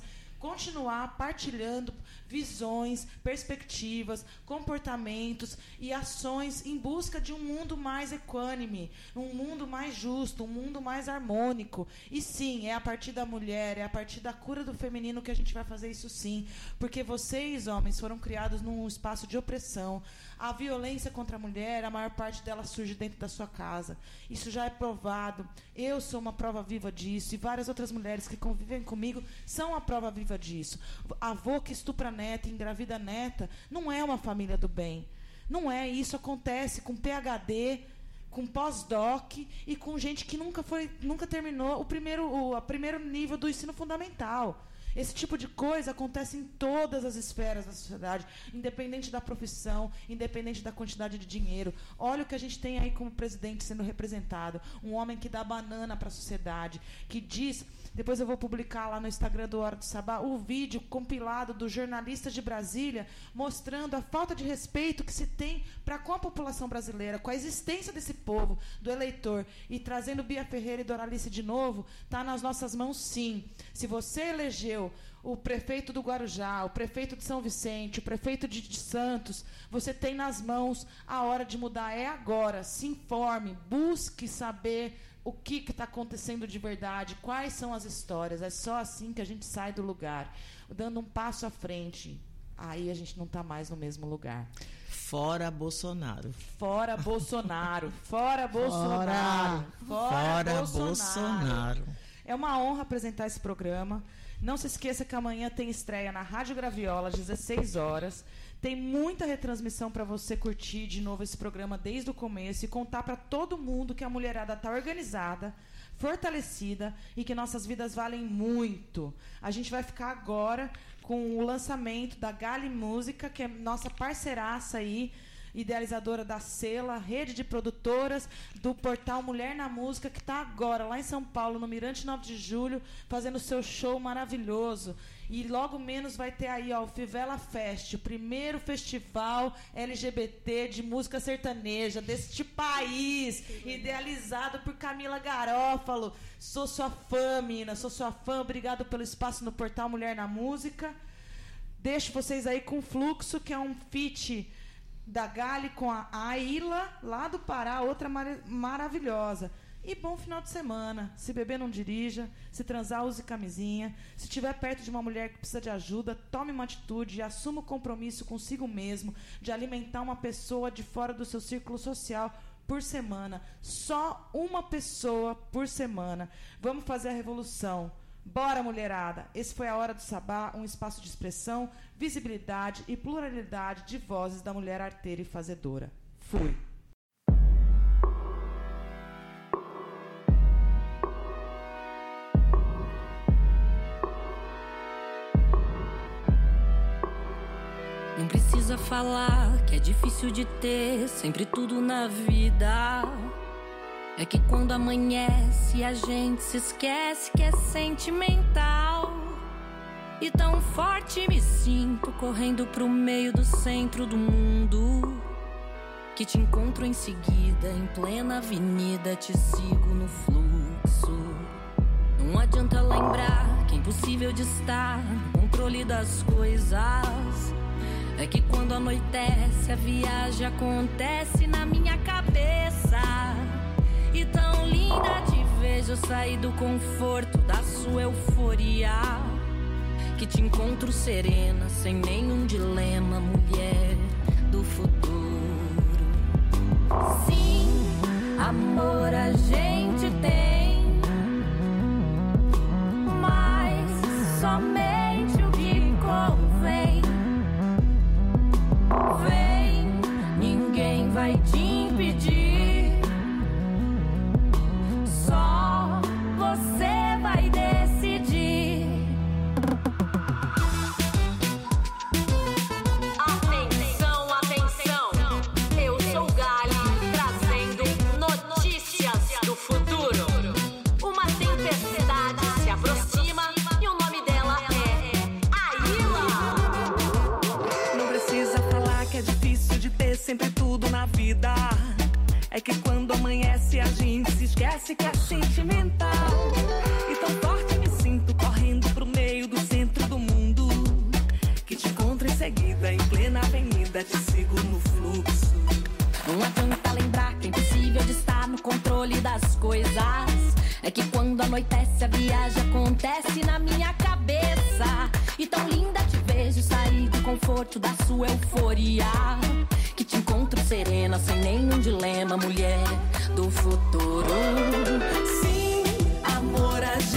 continuar partilhando visões, perspectivas, comportamentos e ações em busca de um mundo mais equânime, um mundo mais justo, um mundo mais harmônico. E sim, é a partir da mulher, é a partir da cura do feminino que a gente vai fazer isso, sim. Porque vocês, homens, foram criados num espaço de opressão. A violência contra a mulher, a maior parte dela surge dentro da sua casa. Isso já é provado. Eu sou uma prova viva disso, e várias outras mulheres que convivem comigo são a prova viva disso. Avô que estupra neta, engravida neta, não é uma família do bem. Não é. Isso acontece com P H D, com pós-doc e com gente que nunca foi, nunca terminou o primeiro, o a primeiro nível do ensino fundamental. Esse tipo de coisa acontece em todas as esferas da sociedade, independente da profissão, independente da quantidade de dinheiro. Olha o que a gente tem aí como presidente sendo representado, um homem que dá banana para a sociedade, que diz... Depois eu vou publicar lá no Instagram do Hora do Sabá o vídeo compilado dos jornalistas de Brasília mostrando a falta de respeito que se tem para com a população brasileira, com a existência desse povo, do eleitor. E trazendo Bia Ferreira e Doralice de novo, está nas nossas mãos, sim. Se você elegeu o prefeito do Guarujá, o prefeito de São Vicente, o prefeito de Santos, você tem nas mãos. A hora de mudar é agora. Se informe, busque saber o que está acontecendo de verdade, quais são as histórias. É só assim que a gente sai do lugar, dando um passo à frente. Aí a gente não está mais no mesmo lugar. Fora Bolsonaro. Fora Bolsonaro. Fora Bolsonaro. Fora, Fora Bolsonaro. É uma honra apresentar esse programa. Não se esqueça que amanhã tem estreia na Rádio Graviola, às dezesseis horas. Tem muita retransmissão para você curtir de novo esse programa desde o começo e contar para todo mundo que a mulherada está organizada, fortalecida e que nossas vidas valem muito. A gente vai ficar agora com o lançamento da Gali Música, que é nossa parceiraça aí, idealizadora da Sela, rede de produtoras do portal Mulher na Música, que está agora lá em São Paulo, no Mirante nove de julho, fazendo seu show maravilhoso. E logo menos vai ter aí, ó, o Fivela Fest, o primeiro festival L G B T de música sertaneja deste país, idealizado por Camila Garófalo. Sou sua fã, mina, sou sua fã. Obrigado pelo espaço no portal Mulher na Música. Deixo vocês aí com Fluxo, que é um feat da Gali com a Aila, lá do Pará, outra mar- maravilhosa. E bom final de semana. Se beber, não dirija. Se transar, use camisinha. Se estiver perto de uma mulher que precisa de ajuda, tome uma atitude e assuma o compromisso consigo mesmo de alimentar uma pessoa de fora do seu círculo social por semana. Só uma pessoa por semana. Vamos fazer a revolução. Bora, mulherada! Esse foi a Hora do Sabá, um espaço de expressão, visibilidade e pluralidade de vozes da mulher arteira e fazedora. Fui! Não precisa falar que é difícil de ter sempre tudo na vida. É que quando amanhece a gente se esquece que é sentimental. E tão forte me sinto correndo pro meio do centro do mundo, que te encontro em seguida em plena avenida, te sigo no fluxo. Não adianta lembrar que é impossível de estar no controle das coisas. É que quando anoitece a viagem acontece na minha cabeça. E tão linda te vejo sair do conforto da sua euforia, que te encontro serena, sem nenhum dilema, mulher do futuro. Sim, amor a gente tem, mas somente o que convém. Vem, ninguém vai te impedir. Só você vai decidir. Atenção, atenção. Eu sou Gali, trazendo notícias do futuro. Uma tempestade se aproxima e o nome dela é Aila. Não precisa falar que é difícil de ter sempre tudo na vida. É que quando amanhece a gente se esquece que é sentimental. E tão forte me sinto correndo pro meio do centro do mundo, que te encontro em seguida em plena avenida, te sigo no fluxo. Não adianta lembrar que é impossível de estar no controle das coisas. É que quando anoitece a viagem acontece na minha cabeça. E tão linda te vejo sair do conforto da sua euforia, que te encontro serena, sem nenhum dilema, mulher do futuro. Sim, amor, a